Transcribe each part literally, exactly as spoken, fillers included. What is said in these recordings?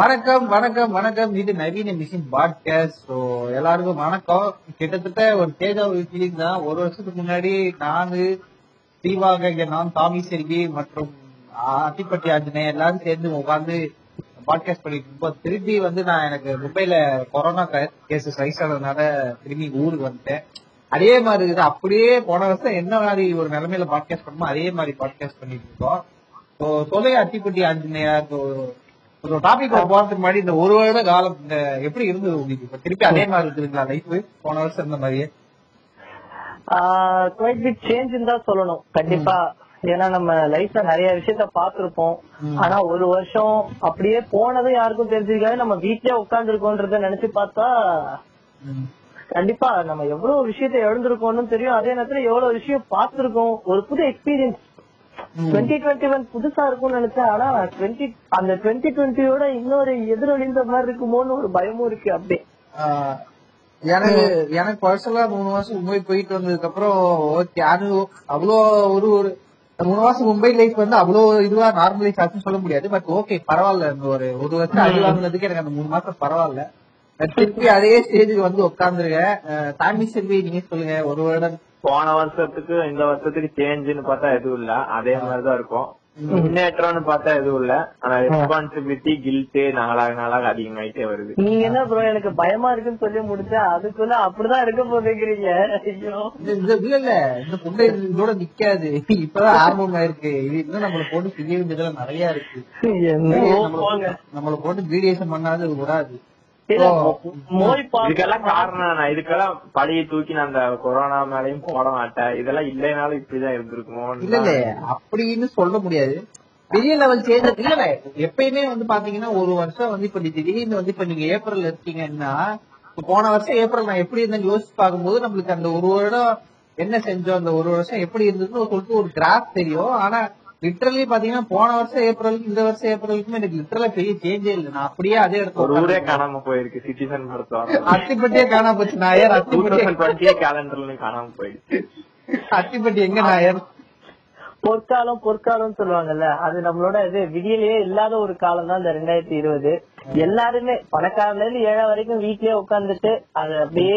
வணக்கம் வணக்கம் வணக்கம் இது நவீன மிஷின் பாட்காஸ்ட். ஸோ எல்லாருக்கும் வணக்கம். கிட்டத்தட்ட ஒரு தேஜா ஃபீலிங் தான். ஒரு வருஷத்துக்கு முன்னாடி நானு ஸ்ரீவாகன், தமிழ் செல்வி மற்றும் அத்திப்பட்டி ஆஞ்சநேயா எல்லாரும் சேர்ந்து உட்காந்து பாட்காஸ்ட் பண்ணிட்டு இருப்போம். திருப்பி வந்து நான் எனக்கு மும்பையில கொரோனா கேசஸ் ரைஸ் ஆனதுனால திரும்பி ஊருக்கு வந்துட்டேன். அதே மாதிரி இருக்குது. அப்படியே போன வருஷம் என்ன மாதிரி ஒரு நிலைமையில பாட்காஸ்ட் பண்ணுமோ அதே மாதிரி பாட்காஸ்ட் பண்ணிட்டு இருக்கோம். ஸோ சொல்லுங்க அத்திப்பட்டி ஆஞ்சநேயா, டாபிக் போறதுக்கு முன்னாடி இந்த ஒரு வருட காலம் இந்த எப்படி இருந்தது உங்களுக்கு? இப்ப திருப்பி அதே மாதிரி இருக்குதுங்களா லைஃப் போன வருஷம் இருந்த மாதிரியே? குவைட் பிட் சேஞ்சுன்னு தான் சொல்லணும் கண்டிப்பா. ஏன்னா நம்ம லைஃப்ல நிறைய விஷயத்த பாத்துருப்போம். ஆனா ஒரு வருஷம் அப்படியே போனதும் யாருக்கும் தெரிஞ்சிருக்காது. நம்ம வீட்லயே உட்கார்ந்து இருக்கோன்றத நினைச்சு பார்த்தா கண்டிப்பா நம்ம எவ்வளவு விஷயத்த எழுந்திருக்கோம்னு தெரியும். அதே நேரத்துல எவ்வளவு விஷயம் பாத்துருக்கோம். ஒரு புது எக்ஸ்பீரியன்ஸ் ட்வெண்ட்டி ட்வெண்ட்டி ஒன் புதுசா இருக்கும்னு நினைச்சேன். ஆனா ட்வெண்ட்டி அந்த ட்வெண்ட்டி ட்வெண்ட்டியோட இன்னொரு எதிரொலிந்த மாதிரி இருக்குமோன்னு ஒரு பயமும் இருக்கு. அப்படியே எனக்கு எனக்கு பர்சனலா மூணு மாசம் மும்பை போயிட்டு வந்ததுக்கு அப்புறம் அவ்வளோ ஒரு ஒரு மூணு மாசம் மும்பை லைஃப் வந்து அவ்வளோ இதுவா நார்மலைஸ் ஆச்சுன்னு சொல்ல முடியாது. பட் ஓகே பரவாயில்ல. இந்த ஒரு ஒரு வருஷம் அடி வாங்கினதுக்கு எனக்கு அந்த மூணு மாசம் பரவாயில்ல. திருப்பி அதே ஸ்டேஜுக்கு வந்து உட்காந்துருக்கேன். தாண்டி செல்வி நீங்க சொல்லுங்க, ஒரு வருடம் போன வருஷத்துக்கு இந்த வருஷத்துக்கு சேஞ்சுன்னு பார்த்தா எதுவும் இல்ல. அதே மாதிரிதான் இருக்கும். முன்னேற்றம்னு பார்த்தா எதுவும் இல்ல. ஆனா ரெஸ்பான்சிபிலிட்டி கில்ட்டு நாளாக நாளாக அதிகமாயிட்டே வருது. நீங்க என்ன ப்ரோ எனக்கு பயமா இருக்குன்னு சொல்லி முடிச்சா அதுக்குள்ள அப்படிதான் இருக்க போறீங்க. இந்த புண்டை இதோட நிக்காது. இப்பதான் ஆர்வமா இருக்கு. இது இன்னும் நம்மளை போட்டு சிறிய விதத்துல நிறைய இருக்கு. நம்மளை போட்டு கிரேடியேஷன் பண்ணாது விடாது. இதுக்கெல்லாம் காரணம் இதுக்கெல்லாம் பழைய தூக்கி நான் அந்த கொரோனா மேலையும் போட மாட்டேன். இதெல்லாம் இல்லைனாலும் இப்படிதான் இருந்திருக்கும். இல்ல இல்ல அப்படின்னு சொல்ல முடியாது. பெரிய லெவல் சேஞ்ச் இல்ல. எப்பயுமே வந்து பாத்தீங்கன்னா ஒரு வருஷம் வந்து இப்ப திடீர்னு வந்து இப்ப நீங்க ஏப்ரல் இருக்கீங்கன்னா போன வருஷம் ஏப்ரல் நான் எப்படி இருந்தேன்னு யோசிச்சு பார்க்கும்போது நம்மளுக்கு அந்த ஒரு வருடம் என்ன செஞ்சோம் அந்த ஒரு வருஷம் எப்படி இருந்ததுன்னு சொல்லிட்டு ஒரு கிராஃப் தெரியும். ஆனா லிட்டரலி பாத்தீங்கன்னா போன வருஷம் ஏப்ரலுக்கு இந்த வருஷம் ஏப்ரலுக்குமே எனக்கு லிட்டரலா பெரிய சேஞ்சே இல்லை. நான் அப்படியே அதே இடத்துல காணாம போயிருக்கு. சிட்டிசன் அத்திப்பட்டியே காணாம போச்சு. நான் ஏன் அத்திப்பட்டியே கேலண்டர்ல காணாம போயிடுச்சு. அத்திப்பட்டி எங்க நான் ஏன் பொற்காலம் பொற்காலம் சொல்லுவாங்கல்ல, அது நம்மளோட இது விடியலையே இல்லாத ஒரு காலம் தான் இந்த ரெண்டாயிரத்தி இருபது. எல்லாருமே பணக்காரல இருந்து ஏழா வரைக்கும் வீட்லயே உட்காந்துட்டு அது அப்படியே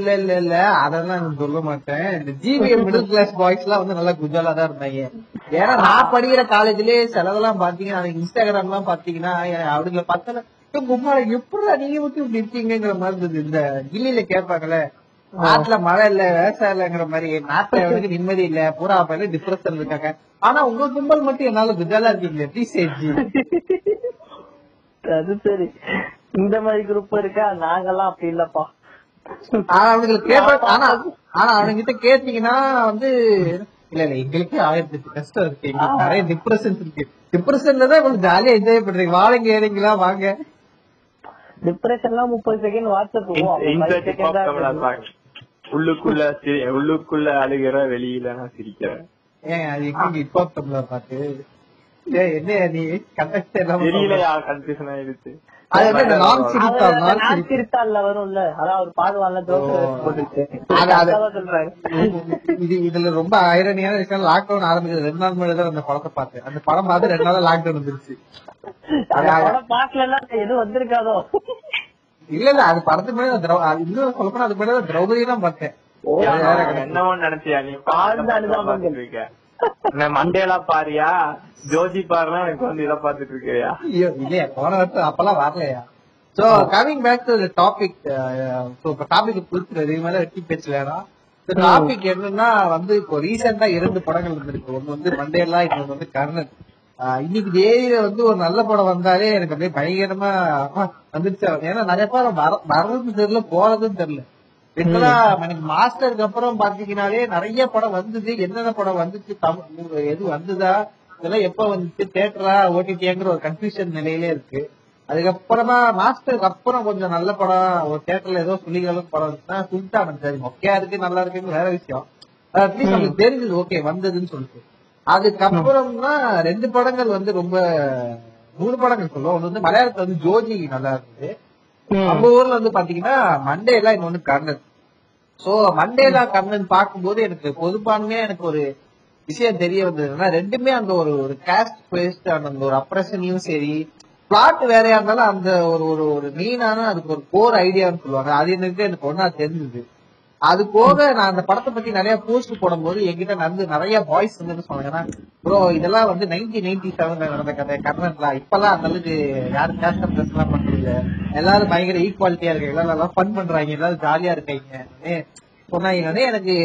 இல்ல இல்ல இல்ல அதெல்லாம் சொல்ல மாட்டேன். இந்த ஜிபிஎம் மிடில் கிளாஸ் பாய்ஸ் எல்லாம் வந்து நல்லா குஜாலா தான் இருந்தாங்க. ஏன்னா நான் படிக்கிற காலேஜ்லயே செலவெல்லாம் பாத்தீங்கன்னா இன்ஸ்டாகிராம் எல்லாம் பாத்தீங்கன்னா அவங்கள பத்தல கும்மால எப்படிதான் நீங்க மட்டும் இப்படி இருக்கீங்கிற மாதிரி இருந்தது. இந்த கில்லியில கேட்பாங்கல்ல நாட்டுல மழை இல்ல விவசாயம் இல்லங்கிற மாதிரி நாட்டுல நிம்மதி இல்ல பூரா பயில டிப்ரெஷன் இருக்காங்க. ஆனா உங்க கும்பல் மட்டும் என்னால குஜாலா இருக்கீங்களே ப்ளீஸ் சேஜி. அது சரி இந்த மாதிரி குரூப் இருக்கா? நாங்கெல்லாம் அப்படி இல்லப்பா. ஆனா அவனுக்கு கேட்ப ஆனா ஆனா அவனுங்கிட்ட கேட்டீங்கன்னா வந்து இல்ல இல்ல எங்களுக்கு ஆயிரத்தி கஷ்டம் இருக்கு, எங்களுக்கு நிறைய டிப்ரெஷன் இருக்கு, டிப்ரெஷன்லதான் கொஞ்சம் ஜாலியா என்ஜாய் பண்றீங்க வாழங்க ஏறீங்களா வாங்க. டிப்ரெஷன் எல்லாம் முப்பது செகண்ட் வாட்ஸ்அப் போவோம். உள்ளுக்குள்ள உள்ளுக்குள்ள அழுகிற வெளியில நான் சிரிக்கிறேன். ஏன் அது எங்க இப்ப பாத்து என்ன நீ கண்டிச்சு இதுல ரொம்ப ஐரணியான விஷயம். லாக்டவுன் ஆரம்பிச்சது ரெண்டு நாள் முன்னாடி தான் அந்த படத்தை பார்த்தேன். அந்த படம் பார்த்து ரெண்டு நாள் லாக்டவுன் வந்துருச்சு. எதுவும் வந்திருக்காதோ இல்ல இல்ல அது படத்துக்கு முன்னாடி இன்னும் சொல்லப்போனா அதுக்கு முன்னாடி திரௌபதி தான் பார்த்தேன். என்னவோ நினைச்சியா நீ பாருங்க மண்டேலா பாரியா ஜோதி பாருனா எனக்கு வந்து இதை பாத்துட்டு இருக்கியா இல்லையா போன வருஷம் அப்பெல்லாம் வரலையா. So coming back to topic. Topic புரிச்சுறது இது மாதிரி வெட்டி பேச்சு வேணும். டாபிக் என்னன்னா வந்து இப்போ ரீசெண்டா இரண்டு படங்கள் இருந்திருக்கு. ஒண்ணு வந்து மண்டேலா, இன்னொன்று வந்து கர்ணன். இன்னைக்கு தேதியில வந்து ஒரு நல்ல படம் வந்தாலே எனக்கு அப்படியே பயங்கரமா வந்துருச்சு. ஏன்னா நிறைய பேர் வர்றதுன்னு தெரியல போறதுன்னு தெரியல. மாஸ்டருக்கு அப்புறம் பாத்தீங்கன்னாலே நிறைய படம் வந்தது. என்னென்ன படம் வந்துச்சு தமிழ் எது வந்துதா இதெல்லாம் எப்ப வந்துச்சு தியேட்டரா ஓடிடிங்கிற ஒரு கன்ஃபியூஷன் நிலையிலே இருக்கு. அதுக்கப்புறமா மாஸ்டருக்கு அப்புறம் கொஞ்சம் நல்ல படம் ஒரு தியேட்டர்ல ஏதோ புலிகளும் படம் வந்துச்சுன்னா சுல்தான் சரி மொக்கையா இருக்கு நல்லா இருக்குன்னு வேற விஷயம் அட்லீஸ்ட் நமக்கு தெரிஞ்சது ஓகே வந்ததுன்னு சொல்லிட்டு. அதுக்கப்புறம்னா ரெண்டு படங்கள் வந்து ரொம்ப மூணு படங்கள் சொல்லுவோம். ஒண்ணு வந்து மலையாளத்துல வந்து ஜோதி நல்லா இருந்தது. நம்ம ஊர்ல வந்து பாத்தீங்கன்னா மண்டேலா, இன்னொன்னு கர்ணன். சோ மண்டேலா கர்ணன் பார்க்கும்போது எனக்கு பொதுப்பான்மையா எனக்கு ஒரு விஷயம் தெரிய வந்ததுன்னா ரெண்டுமே அந்த ஒரு ஒரு காஸ்ட் பேஸ்ட் அந்த ஒரு அப்ரஷனையும் சரி பிளாட் வேறையா இருந்தாலும் அந்த ஒரு ஒரு ஒரு மெயினான அதுக்கு ஒரு கோர் ஐடியான்னு சொல்லுவாங்க. அது எனக்கு எனக்கு ஒன்னா தெரிஞ்சது. அது போக நான் அந்த படத்தை பத்தி நிறைய போஸ்ட் போடும் போது என்கிட்ட வந்து நிறைய பாய்ஸ் வந்து சொன்னாங்கன்னா, ப்ரோ இதெல்லாம் வந்து நைன்டீன் நைன்டி செவன்ல நடந்த கதை கர்ணன்லாம், இப்பெல்லாம் அந்த அளவுக்கு யாரும் கேஸ்ட் ப்ரெஸ் எல்லாம் பண்றது, எல்லாரும் பயங்கர ஈக்குவாலிட்டியா இருக்காங்க, எல்லாரும் நல்லா ஃபன் பண்றாங்க, எல்லாரும் ஜாலியா இருக்காங்க சொன்னாங்க. எனக்கு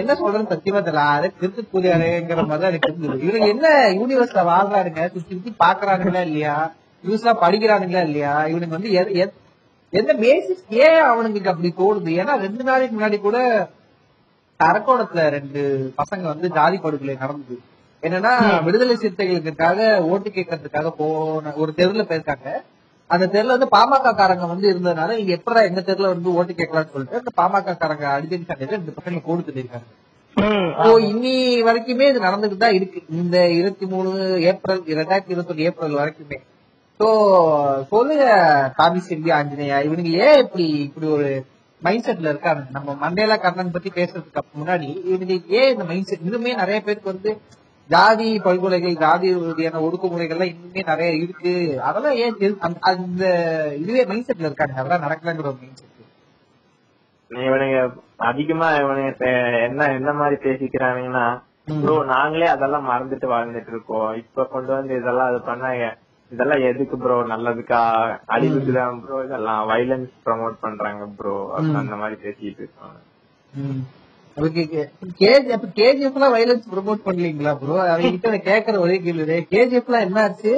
என்ன சொல்றேன்னு சத்தியமா தெரியல. அது திருத்துக்குரியாருங்கிற மாதிரி எனக்கு இருந்தது. இவங்க என்ன யூனிவர்ஸ்ல வாழ்றாருங்க, சுத்தி சுத்தி பாக்குறாங்களா இல்லையா, நியூஸ் எல்லாம் படிக்கிறானுங்களா இல்லையா, இவனுக்கு வந்து எந்த பேசிஸ் ஏன் அவனுங்களுக்கு அப்படி தோடுது? ஏன்னா ரெண்டு நாளைக்கு முன்னாடி கூட அரக்கோணத்துல ரெண்டு பசங்க வந்து ஜாதி படுகொலை நடந்தது. என்னன்னா விடுதலை சிறுத்தைகளுக்காக ஓட்டு கேட்கறதுக்காக போன ஒரு தெருல போயிருக்காங்க. அந்த தெருல வந்து பாமக காரங்க வந்து இருந்ததுனால இங்க எப்படா எங்க தெருல வந்து ஓட்டு கேட்கலாம்னு சொல்லிட்டு அந்த பாமக காரங்க அடிக்கடி சண்டையில ரெண்டு பசங்க கோடு சொல்லியிருக்காங்க. இனி வரைக்குமே இது நடந்துகிட்டுதான் இருக்கு. இந்த இருபத்தி மூணு ஏப்ரல் ரெண்டாயிரத்தி இருபத்தி ஒண்ணு ஏப்ரல் வரைக்குமே. சோ சொல்லுங்க காமி செல்வி ஆஞ்சநேயா, இவனுக்கு ஏன் இப்படி இப்படி ஒரு மைண்ட் செட்ல இருக்காங்க? நம்ம மண்டேல கர்ணன் பத்தி பேசுறதுக்கு முன்னாடி இவனுக்கு ஏன் இந்த மைண்ட் செட்? இன்னுமே நிறைய பேருக்கு வந்து ஜாதி பல்கொலைகள், ஜாதி ஒடுக்குமுறைகள்லாம் இன்னுமே நிறைய இருக்கு. அதெல்லாம் ஏன் அந்த இதுவே மைண்ட் செட்ல இருக்காங்க? அதெல்லாம் நடக்கலங்கிற ஒரு மைண்ட் செட் இவனுங்க அதிகமா. இவனுக்கு என்ன என்ன மாதிரி பேசிக்கிறாங்கன்னா, நாங்களே அதெல்லாம் மறந்துட்டு வாழ்ந்துட்டு இருக்கோம், இப்ப கொண்டு வந்து இதெல்லாம் அது பண்ணாங்க, இதெல்லாம் எதுக்கு ப்ரோ, நல்லதுக்கா, அழிவுக்குதான் ப்ரோ, இதெல்லாம் வயலன்ஸ் ப்ரமோட் பண்றாங்க ப்ரோ, அந்த மாதிரி பேசிட்டு இருக்காங்க. கேஜிஎஃப் எல்லாம் வயலன்ஸ் ப்ரமோட் பண்ணலீங்களா ப்ரோ? அவங்க கேக்குற ஒரே கேள்வி, கேஜிஎஃப் எல்லாம் என்ன ஆச்சு?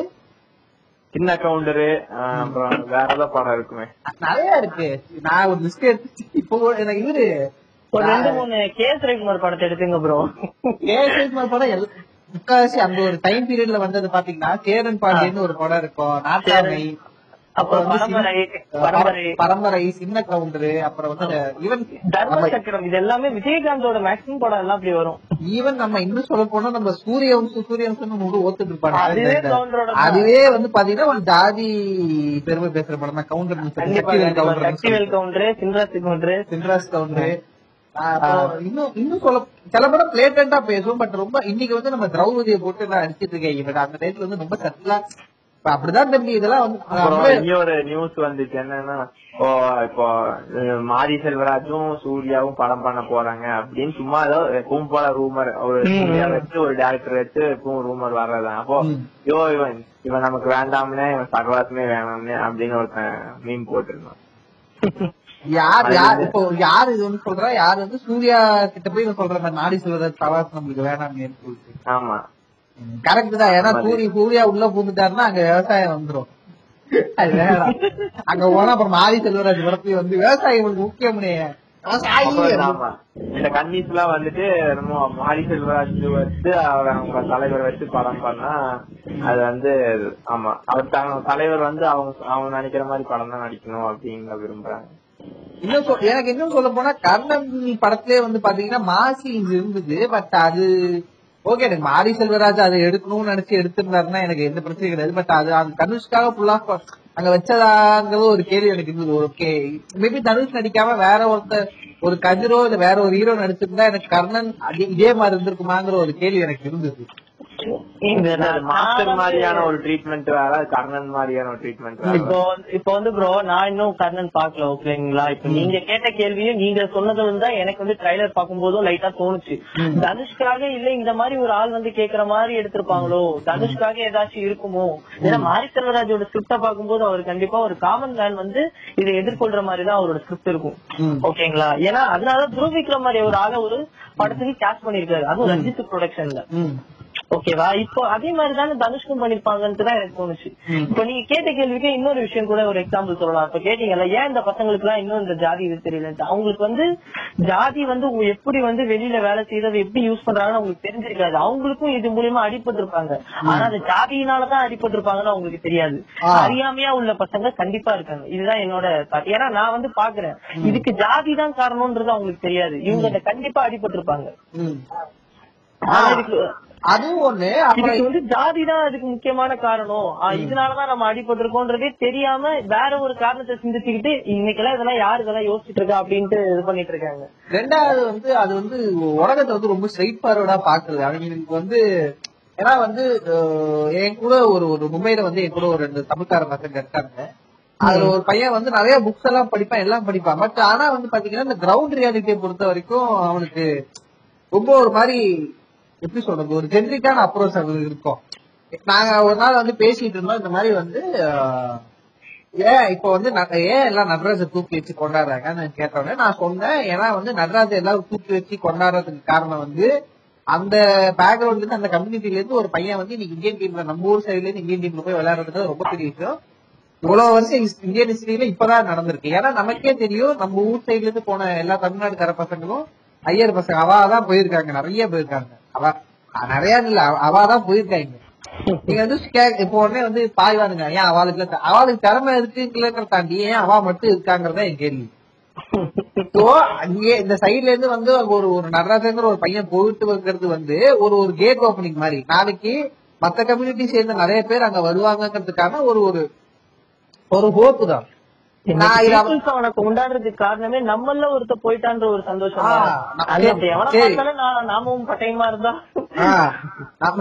சின்ன கவுண்டரு, அப்புறம் வேற ஏதாவது படம் இருக்குமே, நிறைய இருக்கு. நான் ஒரு லிஸ்ட் எடுத்து இப்போ எனக்கு இவரு ஒரு ரெண்டு மூணு கே ஸ்ரீகுமார் படத்தை எடுத்துங்க ப்ரோ. கே ஸ்ரீகுமார் படம் முக்காசி அந்த ஒரு டைம் பீரியட்ல வந்தது. பாத்தீங்கன்னா சேரன் பாண்டியன்னு ஒரு படம் இருக்கும், நாட்டாமை, அப்புறம் பரம்பரை, சின்ன கவுண்டரு, அப்புறம் வந்து ஈவன் சக்கரம், இது எல்லாமே விஜயகாந்தோட மேக்ஸிமம் படம் எல்லாம் அப்படி வரும். ஈவன் நம்ம இன்னும் சொல்ல போனா நம்ம சூரியவம்சம் சூரியவம்சம் ஓத்துட்டு இருப்பாங்க. அதுவே வந்து பாத்தீங்கன்னா ஒரு ஜாதி பெருமை பேசுற படம் தான் கவுண்டர். சக்திவேல் கவுண்டரு, சின்ராஸ் கவுண்டரு, சின்ராஸ் கவுண்டரு இன்னும் இன்னும் சொல்ல சில படம் பிளேட்டண்டா பேசுவோம். பட் ரொம்ப இன்னைக்கு வந்து நம்ம திரௌபதியை போட்டு நான் அடிச்சிட்டு இருக்கேன். பட் அந்த டைம்ல வந்து ரொம்ப சட்டலா அப்படிதான் தம்பி. இதெல்லாம் ஒரு நியூஸ் வந்துச்சு என்னன்னா, இப்போ இப்போ மாரி செல்வராஜும் சூர்யாவும் படம் பண்ண போறாங்க அப்படின்னு சும்மா ஏதோ கும்பல ரூமர் ஒரு வச்சு ஒரு டேரக்டர் வச்சு ரூமர் வர்றதான். அப்போ யோ இவன் இவன் நமக்கு வேண்டாம்னே, இவன் சகவாசமே வேணாம்னே அப்படின்னு ஒருத்தன் மீன் போட்டிருந்தான். யார் யார் இப்போ யாரு இது வந்து சொல்றா? யாரு வந்து சூர்யா கிட்ட போய் சொல்ற மாதிரி மாரி செல்வராஜ் சவாசம் நம்மளுக்கு வேணாம்னு சொல்லிட்டு? ஆமா கரெக்ட் தான். ஏன்னா சூரிய சூர்யா உள்ள பூந்துட்டாருன்னா அங்க விவசாயம் வந்துடும். அது வேணாம். அங்க போனா அப்புறம் மாரி செல்வராஜ் படத்துல வந்து விவசாயிகளுக்கு முக்கியம் இந்த கன்னிஸ் எல்லாம் வந்துட்டு நம்ம மாரி செல்வராஜ் வச்சு அவங்க தலைவர் வச்சு படம் பண்ணா அது வந்து ஆமா அவர் தலைவர் வந்து அவங்க அவங்க நினைக்கிற மாதிரி படம் தான் நடிக்கணும் அப்படின்னு விரும்புறாங்க. இன்னும் எனக்கு இன்னும் சொல்ல போனா கர்ணன் படத்திலே வந்து பாத்தீங்கன்னா மாசி இருந்தது. பட் அது ஓகே, எனக்கு மாரி செல்வராஜ் அதை எடுக்கணும்னு நினைச்சு எடுத்திருந்தாருன்னா எனக்கு எந்த பிரச்சனையும் கிடையாது. பட் அது அந்த தனுஷ்காக ஃபுல்லா அங்க வச்சதாங்கிறது ஒரு கேள்வி எனக்கு இருந்தது. ஓகே, மேபி தனுஷ் நடிக்காம வேற ஒருத்தர் ஒரு கதிரோ இல்ல வேற ஒரு ஹீரோ நடிச்சிருந்தா எனக்கு கர்ணன் இதே மாதிரி இருந்திருக்குமாங்கிற ஒரு கேள்வி எனக்கு இருந்தது. இப்போ வந்து ப்ரோ நான் இன்னும் கர்ணன் பாக்கல, ஓகேங்களா? இப்ப நீங்க கேட்ட கேள்வியும் நீங்க சொன்னது வந்து எனக்கு வந்து ட்ரைலர் பார்க்கும் போதும் லைட்டா தோணுச்சு, தனுஷ்காக இல்ல இந்த மாதிரி ஒரு ஆள் வந்து கேக்குற மாதிரி எடுத்திருப்பாங்களோ, தனுஷ்காக ஏதாச்சும் இருக்குமோ. ஏன்னா மாரி செல்வராஜோட ஸ்கிரிப்ட பாக்கும்போது அவர் கண்டிப்பா ஒரு காமன் மேன் வந்து இதை எதிர்கொள்ற மாதிரிதான் அவரோட ஸ்கிரிப்ட் இருக்கும், ஓகேங்களா? ஏன்னா அதனால துருவிக்கிற மாதிரி ஒரு ஆள ஒரு படத்துக்கு கேட்ச் பண்ணிருக்காரு, அதுவும் ரஞ்சித் ப்ரொடக்ஷன்ல, ஓகேவா? இப்போ அதே மாதிரிதானே தனுஷ்கும் பண்ணிருப்பாங்கன்னு தான் எனக்கு தோணுச்சு. இப்ப நீங்க கேட்ட கேள்விக்கு இன்னொரு விஷயம் கூட ஒரு எக்ஸாம்பிள் சொல்லலாம். இப்ப கேட்டீங்கல்ல ஏன் இந்த பசங்களுக்கு எல்லாம் இன்னும் இந்த ஜாதி இது தெரியல, அவங்களுக்கு வந்து ஜாதி வந்து எப்படி வந்து வெளியில வேலை செய்யறது எப்படி யூஸ் பண்றாங்கன்னு அவங்களுக்கு தெரிஞ்சிருக்காது. அவங்களுக்கும் இது மூலியமா அடிபட்டிருப்பாங்க, ஆனா அந்த ஜாதியினாலதான் அடிபட்டிருப்பாங்கன்னு அவங்களுக்கு தெரியாது. அறியாமையா உள்ள பசங்க கண்டிப்பா இருக்காங்க. இதுதான் என்னோட தாட். ஏன்னா நான் வந்து பாக்குறேன் இதுக்கு ஜாதி தான் காரணம்ன்றது அவங்களுக்கு தெரியாது. இவங்க கண்டிப்பா அடிபட்டிருப்பாங்க. அதுவும் ஒண்ணு வந்து ஜாதி தான் அதுக்கு முக்கியமான காரணம், இதனாலதான் நம்ம அடிபட்டிருக்கோன்றதே தெரியாம வேற ஒரு காரணத்தை சிந்திச்சுக்கிட்டு இன்னைக்கெல்லாம் இதெல்லாம் யாரு இதெல்லாம் யோசிச்சுட்டு இருக்கா அப்படின்ட்டு இது பண்ணிட்டு இருக்காங்க. ரெண்டாவது வந்து அது வந்து உலகத்தை வந்து ரொம்ப ஸ்ட்ரெயிட் பார்வர்டா பாக்குறது. அவங்களுக்கு வந்து ஏன்னா வந்து என் கூட ஒரு ஒரு மும்பையில வந்து என் கூட ஒரு ரெண்டு தமிழ்கார பசங்க இருக்காங்க. அதுல ஒரு பையன் வந்து நிறைய புக்ஸ் எல்லாம் படிப்பான், எல்லாம் படிப்பான். பட் ஆனா வந்து பாத்தீங்கன்னா இந்த கிரவுண்ட் ரியாலிட்டியை பொறுத்த வரைக்கும் அவனுக்கு ரொம்ப ஒரு மாதிரி எப்படி சொல்றது, ஒரு ஜென்ரிக்கான அப்ரோச் அவங்களுக்கு இருக்கும். நாங்க ஒரு நாள் வந்து பேசிட்டு இருந்தோம் இந்த மாதிரி வந்து ஏன் இப்ப வந்து ஏன் எல்லாம் நடராஜ தூக்கி வச்சு கொண்டாடுறாங்கன்னு கேட்டோன்னே நான் சொன்னேன், ஏன்னா வந்து நடராஜ எல்லாரும் தூக்கி வச்சு கொண்டாடுறதுக்கு காரணம் வந்து அந்த பேக்ரவுண்ட்ல இருந்து அந்த கம்யூனிட்டில இருந்து ஒரு பையன் வந்து இன்னைக்கு இந்தியன் டீம்ல நம்ம ஊர் சைட்ல இருந்து இந்தியன் டீம்ல போய் விளையாடுறது ரொம்ப பெரிய விஷயம். இவ்வளவு வருஷம் இந்தியன் ஹிஸ்டரியில இப்பதான் நடந்திருக்கு. ஏன்னா நமக்கே தெரியும் நம்ம ஊர் சைட்ல இருந்து போன எல்லா தமிழ்நாடு தர பசங்களும் ஐயர் பசங்க அவாதான் போயிருக்காங்க, நிறைய போயிருக்காங்க. அவ நிறைய இல்ல அவாதான் போயிருக்காங்க. நீங்க வந்து இப்போ உடனே வந்து பாய்வானுங்க ஏன் அவளுக்கு அவளுக்கு திறமை இருக்குங்கிற தாண்டி ஏன் அவ மட்டும் இருக்காங்கறத என் கேள்வி. இந்த சைட்ல இருந்து வந்து ஒரு ஒரு நடராஜங்கிற ஒரு பையன் போயிட்டு வருகிறது வந்து ஒரு ஒரு கேட் ஓபனிங் மாதிரி. நாளைக்கு மத்த கம்யூனிட்டி சேர்ந்த நிறைய பேர் அங்க வருவாங்கிறதுக்கான ஒரு ஒரு ஹோப்பு தான். அவனுக்கு கொண்டாடுறதுக்கு காரணமே நம்மள ஒருத்த போயிட்டான்ற ஒரு சந்தோஷம். நாமும் பட்டையுமா இருந்தா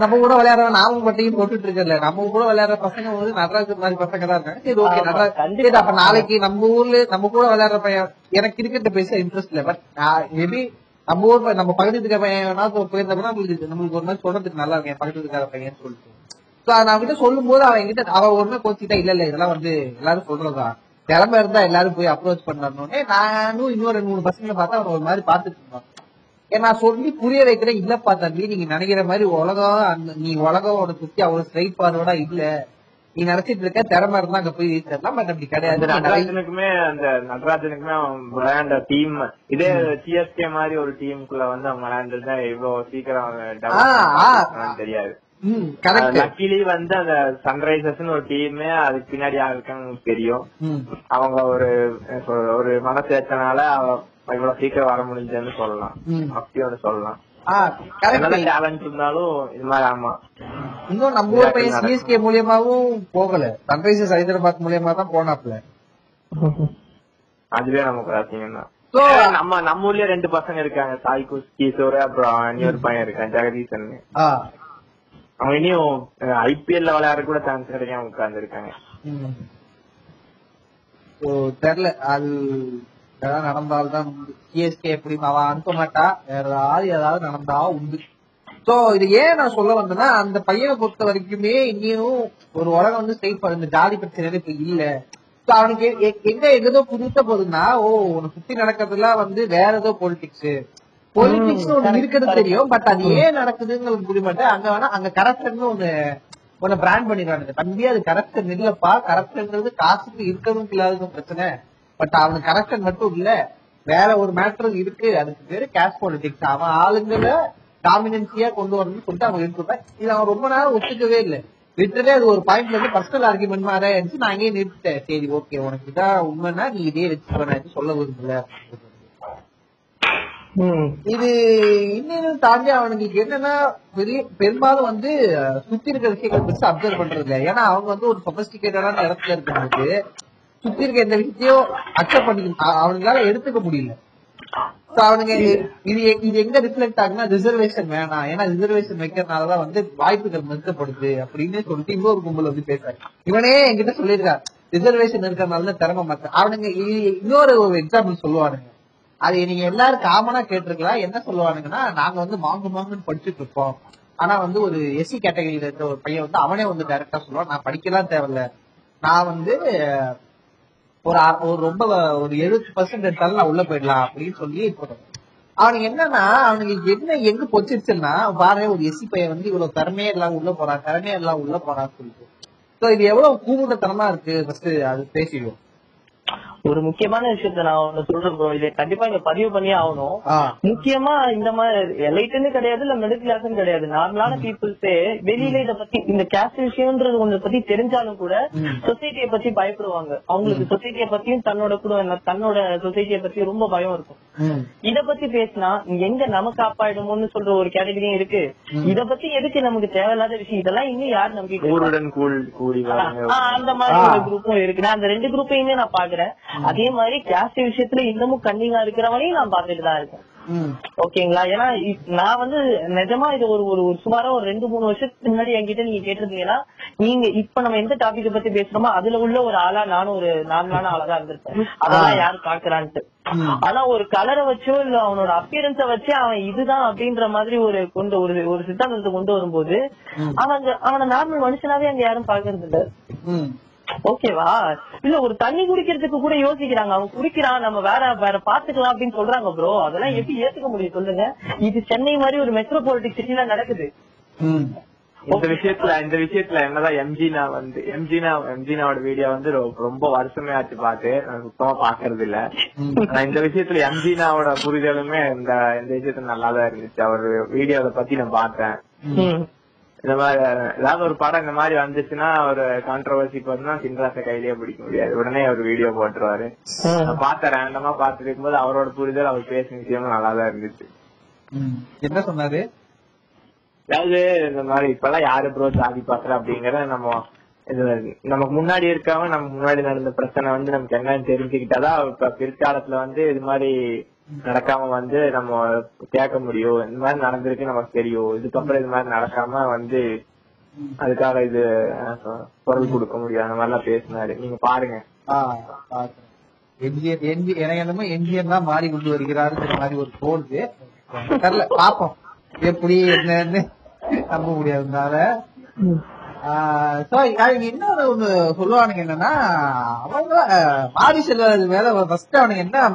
நம்ம கூட விளையாடுற நாமும் பட்டையும் போட்டுட்டு இருக்கல, நம்ம கூட விளையாடுற பசங்க வந்து நடராஜர் மாதிரி பசங்க தான் இருக்காங்க. அப்ப நாளைக்கு நம்ம ஊர்ல நம்ம கூட விளையாடுற பையன் எனக்கு கிரிக்கெட் பேச இன்ட்ரெஸ்ட் இல்ல, பட் மேபி நம்ம ஊர் நம்ம பக்கத்து இருக்க பையனா போயிருந்தோம்னா நம்மளுக்கு நம்மளுக்கு ஒரு மாதிரி சொல்றதுக்கு நல்லா இருக்கும் பக்கத்து இருக்கிற பையன் சொல்லிட்டு. நான் அவன்கிட்ட சொல்லும் போது அவன் கிட்ட அவன் ஒருமே கோச்சிட்டா இல்ல இல்ல இதெல்லாம் வந்து எல்லாரும் சொல்றதா திறமை இருந்தா எல்லாரும் போய் அப்ரோச் பண்ணணும்னே நானும் இன்னொரு ரெண்டு மூணு பசங்களை பார்த்தா அவன் ஒரு மாதிரி பாத்துட்டு இருந்தான். ஏன்னா சொல்லி புரிய வைக்கிறேன் இல்லப்பா தம்பி நீங்க நினைக்கிற மாதிரி உலகம் நீ உலகோட சுத்தி அவ்வளவு ஸ்ட்ரைட் பார்வர்டா இல்ல, நீ நினைச்சிட்டு இருக்க திறமை இருந்தா அங்க போய் ரீச்சிடலாம், பட் அப்படி கிடையாது. நடராஜனுக்குமே அந்த நடராஜனுக்குமே அவன் விளையாண்ட டீம் இதே சிஎஸ்கே மாதிரி ஒரு டீமுக்குள்ள வந்து அவன் விளையாண்டுதான் இவ்வளவு சீக்கிரம் தெரியாது. லக்கிலி வந்து அந்த சன்ரைசர்ஸ் ஒரு டீமே அதுக்கு பின்னாடி யாருக்கான்னு தெரியும். அவங்க ஒரு ஒரு மனசேச்சனால இவ்வளவு சீக்கிரம் வர முடிஞ்சதுன்னு சொல்லலாம், அப்படியோட சொல்லலாம். டேலண்ட் இருந்தாலும் இது மாதிரி. ஆமா, இன்னும் நம்ம ஊர் பையன் சிஎஸ்கே மூலியமாவும் போகல, சன்ரைசர்ஸ் ஹைதராபாத் மூலியமா தான் போனாப்ல. அதுவே நமக்கு பாத்தீங்கன்னா நம்ம நம்ம ஊர்லயே ரெண்டு பசங்க இருக்காங்க, சாய்கோஸ்கி அப்புறம் இன்னொரு பையன் இருக்கான் ஜெகதீசன். அவன் இனியும் ஐபிஎல் விளையாட கூட சான்ஸ் கிடைக்காம உட்கார்ந்து இருக்காங்க. தெரியல அது நடந்தால்தான் சிஎஸ்கே எப்படி அவன் அனுப்ப மாட்டா, ஏதாவது ஏதாவது நடந்தா உண்டு. சோ இது ஏன் நான் சொல்ல வந்தேன்னா அந்த பையனை பொறுத்த வரைக்குமே இன்னும் ஒரு உலகம் வந்து ஸ்ட்ரைட் பண்ண ஜாதி பிரச்சனை இப்ப இல்ல. சோ அவனுக்கு எங்க எதோ புதுத்த போகுதுன்னா ஓ உனக்கு சுத்தி நடக்கிறதுலாம் வந்து வேற ஏதோ பாலிடிக்ஸ் பொலிட்டிக்ஸ் ஒண்ணு இருக்கிறது தெரியும், பட் அது ஏன் நடக்குதுன்னு புரிய மாட்டேன். அங்க வேணா அங்க கரப்ஷன் ஒண்ணு ஒன்னு பிராண்ட் பண்ணிடுறாங்க. தம்பி அது கரப்ஷன் இல்லப்பா, கரப்ஷன்றது காசுக்கு இருக்கணும் இல்லாத பிரச்சனை, பட் அவனுக்கு கரப்ஷன் மட்டும் இல்ல வேற ஒரு மேட்டர் இருக்கு, அதுக்கு பேரு கேஷ் பாலிடிக்ஸ். அவன் ஆளுங்களை டாமினன்சியா கொண்டு வரணும்னு சொல்லிட்டு அவன் இருப்பான். இது அவன் ரொம்ப நேரம் ஒத்துக்கவே இல்லை. விட்டுட்டு அது ஒரு பாயிண்ட்ல இருந்து பர்சனல் ஆர்குமெண்ட் மாதிரி இருந்துச்சு. நான் அங்கேயே நிறுத்திட்டேன், சரி ஓகே உனக்கு இதான் உண்மைன்னா நீ இதே வச்சுக்கணும் சொல்ல விரும்பல. இது இன்னும் தாண்டி அவனுக்கு என்னன்னா பெரிய பெரும்பாலும் வந்து சுத்தி இருக்கிற விஷயங்கள் பெருசா அப்சர்வ் பண்றது இல்ல. ஏன்னா அவங்க வந்து ஒரு சொபிஸ்டிகேட்டடான இடத்துல இருக்கிறது சுத்தி இருக்க எந்த விஷயத்தையும் அக்செப்ட் பண்ணிக்க அவனுங்களால எடுத்துக்க முடியல. அவனுங்க இது இது எங்க ரிஃப்ளெக்ட் ஆகுனா ரிசர்வேஷன் வேணாம், ஏன்னா ரிசர்வேஷன் வைக்கிறதுனாலதான் வந்து வாய்ப்புகள் மறுக்கப்படுது அப்படின்னு சொல்லிட்டு இன்னொரு கும்பல் வந்து பேசுறாங்க. இவனே என்கிட்ட சொல்லிருக்காரு ரிசர்வேஷன் இருக்கிறதுனாலதான் திறமை மாத்த அவனுங்க. இன்னொரு ஒரு எக்ஸாம்பிள் சொல்லுவானுங்க, அது நீங்க எல்லாரும் காமனா கேட்டிருக்கலாம். என்ன சொல்லுவானுங்கன்னா நாங்க வந்து மாங்கு மாங்குன்னு படிச்சுட்டு இருப்போம், ஆனா வந்து ஒரு எஸ்சி கேட்டகரியில இருக்கிற ஒரு பையன் வந்து அவனே வந்து டைரக்டா சொல்லுவான் நான் படிக்கலாம் தேவையில்ல, நான் வந்து ஒரு ரொம்ப ஒரு எழுபது பர்சன்ட் எடுத்தாலும் நான் உள்ள போயிடலாம் அப்படின்னு சொல்லி இருக்கணும். அவனுக்கு என்னன்னா அவனுக்கு என்ன எங்க பொச்சிருச்சுன்னா பாரு ஒரு எஸ்சி பையன் வந்து இவ்வளவு திறமையே எல்லாம் உள்ள போறான் திறமையே எல்லாம் உள்ள போறான்னு சொல்லிட்டு. சோ இது எவ்வளவு கூமுட்டத்தனமா இருக்கு. ஃபர்ஸ்ட் அது பேசிடுவோம். ஒரு முக்கியமான விஷயத்த நான் ஒண்ணு சொல்றேன், இதை கண்டிப்பா இங்க பதிவு பண்ணியே ஆகணும். முக்கியமா இந்த மாதிரி எலைட்னு கிடையாது, இல்ல மிடில் கிளாஸ்ன்னு கிடையாது, நார்மலான பீப்புள்ஸே வெளியில இதை பத்தி இந்த கேஸ்ட் விஷயம்ன்றது ஒன்றை பத்தி தெரிஞ்சாலும் கூட சொசைட்டியை பத்தி பயப்படுவாங்க. அவங்களுக்கு சொசைட்டியை பத்தியும் தன்னோட கூட தன்னோட சொசைட்டியை பத்தி ரொம்ப பயம் இருக்கும். இத பத்தி பேசினா எங்க நமக்கு ஆப்பாயிடுமோன்னு சொல்ற ஒரு கேட்டகரியும் இருக்கு. இத பத்தி எதுக்கு நமக்கு தேவையில்லாத விஷயம், இதெல்லாம் இன்னும் யாரு நம்பிக்கை அந்த மாதிரி ஒரு குரூப்பும் இருக்கு. நான் அந்த ரெண்டு குரூப்பையுமே நான் பாக்குறேன். அதே மாதிரி கேஸ்ட் விஷயத்துல இன்னமும் கண்ணிங்கா இருக்கிறவனையும் நான் பாத்துட்டு தான் இருக்கேன். ஓகேங்களா? ஏன்னா நான் வந்து நிஜமா இது ஒரு ஒரு சுமாரா ஒரு ரெண்டு மூணு வருஷத்துக்கு முன்னாடி என்கிட்ட நீங்க கேட்டிருந்தீங்கன்னா, நீங்க இப்ப நம்ம எந்த டாபிக்கை பத்தி பேசுறோமோ அதுல உள்ள ஒரு ஆளா நானும் ஒரு நார்மலான ஆளாதான் இருந்திருப்பேன். அதெல்லாம் யாரு பாக்குறான்ட்டு. ஆனா ஒரு கலரை வச்சோ இல்ல அவனோட அப்பியரன்ஸ வச்சு அவன் இதுதான் அப்படின்ற மாதிரி ஒரு கொண்டு ஒரு ஒரு சித்தாந்தத்தை கொண்டு வரும்போது அவன் அவனை நார்மல் மனுஷனாவே அங்க யாரும் பாக்குறது இல்ல. ஓகேவா? இல்ல ஒரு தண்ணி குடிக்கிறதுக்கு கூட யோசிக்கிறாங்க. அவன் குடிக்கிறான், நம்ம வேற வேற பாத்துக்கலாம் அப்படின்னு சொல்றாங்க ப்ரோ. அதெல்லாம் எப்படி ஏத்துக்க முடியும் சொல்லுங்க? இது சென்னை மாதிரி ஒரு மெட்ரோபாலிட்டிக் சிட்டில நடக்குது. இந்த விஷயத்துல இந்த விஷயத்துல என்னதான் எம்ஜினா வந்து எம்ஜினா எம்ஜினாவோட வீடியோ வந்து ரொம்ப வருஷமே ஆச்சு பாத்து, சுத்தமா பாக்குறது இல்ல. இந்த விஷயத்துல எம்ஜினாவோட புரிதலுமே இந்த இந்த விஷயத்துல நல்லாதான் இருந்துச்சு. அவர் வீடியோவை பத்தி நான் பார்த்தேன். இந்த மாதிரி ஏதாவது ஒரு படம் இந்த மாதிரி வந்துச்சுன்னா ஒரு கான்ட்ரவர்சி பண்ணா சின்ராச கையிலேயே பிடிக்க முடியாது, உடனே அவர் வீடியோ போட்டுருவாரு. பாத்த ரேண்டமா பாத்துட்டு இருக்கும்போது அவரோட புரிதல் அவர் பேசும் விஷயமும் நல்லாதான் இருந்துச்சு. என்ன சொன்னாரு? அதாவது இந்த மாதிரி இப்ப எல்லாம் யாரு ப்ரோ சாதி பாக்குற அப்படிங்கிற நம்ம நமக்கு முன்னாடி இருக்காம நம்ம முன்னாடி நடந்த பிரச்சனை வந்து நமக்கு என்னன்னு தெரிஞ்சுக்கிட்டாதான் இப்ப பிற்காலத்துல வந்து இது மாதிரி நடக்காம வந்து நம்ம கேட்க முடியும். இந்த மாதிரி நடந்திருக்கு நமக்கு தெரியும், இதுக்கப்புறம் இது மாதிரி நடக்காம வந்து அதுக்காக இது குரல் கொடுக்க முடியும். அந்த மாதிரி எல்லாம் பேசினாரு. நீங்க பாருங்க. எனக்கு என்னமோ எம்ஜிஆர் தான் மாறி கொண்டு வருகிறாருங்கிற மாதிரி ஒரு தோல்வி தெரியல. பாப்போம் எப்படி என்னன்னு நம்ப முடியாதுனால. இன்னொரு ஒண்ணு சொல்லுவானுங்க என்னன்னா, அவங்க மாரி செல்வராஜ் மேல ஃபர்ஸ்ட் அவனுக்கு என்ன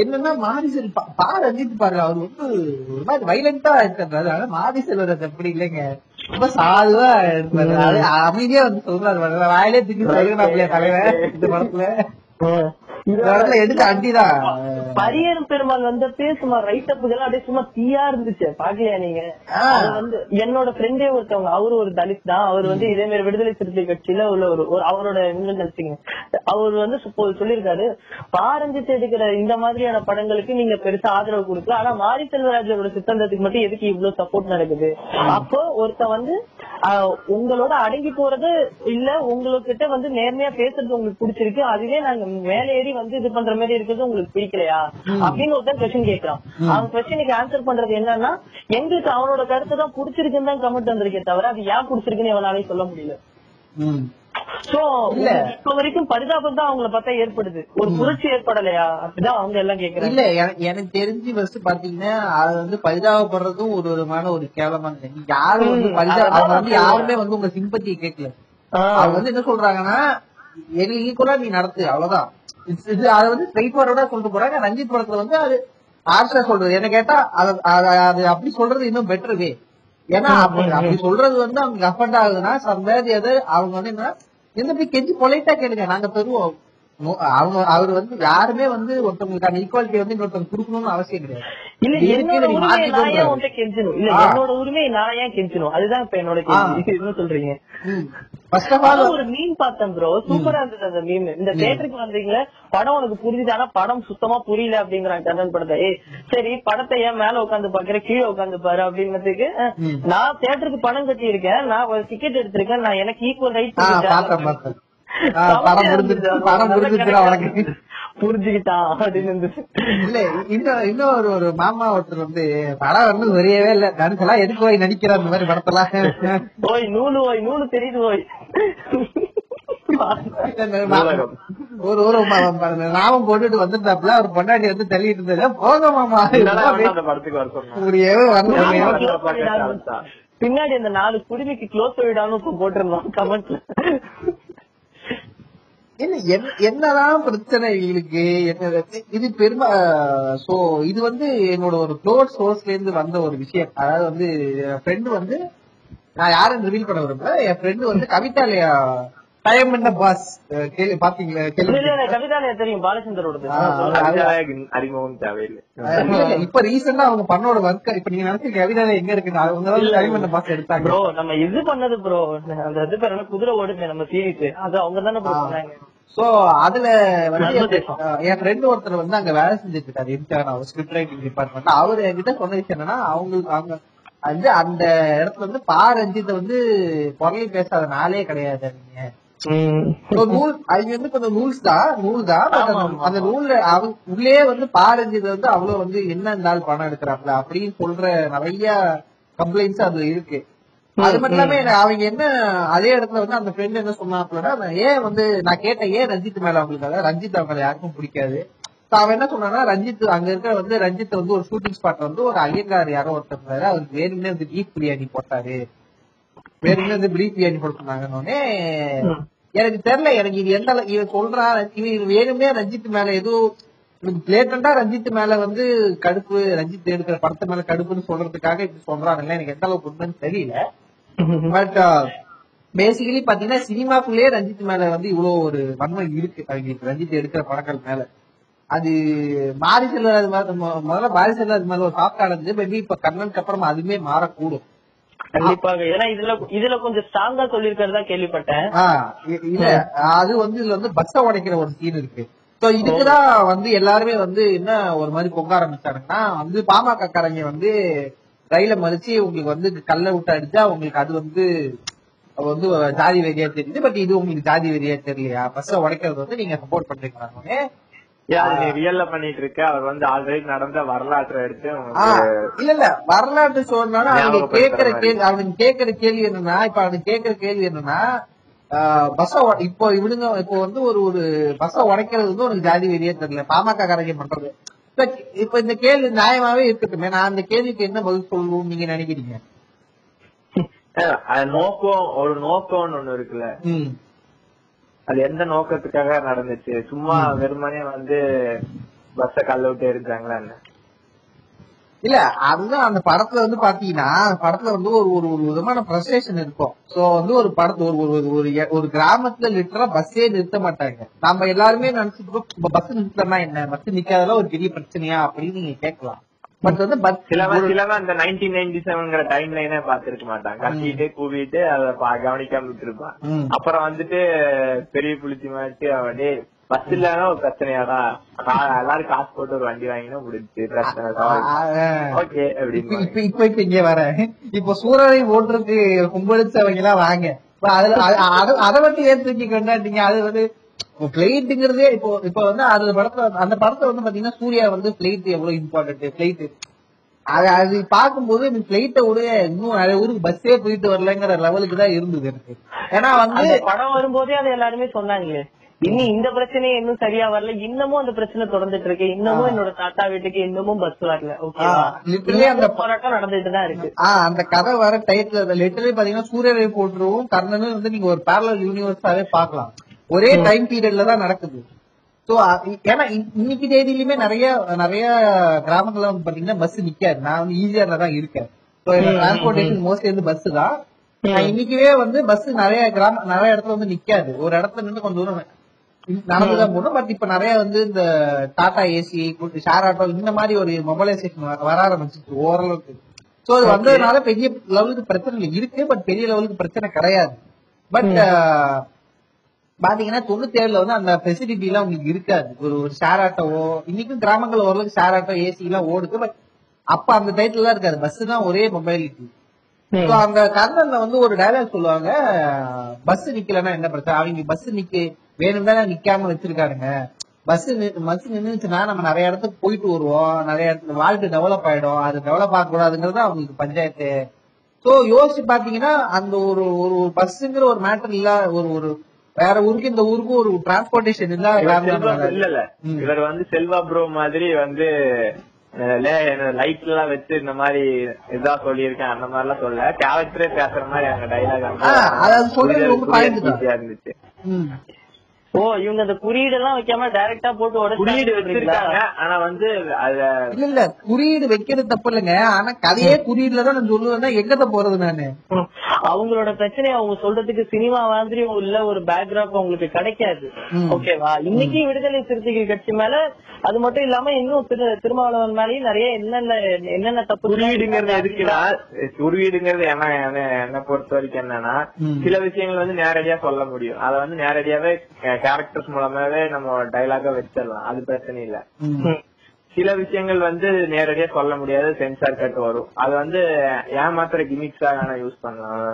என்னன்னா மாரி செல் பா ரஞ்சித் பாருங்க, அவர் வந்து ஒரு மாதிரி வைலண்டா இருக்கிறாரு. ஆனா மாரி செல்வராஜ் அப்படி இல்லைங்க, ரொம்ப சாதுவா இருக்கிறாரு, அமைதியா வந்து சொல்றாரு. வாயிலே திடீர் தலைவனாப்லையா தலைவர் இந்த படத்துல பரியரும் பெருமாள் வந்தப்பே சும்மா ரைட் அப்புகள் அப்படியே சும்மா தீயா இருந்துச்சு. பாக்கலையா நீங்க? வந்து என்னோட ஃப்ரெண்டே ஒருத்தவங்க, அவரு ஒரு தலித் தான், அவர் வந்து இதே மாதிரி விடுதலை சிறுத்தை கட்சியில உள்ள ஒரு அவரோட நிகழ்ச்சிங்க. அவரு வந்து சொல்லியிருக்காரு, பாரஞ்சித் எடுக்கிற இந்த மாதிரியான படங்களுக்கு நீங்க பெருசா ஆதரவு கொடுக்கலாம், ஆனா மாரி செல்வராஜோட சித்தாந்தத்துக்கு மட்டும் எதுக்கு இவ்வளவு சப்போர்ட் நடக்குது? அப்போ ஒருத்த வந்து உங்களோட அடங்கி போறது இல்ல, உங்ககிட்ட வந்து நேர்மையா பேசுறது உங்களுக்கு பிடிச்சிருக்கு, அதுவே நாங்க மேலேறி வந்து இது பண்ற மாதிரி இருக்கிறது உங்களுக்கு பிடிக்கலையா அப்படின்னு ஒருத்தர் கொஸ்டின் கேட்கிறான். அவன் கொஸ்டினுக்கு ஆன்சர் பண்றது என்னன்னா, எங்களுக்கு அவனோட கருத்தை தான் பிடிச்சிருக்குன்னு தான் கமெண்ட் வந்திருக்கே தவிர அது ஏன் பிடிச்சிருக்குன்னு எவனாலையும் சொல்ல முடியல. இப்ப வரைக்கும் பரிதாபம் தான் அவங்களை பார்த்தா ஏற்படுது, ஒரு புரட்சி ஏற்படலையா அப்படிதான் அவங்க எல்லாம் கேக்குறாங்க. இல்ல எனக்கு தெரிஞ்சு ஃபர்ஸ்ட் பாத்தீங்கன்னா அது வந்து பரிதாபப்படுறதும் ஒரு விதமான ஒரு கேவலமான, யாரும் வந்து அவங்க வந்து யாருமே வந்து உங்க சிம்பத்தியை கேட்கல. அவங்க வந்து என்ன சொல்றாங்கன்னா, எங்களுக்கு ஈக்குவலா நீ நடத்து, அவ்வளவுதான். அதை வந்து ஸ்ட்ரைட் ஃபார்வர்டா சொல்லிட்டு போறாங்க. ரஞ்சித் படத்துல வந்து அது ஆர்ஷா சொல்றது என்ன கேட்டா அது அப்படி சொல்றது இன்னும் பெட்டர் வே. ஏன்னா அப்படி சொல்றது வந்து அவங்க அஃபண்ட் ஆகுதுன்னா சம்பாதியாது. அவங்க வந்து என்ன என்ன போய் கெஞ்சி பொலைட்டா கேளுங்க, நாங்க தருவோம். அவங்க அவர் வந்து யாருமே வந்து ஒருத்தவங்களுக்கான ஈக்குவாலிட்டி வந்து இன்னொருத்தவங்க கொடுக்கணும்னு அவசியம் கிடையாது. இல்ல என்னோட உரிமையை நான் ஏன் உன்ட்ட கெஞ்சணும், இல்ல என்னோட உரிமையை நான் ஏன் கெஞ்சணும், அதுதான் இப்ப என்னோட கேள்வி. என்ன சொல்றீங்க? ஃபர்ஸ்ட் ஆஃப் ஆல் ஒரு மீம் பார்த்தேன் ப்ரோ, சூப்பரா இருந்தது அந்த மீம். இந்த தியேட்டருக்கு வந்தீங்களா, படம் உனக்கு புரிஞ்சுது ஆனா படம் சுத்தமா புரியல அப்படிங்கிறான் கர்ணன் படத்தை. ஏய் சரி, படத்தை ஏன் மேல உட்காந்து பாக்குற, கீழே உட்காந்து பாரு அப்படிங்கிறதுக்கு. நான் தியேட்டருக்கு பணம் கட்டி இருக்கேன், நான் டிக்கெட் எடுத்திருக்கேன், நான் எனக்கு ஈக்குவல் ரைட் புரிஞ்சுக்கிட்டான் அப்படின்னு. இல்ல இன்னும் இன்னும் ஒரு ஒரு மாமா ஒருத்தர் வந்து படம் வந்து வரையவே இல்ல, தனுஷெல்லாம் எதுக்கு போய் நடிக்கிற அந்த மாதிரி படத்தெல்லாம் போய் நூலு போய் நூலு தெரியுது போய் ஒரு ஒரு நாமம் போட்டுட்டு வந்துட்டாப்ல. அவர் பொண்டாட்டி வந்து தள்ளிட்டு இருந்தது போக மாமா பின்னாடி அந்த நாலு குடிமைக்கு க்ளோஸ் போயிடாம போட்டுருந்தோம் கமெண்ட்ல. என்னதான் பிரச்சனை இவங்களுக்கு என்ன இது பெருமை? சோ இது வந்து என்னோட ஒரு க்ளோஸ் சோர்ஸ்ல இருந்து வந்த ஒரு விஷயம். அதாவது வந்து என் ஃப்ரெண்டு வந்து, நான் யாரும் ரிவீல் பண்ண விரும்பல, என் ஃப்ரெண்டு வந்து கவிதாலயா டைம் என்ன பாஸ் பாத்தீங்களா? கவிதாலயா தெரியும், பாலச்சந்தரோட அறிமுகம் தேவையில்லை. இப்ப ரீசெண்டா அவங்க பண்ணோட ஒர்க் இப்ப நீங்க நினைச்சிருக்க கவிதாலயா எங்க இருக்கு, அவங்க டைம் என்ன பாஸ் எடுத்தாங்க ப்ரோ. நம்ம இது பண்ணது ப்ரோ, அந்த இது பேர் குதிரை ஓடுமே நம்ம சீரிஸ், அது அவங்க தானே பண்ணாங்க. சோ அதுல வந்து என் ஃப்ரெண்ட் ஒருத்தர் வந்து அங்க வேலை செஞ்சுட்டு இருக்காரு எம்ஜிஆர், அவர் ஸ்கிரிப்ட் ரைட்டிங் டிபார்ட்மெண்ட். அவரு என்கிட்ட சொன்ன விஷயம் என்னன்னா, அவங்களுக்கு அவங்க வந்து அந்த இடத்துல வந்து பா ரஞ்சித் வந்து பொருளை பேசாத நாளே கிடையாது. நீங்க என்னந்தால் பணம் எடுக்கிறாப்ல அப்படின்னு சொல்ற நிறைய கம்ப்ளைண்ட்ஸ் அது இருக்கு. அது மட்டும் இல்லாம அவங்க என்ன அதே இடத்துல வந்து அந்த ஃப்ரெண்ட் என்ன சொன்னாப்லன்னா, ஏன் வந்து நான் கேட்டேன் ஏன் ரஞ்சித் மேல அவங்களுக்காக, ரஞ்சித் அவங்க யாருக்கும் பிடிக்காது. அவன் என்ன சொன்னா, ரஞ்சித் அங்க இருக்க வந்து ரஞ்சித் வந்து ஒரு ஷூட்டிங் ஸ்பாட்ல வந்து ஒரு அய்யங்கார் யாரோ ஒருத்தர் அவருக்கு வேணும்னே வந்து பீஃப் பிரியாணி போட்டாரு, வேணும்னே வந்து பீஃப் பிரியாணி போட்டுனாங்கன்னு எனக்கு தெரியல. எனக்கு இது எந்த இவன் சொல்றான், இவன் வேணும்னே ரஞ்சித் மேல எதுவும் லேட்டண்டா ரஞ்சித் மேல வந்து கடுப்பு, ரஞ்சித் எடுக்கிற படத்தை மேல கடுப்புன்னு சொல்றதுக்காக இப்படி சொல்றாங்கல்ல, எனக்கு எந்த அளவுக்கு உண்மைன்னு தெரியல. பட் பேசிக்கலி பாத்தீங்கன்னா சினிமாக்குள்ளேயே ரஞ்சித் மேல வந்து இவ்வளவு ஒரு வன்மை இருக்கு அவங்களுக்கு, ரஞ்சித் எடுக்கிற படங்கள் மேல. அது மாரி செல்வராஜ் முதல்ல மாரி செல்வராஜ் மேல ஒரு சாப்டான இருந்தது, இப்ப கர்ணனுக்கு அப்புறமா அதுமே மாறக்கூடும் கண்டிப்பாக. ஏன்னா இதுல இதுல கொஞ்சம் ஸ்ட்ராங்கா சொல்லிருக்கிறதா கேள்விப்பட்டேன். அது வந்து இதுல வந்து பஸ்ஸ உடைக்கிற ஒரு சீன் இருக்கு. சோ இதுக்குதான் வந்து எல்லாருமே வந்து என்ன ஒரு மாதிரி பொங்க ஆரம்பிச்சாங்கன்னா, வந்து பாமக காரங்க வந்து ரயில மறிச்சு உங்களுக்கு வந்து கல்ல விட்டு அடிச்சா உங்களுக்கு அது வந்து வந்து ஜாதி வெறியா தெரியுது, பட் இது உங்களுக்கு ஜாதி வெறியா தெரியலையா, பஸ்ஸ உடைக்கிறது வந்து நீங்க சப்போர்ட் பண்றீங்களான்னு நடந்த வரலாற்று வரலாற்று சொன்னா கேக்குற கேள்வி என்னன்னா, இப்ப அவன் கேக்குற கேள்வி என்னன்னா, பஸ் இப்போ இவனுங்க இப்போ வந்து ஒரு ஒரு பஸ் உடைக்கிறது வந்து உனக்கு ஜாதி வெளியே தெரியல பாமக காரங்க பண்றது. இப்ப இந்த கேள்வி நியாயமாவே இருக்கட்டுமே, நான் அந்த கேள்விக்கு என்ன பதில் சொல்லுவோம் நீங்க நினைக்கிறீங்க? நோக்கம் ஒரு நோக்கம்னு ஒண்ணு இருக்குல்ல, அது எந்த நோக்கத்துக்காக நடந்துச்சு? சும்மா வெறுமனே வந்து பஸ் கல்ல விட்டு எடுத்தாங்களா இல்ல? அதுதான் அந்த படத்துல வந்து பாத்தீங்கன்னா, படத்துல வந்து ஒரு ஒரு விதமான ஃப்ரஸ்ட்ரேஷன் இருக்கும். சோ வந்து ஒரு படத்து ஒரு ஒரு கிராமத்துல லிட்டரா பஸ்ஸே நிறுத்த மாட்டாங்க. நம்ம எல்லாருமே நினைச்சிருக்கோம் பஸ் நிறுத்தலாம் என்ன, பஸ் நிக்காதெல்லாம் ஒரு பெரிய பிரச்சனையா அப்படின்னு நீங்க கேட்கலாம். பட் வந்து அந்த நைன்டீன் நைன்டி செவன்ங்கிற டைம் லைனே பாத்துருக்க மாட்டாங்க, கட்டிட்டு கூவிட்டு அதை கவனிக்காம விட்டு இருப்பான். அப்புறம் வந்துட்டு பெரிய புளிச்சி மாட்டி அவனே பஸ் இல்லாம ஒரு பிரச்சனையாடா, எல்லாரும் காசு போட்டு ஒரு வண்டி வாங்கினா முடிஞ்சு பிரச்சனை ஓகே அப்படின்னு. இப்ப இப்ப இப்ப இங்க வர இப்ப சூரரை ஓட்டுறதுக்கு கும்பலிச்சவங்க எல்லாம் வாங்க, அதை பத்தி ஏற்றுக்கி கொண்டாட்டீங்க. அது வந்து பிளைட்டுங்கிறதே இப்போ இப்ப வந்து அந்த படத்துல அந்த படத்தை வந்து பாத்தீங்கன்னா சூர்யா வந்து பிளைட் எவ்வளவு இம்பார்ட்டன்ட், பிளைட் அது அது பாக்கும்போது பிளைட்ட விட இன்னும் நிறைய ஊருக்கு பஸ்ஸே போயிட்டு வரலங்கிற லெவலுக்கு தான் இருந்தது எனக்கு. ஏன்னா வந்து படம் வரும்போதே அது எல்லாருமே சொன்னாங்களே, இனி இந்த பிரச்சனையே இன்னும் சரியா வரல, இன்னமும் அந்த பிரச்சனை தொடர்ந்துட்டு இருக்கு, இன்னமும் என்னோட தாத்தா வீட்டுக்கு இன்னமும் பஸ் வரல, அந்த போராட்டம் நடந்துட்டு தான் இருக்கு. ஆஹ் அந்த கதை வர டைட்டில் லிட்டரலி பாத்தீங்கன்னா சூரியரை போட்டுருவோம் கர்ணனும் வந்து நீங்க ஒரு பேரலல் யூனிவர்ஸாவே பாக்கலாம், ஒரே டைம் பீரியட்ல தான் நடக்குது. சோ ஏன்னா இன்னைக்கு தேதியிலுமே நிறைய நிறைய கிராமங்கள்ல வந்து பாத்தீங்கன்னா பஸ் நிக்காது. நான் வந்து ஈஸியா தான் இருக்கேன், டிரான்ஸ்போர்டேஷன் மோஸ்ட்லி வந்து பஸ் தான். இன்னைக்குவே வந்து பஸ் நிறைய கிராம நிறைய இடத்துல வந்து நிக்காது, ஒரு இடத்துல நின்று கொஞ்சம் தூரம் நடந்துதான் போடும். பட் இப்ப நிறைய வந்து இந்த டாடா ஏசி ஷேர் ஆட்டோ இந்த மாதிரி ஒரு மொபைலைசேஷன் வர ஆரம்பிச்சிருக்கு ஓரளவுக்கு. சோ அது வந்ததுனால பெரிய லெவலுக்கு பிரச்சனை இருக்கு, பட் பெரிய லெவலுக்கு பிரச்சனை கிடையாது. பட் பாத்தீங்கன்னா தொண்ணூத்தி ஏழுல வந்து அந்த பெசிலிட்டி எல்லாம் உங்களுக்கு இருக்காது. ஒரு ஒரு ஷேர் ஆட்டோவோ இன்னைக்கும் கிராமங்கள் ஓரளவுக்கு ஷேர் ஆட்டோ ஏசி எல்லாம் ஓடுது, பட் அப்ப அந்த டைட்டில் தான் இருக்காது, பஸ் தான் ஒரே மொபைலிட்டி. அங்க கர்ணன்ல வந்து ஒரு டைலாக் சொல்லுவாங்க, பஸ் நிக்கலன்னா என்ன பிரச்சனை, அவங்க பஸ் நிக்க வேணும் தானே நிக்காம வச்சிருக்காருங்க, பஸ் பஸ் நின்றுச்சுன்னா நம்ம நிறைய இடத்துக்கு போயிட்டு வருவோம், நிறைய இடத்துல வாழ்க்கை டெவலப் ஆயிடும், அது டெவலப் ஆகக்கூடாதுங்கிறது அவங்களுக்கு பஞ்சாயத்து. சோ யோசிச்சு பாத்தீங்கன்னா அந்த ஒரு ஒரு பஸ்ங்கிற ஒரு மேட்டர் இல்ல, ஒரு ஒரு வேற ஊருக்கு இந்த ஊருக்கு ஒரு டிரான்ஸ்போர்டேஷன் இல்ல. இவர் வந்து செல்வா ப்ரோ மாதிரி வந்து லைட் எல்லாம் வச்சு இந்த மாதிரி இதா சொல்லியிருக்கேன் அந்த மாதிரி எல்லாம் சொல்ல, கேரக்டரே பேசுற மாதிரி அங்க டைலாக் இருந்துச்சு. ஓ இவங்க அந்த குறியீடு எல்லாம் வைக்காம டைரக்டா போட்டு குறியீடு வச்சிருக்காங்க. ஆனா வந்து இல்ல இல்ல குறியீடு வைக்கிறது தப்பு இல்லைங்க, ஆனா கதையே குறியீடுலதான் நான் சொல்லுவேன்னா எங்கத போறது நானு. அவங்களோட பிரச்சனையை அவங்க சொல்றதுக்கு சினிமா மாதிரி உள்ள ஒரு பேக்ரவுண்ட் அவங்களுக்கு கிடைக்காது. ஓகேவா, இன்னைக்கு விடுதலை சிறுத்தைகள் கட்சி மேல அது மட்டும் இல்லாம இன்னும் திருமாவளவன் மேலயும் நிறைய என்னென்ன என்னென்ன தப்பு குறியீடுங்கிறது எதுக்குன்னா, குறியீடுங்கிறது என்ன என்ன பொறுத்த வரைக்கும் என்னன்னா, சில விஷயங்கள் வந்து நேரடியா சொல்ல முடியும், அதை வந்து நேரடியாவே கேரக்டர்ஸ் மூலமாவே நம்ம டைலாக வச்சிடலாம், அது பிரச்சனை இல்ல. சில விஷயங்கள் வந்து நேரடியா சொல்ல முடியாது, சென்சார் கட் வரும், அது வந்து ஏமாத்திர கிமிக்ஸாக யூஸ் பண்ணலாம்.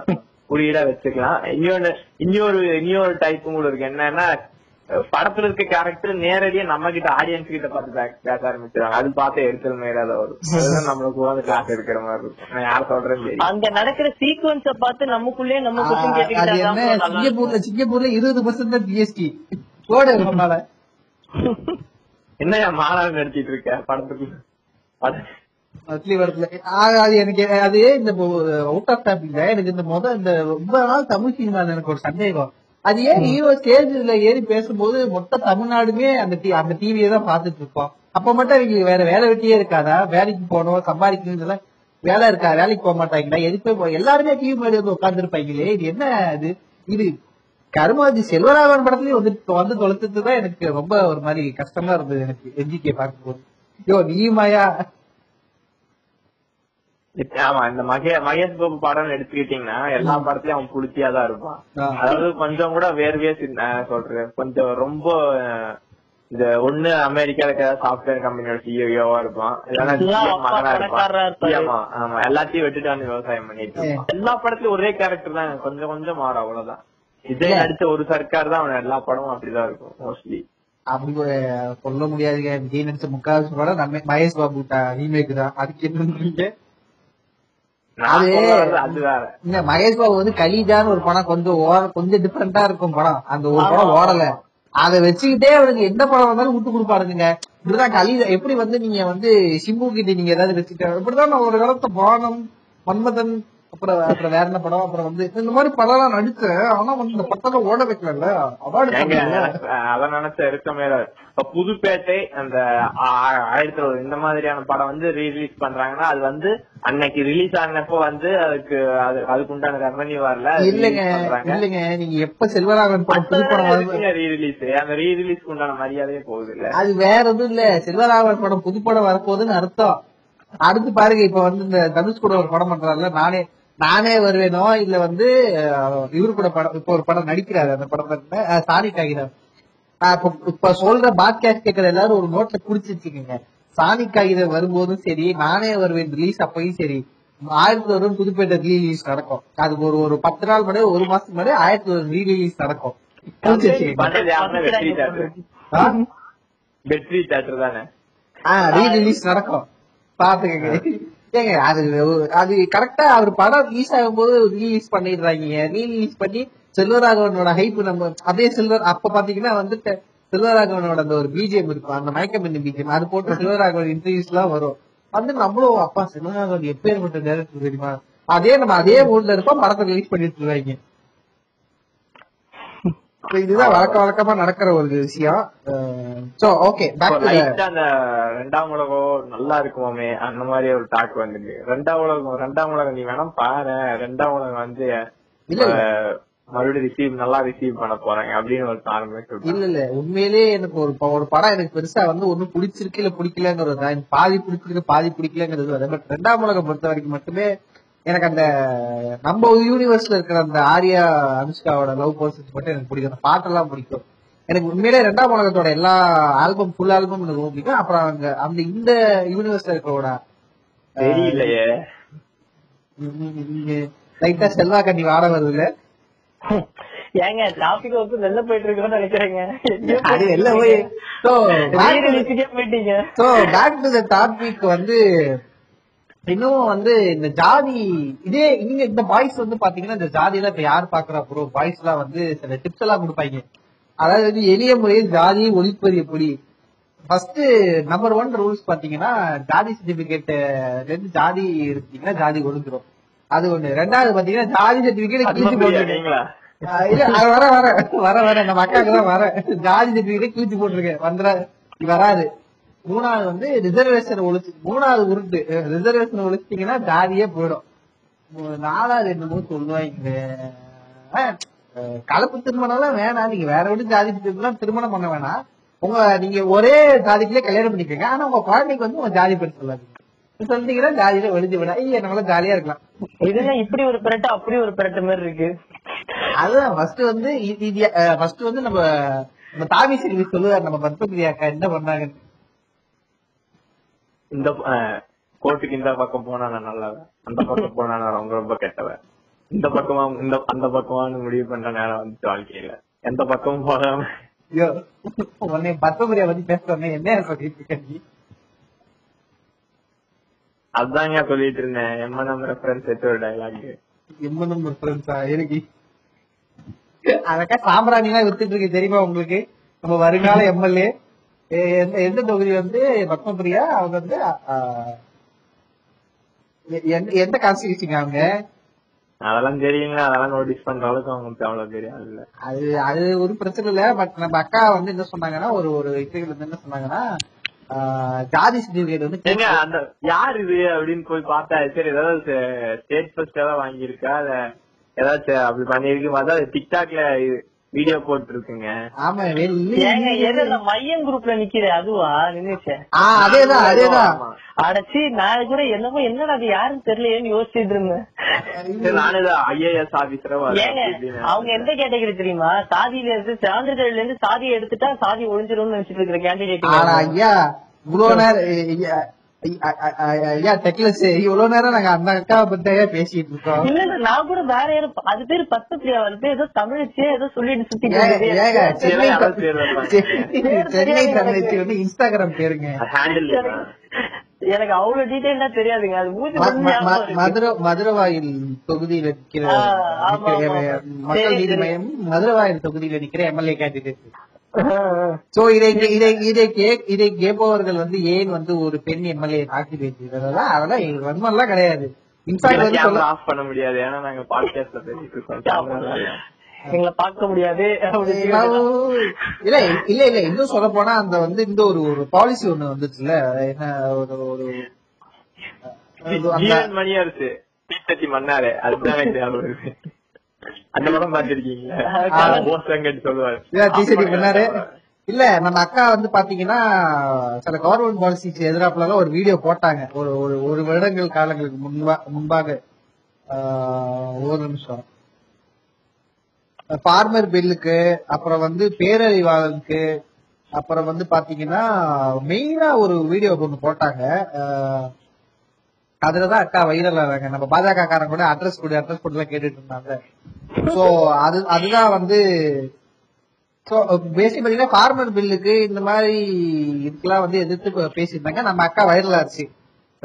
குறியீடா வச்சுக்கலாம். இன்னொன்னு இன்னொரு இன்னொரு டைப்பும் கூட இருக்கு. என்னன்னா படத்துல இருக்க கேரக்டர் நேரடியா நம்ம கிட்ட ஆடியன்ஸ் கிட்ட பார்த்து பேச ஆரம்பிச்சிருவாங்க. அது பார்த்து எடுத்தல் மேலாத வரும். நம்மளுக்கு வந்து கிளாஸ் எடுக்கிற மாதிரி இருக்கும். யார சொல்றேன் அங்க நடக்கிற சீக்வன்ஸ பார்த்து நமக்குள்ளே நம்ம சிங்கப்பூர்ல சிங்கப்பூர்ல இருபது பர்சன்ட் ஜிஎஸ்டி கோடு நம்மளால என்ன மாநாடு நடத்திட்டு இருக்க படத்துக்கு எனக்கு அது இந்த அவுட் ஆஃப் டாபிக் தான். எனக்கு இந்த முதல் இந்த ரொம்ப நாள் தமிழ் சினிமா எனக்கு ஒரு சந்தேகம். அது ஏன் ஹீரோ ஸ்டேஜ்ல ஏறி பேசும்போது மொத்த தமிழ்நாடுமே அந்த அந்த டிவியை தான் பாத்துட்டு இருக்கோம். அப்ப மட்டும் எனக்கு வேற வேலை வெட்டியே இருக்காதா? வேலைக்கு போனோம் சம்பாதிக்கணும், வேலை இருக்கா? வேலைக்கு போக மாட்டாங்களா? எதுக்கு எல்லாருமே டிவி மாதிரி வந்து உட்காந்துருப்பாங்களே, இது என்ன? அது இது கருமாஜி செல்வராகவன் படத்துலயும் வந்து வந்து தொலைத்துதான் எனக்கு ரொம்ப ஒரு மாதிரி கஷ்டமா இருந்தது. எனக்கு எம்ஜிகே பார்க்கும்போது யோ நீமாயா. ஆமா, இந்த மகே மகேஷ் பாபு படம் எடுத்துக்கிட்டீங்கன்னா எல்லா படத்திலயும் அவன் புளிச்சியா தான் இருப்பான். அதாவது கொஞ்சம் கூட வேர்வையா சொல்றேன், கொஞ்சம் ரொம்ப இந்த ஒண்ணு அமெரிக்கால ஏதாவது சாப்ட்வேர் கம்பெனியோட சிஇஓவா இருப்பான், மகனா இருப்பான். எல்லாத்தையும் விட்டுட்டான்னு விவசாயம் பண்ணிட்டு இருப்பான். எல்லா படத்திலயும் ஒரே கேரக்டர் தான், கொஞ்சம் கொஞ்சம் மாறும் அவ்வளவுதான். இதே அடுத்த ஒரு சர்க்கார் தான் அவன் எல்லா படமும் அப்படிதான் இருக்கும் மோஸ்ட்லி. அப்படி சொல்ல முடியாது. விஜய் நடிச்ச முக்காவாசி படம் நம்ம மகேஷ் பாபு ரீமேக் தான். அதுக்கு என்ன மகேஷ் பாபு வந்து கலிஜான்னு ஒரு படம் கொஞ்சம் கொஞ்சம் டிஃபரெண்டா இருக்கும் படம். அந்த ஒரு படம் ஓடல, அதை வச்சுக்கிட்டே அவருக்கு எந்த படம் வந்தாலும் விட்டு கொடுப்பாருங்க. இப்படிதான் கலிஜா. எப்படி வந்து நீங்க வந்து சிம்பு கிட்ட நீங்க ஏதாவது வச்சுக்கிட்ட இப்படிதான் நான் ஒரு காலத்தை பானம் மன்மதன் அப்புறம் அப்புறம் வேற என்ன படம் அப்புறம் வந்து இந்த மாதிரி படம் எல்லாம் நடிச்சேன். ஆனா வந்து இந்த படத்தை ஓட வைக்கல அவார்டு அத நினைச்ச இருக்கமே. இப்ப புதுப்பேட்டை அந்த ஆயிரத்தி ஒரு இந்த மாதிரியான படம் வந்து ரீரிலீஸ் பண்றாங்கன்னா அது வந்து அன்னைக்கு ரிலீஸ் ஆனப்போ வந்து அதுக்கு அதுக்கு உண்டான ரெவன்யூ வரல. இல்லங்க இல்லங்க நீங்க எப்ப செல்வராகவன் படம் புது படம் ரீரிலீஸ் அந்த ரீரிலீஸ்க்கு உண்டான மரியாதையே போகுது இல்ல. அது வேற எதுவும் இல்ல, செல்வராகவன் படம் புது படம் வரப்போகுதுன்னு அர்த்தம். அடுத்து பாருங்க, இப்ப வந்து இந்த தனுஷ் கூட ஒரு படம் பண்றாருல, நானே நானே வருவேனோ இல்ல வந்து இவரு கூட படம் இப்ப ஒரு படம் நடிக்கிறாரு. அந்த படத்துல சாணி காகிதம் இப்ப சொல்ற பாட்காஸ்ட் கேட்கற எல்லாரும் ஒரு நோட்ல குறிச்சு வச்சுக்கோங்க. சாணி காகிதம் வரும்போதும் சரி, நானே வருவேன் ரிலீஸ் அப்பயும் சரி, ஆயிரத்தி ஒரு புதுப்பேட்டை ரீரிலீஸ் நடக்கும். அது ஒரு ஒரு பத்து நாள் முன்னாடி ஒரு மாசத்துக்கு முன்னாடி ஆயிரத்தி ஒரு ரீரிலீஸ் நடக்கும். வெற்றி தியேட்டர் தானே ரீரிலீஸ் நடக்கும் பாத்துக்கங்க. அது அது கரெக்டா அவர் படம் ரிலீஸ் ஆகும் போது ரீலீஸ் பண்ணிடுறாங்க. ரீலீஸ் பண்ணி செல்வராகவனோட ஹைப் நம்ம அதே செல்வர் அப்ப பாத்தீங்கன்னா வந்து செல்வராகவனோட அந்த ஒரு பிஜிஎம் இருக்கும், அந்த மயக்கமின் பிஜிஎம் அது போட்டு செல்வராகவன் இன்டர்வியூஸ் எல்லாம் வரும். வந்து நம்மளும் அப்பா செல்வராகவன் எப்பேற்பட்ட டைரக்டர் தெரியுமா, அதே நம்ம அதே ஊர்ல இருப்போம் படத்தை ரிலீஸ் பண்ணிட்டு இருக்காங்க. இதுதான் வழக்க வழக்கமா நடக்கிற ஒரு விஷயம். ரெண்டாம் உலகம் நல்லா இருக்குமே அந்த மாதிரி ஒரு டாக் வந்துருக்கு. ரெண்டாம் உலகம் ரெண்டாம் உலகம் நீ வேணாம் பாரு, ரெண்டாம் உலகம் வந்து மறுபடியும் ரிசீவ் நல்லா ரிசீவ் பண்ண போறாங்க அப்படின்னு ஒரு காரணம் இல்ல இல்ல. உண்மையிலேயே எனக்கு ஒரு ஒரு படம் எனக்கு பெருசா வந்து ஒண்ணு பிடிச்சிருக்கு இல்ல பிடிக்கலங்கிறது, எனக்கு பாதி பிடிச்சிருக்கு பாதி பிடிக்கலங்கிறது. அதே மாதிரி ரெண்டாம் உலகம் பொறுத்த வரைக்கும் மட்டுமே எனக்கு அந்த நம்ம யூனிவர்ஸ்ல இருக்கிற அந்த ஆர்யா அனுஷ்காவோட லவ் போர்சன்ஸ் மட்டும் எனக்கு பிடிக்கும். அந்த பாட்டெல்லாம் பிடிக்கும் எனக்கு உண்மையிலே. ரெண்டாம் உலகத்தோட எல்லா ஆல்பம் ஃபுல் ஆல்பம் எனக்கு ரொம்ப பிடிக்கும். அப்புறம் அங்க அந்த இந்த யூனிவர்ஸ்ல இருக்கிறோட தெரியலையே லைட்டா செல்வா கண்ணி வாட வருது இல்ல ஏங்க டாபிக் வந்து நல்லா போயிட்டு இருக்கோம்னு நினைக்கிறேங்க. அது எல்லா போய் சோ ரீரிலீஸ்க்கே போயிட்டீங்க. So back to the topic வந்து இன்னும் வந்து இந்த ஜாதி இதே இங்க இந்த பாய்ஸ் வந்து பாத்தீங்கன்னா இந்த ஜாதியில இப்ப யார் பாக்குறா ப்ரோ பாய்ஸ் எல்லாம் வந்து சில டிப்ஸ் எல்லாம் கொடுப்பாங்க. அதாவது வந்து எளிய முறையில் ஜாதியை ஒழிப்பறிய பொடி. ஃபர்ஸ்ட் நம்பர் ஒன் ரூல்ஸ் பாத்தீங்கன்னா ஜாதி சர்டிபிகேட் இருந்து ஜாதி எடுத்தீங்கன்னா ஜாதி ஒழிஞ்சிடும். அது ஒண்ணு. ரெண்டாவது பாத்தீங்கன்னா ஜாதி சர்டிபிகேட் கிழிச்சு போட்டுருக்கீங்களா? வர வர வர வர நம்ம அக்காக்குதான் வர ஜாதி சர்டிபிகேட்டை கிழிச்சு போட்டிருக்கேன் வந்துடாது வராது. மூணாவது வந்து ரிசர்வேஷன் ஒழிச்சு மூணாவது உருட்டு ரிசர்வேஷன் ஒழிச்சிட்டீங்கன்னா ஜாதியே போயிடும். நாலாவது என்னமோ சொல்லுவாங்க கலப்பு திருமணம் எல்லாம் வேணாம், நீங்க வேற விட்டு ஜாதி திருமணம் திருமணம் பண்ண வேணாம், உங்க நீங்க ஒரே ஜாதிக்குள்ளே கல்யாணம் பண்ணிக்கோங்க. ஆனா உங்க குழந்தைக்கு வந்து உங்க ஜாதி பேர் சொல்லாதீங்க, சொல்லிட்டீங்கன்னா ஜாதியில ஒழிஞ்சு விடா இல்ல நம்மள ஜாலியா இருக்கலாம். இதுல இப்படி ஒரு பிரட்டு அப்படி ஒரு பிரட்டு மாதிரி இருக்கு. அதுதான் ஃபர்ஸ்ட் வந்து ஃபர்ஸ்ட் வந்து நம்ம நம்ம தாவி செல்வி சொல்லுவார் நம்ம பத்மகிரி அக்கா என்ன பண்ணாங்க இந்த கோர்ட்டுக்கு இந்த பக்கம் போனா நல்லா அந்த பக்கம் போனா ரொம்ப ரொம்ப கெட்டவன் இந்த பக்கமா இந்த அந்த பக்கமானு முடிவு பண்ற நேரம் வந்து வாழ்க்கையில எந்த பக்கமும் போகாம உன்னை பத்தபடியா பத்தி பேசுறேன். என்ன சொல்லிட்டு இருக்கீங்க? அதுதாங்க சொல்லிட்டு இருந்தேன். எம்மனம் ரெஃபரன்ஸ் ஏதோ டயலாக். எம்மனம் ரெஃபரன்ஸா எனக்கு அதக்கா சாம்ராஜ்யமா வித்துட்டு இருக்கு தெரியுமா உங்களுக்கு. நம்ம வருங்கால எம்எல்ஏ எந்த தொகுதி வந்து பத்மபிரியா அவங்க வந்து எந்த கான்ஸ்டிடியூஷன் அவங்க அதெல்லாம் தெரியுங்க. அதெல்லாம் நோட்டீஸ் பண்ற அளவுக்கு அவங்களுக்கு அவ்வளவு தெரியாது. அது அது ஒரு பிரச்சனை இல்ல. பட் நம்ம அக்கா வந்து என்ன சொன்னாங்கன்னா ஒரு ஒரு இன்டர்வியூல இருந்து என்ன சொன்னாங்கன்னா ஜாதி சர்டிபிகேட் வந்து அந்த யார் இது அப்படின்னு போய் பார்த்தா சரி ஏதாவது ஸ்டேட் ஃபர்ஸ்ட் ஏதாவது வாங்கியிருக்கா ஏதாச்சும் அப்படி பண்ணிருக்கு பார்த்தா டிக்டாக்ல வீடியோ போட்டு இருக்குங்க. ஆமா மையம் குரூப்ல நிக்கிற அதுவா நினைச்சேன். அதேதான் அதேதான் அடைச்சி நான் கூட என்னமோ என்னடா அது யாருன்னு தெரியலையேன்னு யோசிச்சுட்டு இருந்தேன். அவங்க எந்த கேட்டகரி தெரியுமா? சாதியில இருந்து சான்றிதழ்ல இருந்து சாதியை எடுத்துட்டா சாதி ஒழிஞ்சிரும்னு நினைச்சிட்டு இருக்கிற கேண்டிடேட். ஐயா டெக்லஸ் இவ்வளவு நேரம் நாங்க அந்த அக்காவை பத்தியா பேசிட்டு இருக்கோம். இல்ல நான் கூட வேற யாரும் அது பேரு பத்தப்பிரியா வந்து ஏதோ தமிழச்சு ஏதோ சொல்லிட்டு சுத்தி சென்னை தமிழச்சு வந்து இன்ஸ்டாகிராம் பேருங்க. எனக்கு அவ்வளவு டீடைல்டா தெரியாதுங்க. அது மதுரை மதுரவாயில் தொகுதியில நிக்கிற மக்கள் நீதி மையம் மதுரவாயில் தொகுதியில நிக்கிற எம்எல்ஏ கேண்டிடேட். சோ இதை இதை இதை இதை கேட்பவர்கள் வந்து ஏன் வந்து ஒரு பெண் எம்எல்ஏ தாக்கி பேசுறதா அதெல்லாம் வன்மம் எல்லாம் கிடையாது. இன்ஸ்டாகிராம் ஆஃப் பண்ண முடியாது. ஏன்னா நாங்க பாட்காஸ்ட்ல பேசிட்டு இருக்கோம். எங்களை பார்க்க முடியாது. இல்ல இல்ல இல்ல இன்னும் சொல்ல போனா அந்த வந்து இந்த ஒரு ஒரு பாலிசி ஒண்ணு வந்துச்சுல என்ன ஒரு ஒரு மணியா இருக்கு தீர்த்தி மன்னாரு அதுதான் அந்த படம் பாத்திருக்கீங்களா? இல்ல நம்ம அக்கா வந்து பாத்தீங்கன்னா சில கவர்மெண்ட் பாலிசிக்கு எதிராக ஒரு வீடியோ போட்டாங்க ஒரு ஒரு வருடங்கள் காலங்களுக்கு முன்பா முன்பாக ஒரு நிமிஷம் ஃபார்மர் பில்லுக்கு அப்புறம் வந்து பேரறிவாளனுக்கு அப்புறம் வந்து பாத்தீங்கன்னா மெயினா ஒரு வீடியோ ஒன்று போட்டாங்க. அதுலதான் அக்கா வைரல் ஆவாங்க. நம்ம பாஜக காரன் கூட அட்ரஸ் கூட அட்ரஸ் கூட எல்லாம் கேட்டுட்டு இருந்தாங்க. சோ அது அதுதான் வந்து பேசிக்கா ஃபார்மர் பில்லுக்கு இந்த மாதிரி இதுக்கெல்லாம் வந்து எதிர்த்து பேசியிருந்தாங்க. நம்ம அக்கா வைரல் ஆச்சு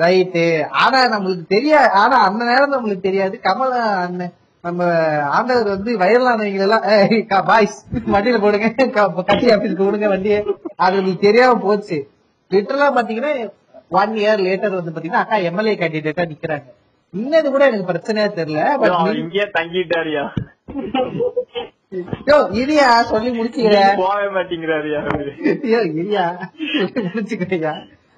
ரைட்டு. ஆனா நம்மளுக்கு தெரியாது. ஆனா அந்த நேரம் நம்மளுக்கு தெரியாது கமல் அண்ணன் நம்ம ஆண்டவர் வந்து வயலானவங்க எல்லாம் பாய்ஸ் வண்டியில போடுங்க கட்சி ஆபீஸ்க்கு போடுங்க வண்டியை அது தெரியாம போச்சு. லிட்டரலா பாத்தீங்கன்னா ஒன் இயர் லேட்டர் வந்து பாத்தீங்கன்னா அக்கா எம்எல்ஏ கேண்டிடேட்டா நிக்கிறாங்க. இன்னது கூட எனக்கு பிரச்சனையா தெரியல. பட் இங்கே தங்கிட்டாரியா இரியா சொல்லி முடிச்சுக்கிறியா போக மாட்டேங்கிறாரியா இரியா முடிச்சுக்கிறியா.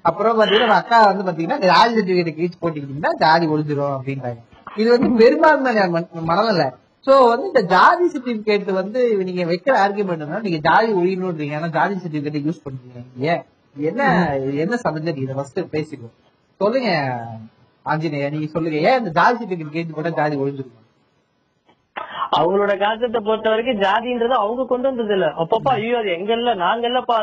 அப்புறம் பாத்தீங்கன்னா நம்ம அக்கா வந்து பாத்தீங்கன்னா ஜாதி சர்டிபிகேட் கீழ்ச்சி போட்டுக்கிட்டீங்கன்னா ஜாதி ஒழிஞ்சிரும் அப்படின்றாங்க. இது வந்து பெரும்பான்மையான மனநிலை. சோ வந்து இந்த ஜாதி சர்டிபிகேட் வந்து நீங்க வைக்கிற ஆர்குமெண்ட் நீங்க ஜாதி ஒழியணும்ன்றீங்க. ஆனா ஜாதி சர்டிபிகேட் யூஸ் பண்றீங்க என்ன என்ன சந்தேகம்? இதை ஃபர்ஸ்ட் பேசிடுவோம். சொல்லுங்க ஆஞ்சநேயா நீங்க சொல்லுங்க ஏன் இந்த ஜாதி சர்டிபிகேட் கேட்டு போட்டா ஜாதி ஒழிஞ்சிருக்கும்? அவங்களோட காலத்தை பொறுத்த வரைக்கும் ஜாதின்றது அவங்க கொண்டு வந்தது இல்ல. அப்பப்பா ஐயோ அது எங்க இல்ல நாங்க இல்லப்பா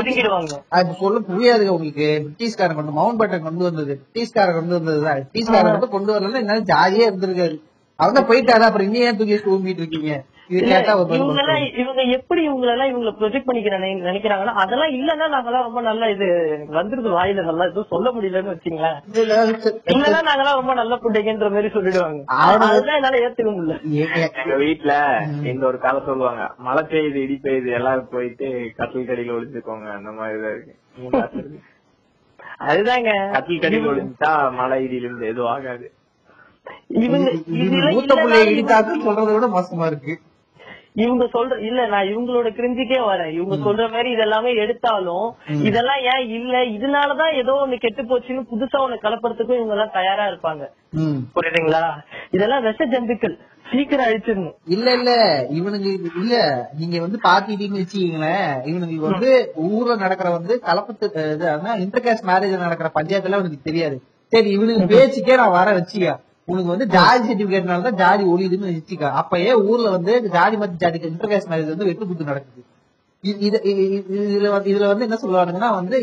ஒதுக்கிடுவாங்க. அது சொல்ல புரியாதுங்க உங்களுக்கு. பிரிட்டிஷ்காரன் கொண்டு மவுண்ட் பேட்டன் கொண்டு வந்தது பிரிட்டிஷ்காரன் கொண்டு வந்ததுதான். பிரிட்டிஷ்காரன் வந்து கொண்டு வரல என்னால ஜாதியே இருந்திருக்காரு. அவர்தான் போயிட்டாரு. அப்புறம் இன்னும் ஏன் தூக்கி தூங்கிட்டு இருக்கீங்க? இவங்க எப்படி இவங்களெல்லாம் இவங்களை ப்ரொஜெக்ட் பண்ணிக்கிற நினைக்கிறாங்கன்னா அதெல்லாம் இல்லன்னா நாங்கெல்லாம் ரொம்ப நல்லா இது வந்துருக்கு வாயில நல்லா எதுவும் சொல்ல முடியலன்னு வச்சுங்களேன். இல்லன்னா நாங்கெல்லாம் ரொம்ப நல்ல புட்டைக்குன்ற மாதிரி சொல்லிடுவாங்க. அதெல்லாம் என்னால ஏத்துக்க முடியல. எங்க வீட்டுல இந்த ஒரு காலம் சொல்லுவாங்க மழை பெய்யுது இடி பெய்யுது எல்லாரும் போயிட்டு கட்டில் கடியில ஒழிச்சுக்கோங்க அந்த மாதிரிதான் இருக்கு. அதுதாங்க கட்டில் கடியில ஒழிச்சுட்டா மழை இடியில இருந்து எதுவும் ஆகாது. மூத்த பிள்ளையை இடித்தாக்க சொல்றதை விட மோசமா இருக்கு இவங்க சொல்ற. இல்ல நான் இவங்களோட கிரிஞ்சுக்கே வரேன். இவங்க சொல்ற மாதிரி இதெல்லாமே எடுத்தாலும் இதெல்லாம் ஏன் இல்ல இதனாலதான் ஏதோ ஒண்ணு கெட்டு போச்சுன்னு புதுசா ஒண்ணு கலப்பறதுக்கும் இவங்க எல்லாம் தயாரா இருப்பாங்க. புரியுதுங்களா? இதெல்லாம் விஷ ஜந்துக்கள் சீக்கிரம் அழிச்சிடணும். இல்ல இல்ல இவனுக்கு இல்ல நீங்க வந்து பாத்திட்டீங்கன்னு வச்சுக்கீங்களேன் இவனுக்கு வந்து ஊர்ல நடக்கிற வந்து கலப்பத்து இன்டர் காஸ்ட் மேரேஜ் நடக்கிற பஞ்சாயத்துல இவனுக்கு தெரியாது. சரி இவனுக்கு பேச்சுக்கே நான் வர வச்சுக்க உனக்கு வந்து ஜாதி சர்டிபிகேட்னாலதான் ஜாதி ஒழியுதுன்னு வச்சுக்கா. அப்ப ஏன் ஊர்ல வந்து ஜாதி மத்த ஜாதிக்கு இன்டர் காஸ்ட் மேரேஜ் வந்து வெட்டு குத்து நடக்குது? இதுல வந்து என்ன சொல்லுவாங்கன்னா வந்து